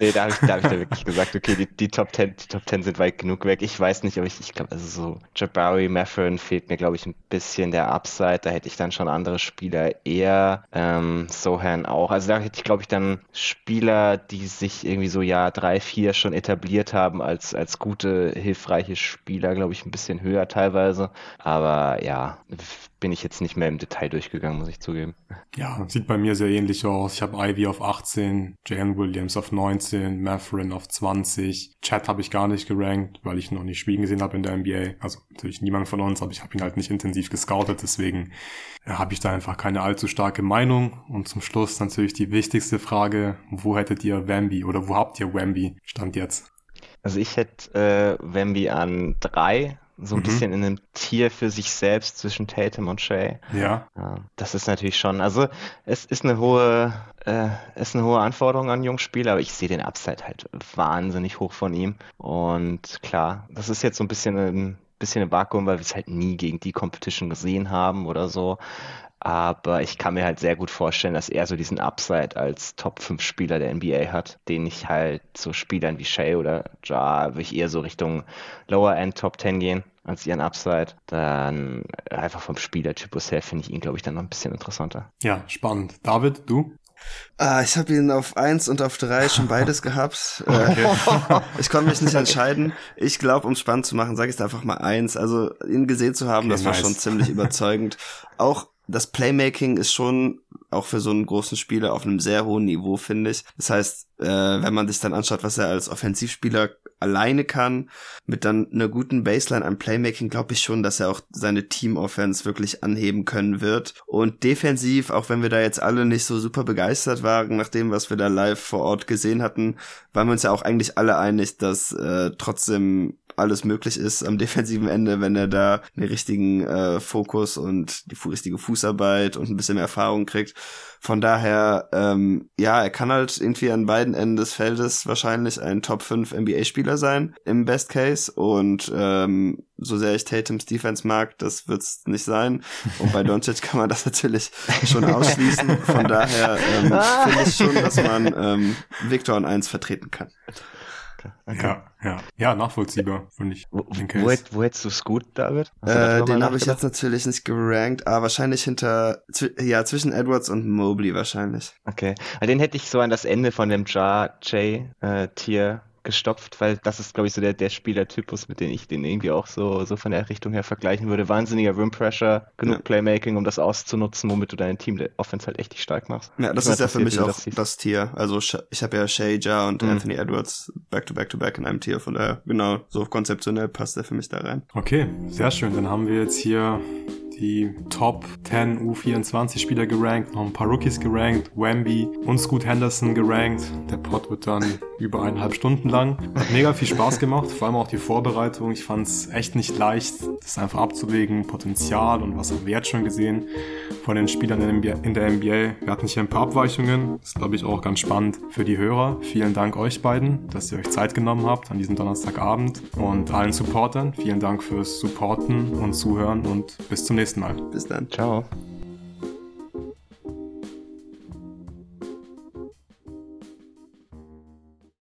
nee, da habe ich, da hab ich dann wirklich gesagt, okay, die, die Top Ten, die Top Ten sind weit genug weg. Ich weiß nicht, aber ich, ich glaube, also so Jabari Mathurin fehlt mir, glaube ich, ein bisschen der Upside. Da hätte ich dann schon andere Spieler eher, ähm, Sohan auch. Also da hätte ich, glaube ich, dann Spieler, die sich irgendwie so Jahr drei, vier schon etabliert haben als, als gute, hilfreiche Spieler, glaube ich, ein bisschen höher teilweise. Aber ja, bin ich jetzt nicht mehr im Detail durchgegangen, muss ich zugeben. Ja, sieht bei mir sehr ähnlich aus. Ich habe Ivy auf achtzehn, Jalen Williams auf neunzehn, Mathurin auf zwanzig. Chat habe ich gar nicht gerankt, weil ich ihn noch nicht spielen gesehen habe in der N B A. Also natürlich niemand von uns, aber ich habe ihn halt nicht intensiv gescoutet, deswegen habe ich da einfach keine allzu starke Meinung. Und zum Schluss natürlich die wichtigste Frage, wo hättet ihr Wemby oder wo habt ihr Wemby Stand jetzt? Also ich hätte äh, Wemby an drei, so ein mhm. bisschen in einem Tier für sich selbst zwischen Tatum und Shea. Ja. Das ist natürlich schon, also es ist eine hohe, äh, ist eine hohe Anforderung an einen jungen Spieler, aber ich sehe den Upside halt wahnsinnig hoch von ihm. Und klar, das ist jetzt so ein bisschen ein bisschen im Vakuum, weil wir es halt nie gegen die Competition gesehen haben oder so. Aber ich kann mir halt sehr gut vorstellen, dass er so diesen Upside als Top-fünf-Spieler der N B A hat, den ich halt so Spielern wie Shea oder Ja, würde ich eher so Richtung Lower-End Top zehn gehen als ihren Upside. Dann einfach vom Spielertypus her finde ich ihn, glaube ich, dann noch ein bisschen interessanter. Ja, spannend. David, du? Ah, ich habe ihn auf eins und auf drei schon beides gehabt. Okay. Ich konnte mich nicht entscheiden. Ich glaube, um spannend zu machen, sage ich es einfach mal eins. Also ihn gesehen zu haben, okay, das war nice. Schon ziemlich überzeugend. Auch das Playmaking ist schon auch für so einen großen Spieler auf einem sehr hohen Niveau, finde ich. Das heißt, äh, wenn man sich dann anschaut, was er als Offensivspieler alleine kann, mit dann einer guten Baseline an Playmaking, glaube ich schon, dass er auch seine Team-Offense wirklich anheben können wird. Und defensiv, auch wenn wir da jetzt alle nicht so super begeistert waren nach dem, was wir da live vor Ort gesehen hatten, waren wir uns ja auch eigentlich alle einig, dass äh, trotzdem alles möglich ist am defensiven Ende, wenn er da den richtigen äh, Fokus und die richtige Fußarbeit und ein bisschen mehr Erfahrung kriegt. Von daher, ähm, ja, er kann halt irgendwie an beiden Enden des Feldes wahrscheinlich ein Top fünf N B A-Spieler sein, im Best Case. Und ähm, so sehr ich Tatums Defense mag, das wird's nicht sein. Und bei Doncic kann man das natürlich schon ausschließen. Von daher ähm, finde ich schon, dass man ähm, Victor in eins vertreten kann. Okay. Ja, ja, ja, nachvollziehbar, finde ich. Wo, wo, wo hättest du Scoot, David? Äh, den habe ich jetzt natürlich nicht gerankt, aber wahrscheinlich hinter, zw- ja, zwischen Edwards und Mobley wahrscheinlich. Okay, also den hätte ich so an das Ende von dem Ja-J-Tier gestopft, weil das ist, glaube ich, so der, der Spielertypus, mit dem ich den irgendwie auch so, so von der Richtung her vergleichen würde. Wahnsinniger Rim Pressure, genug ja. Playmaking, um das auszunutzen, womit du dein Team der Offense halt echt stark machst. Ja, das ich ist ja für mich auch das, das Tier. Also ich habe ja Shea, Ja und mhm. Anthony Edwards back to back to back in einem Tier, von daher genau, so konzeptionell passt der für mich da rein. Okay, sehr schön. Dann haben wir jetzt hier die Top zehn U vierundzwanzig Spieler gerankt, noch ein paar Rookies gerankt, Wemby und Scoot Henderson gerankt. Der Pod wird dann über eineinhalb Stunden lang. Hat mega viel Spaß gemacht, vor allem auch die Vorbereitung. Ich fand es echt nicht leicht, das einfach abzuwägen, Potenzial und was haben wir jetzt schon gesehen von den Spielern in der N B A. Wir hatten hier ein paar Abweichungen. Das ist, glaube ich, auch ganz spannend für die Hörer. Vielen Dank euch beiden, dass ihr euch Zeit genommen habt an diesem Donnerstagabend und allen Supportern. Vielen Dank fürs Supporten und Zuhören und bis zum nächsten Mal. Bis dann. Ciao.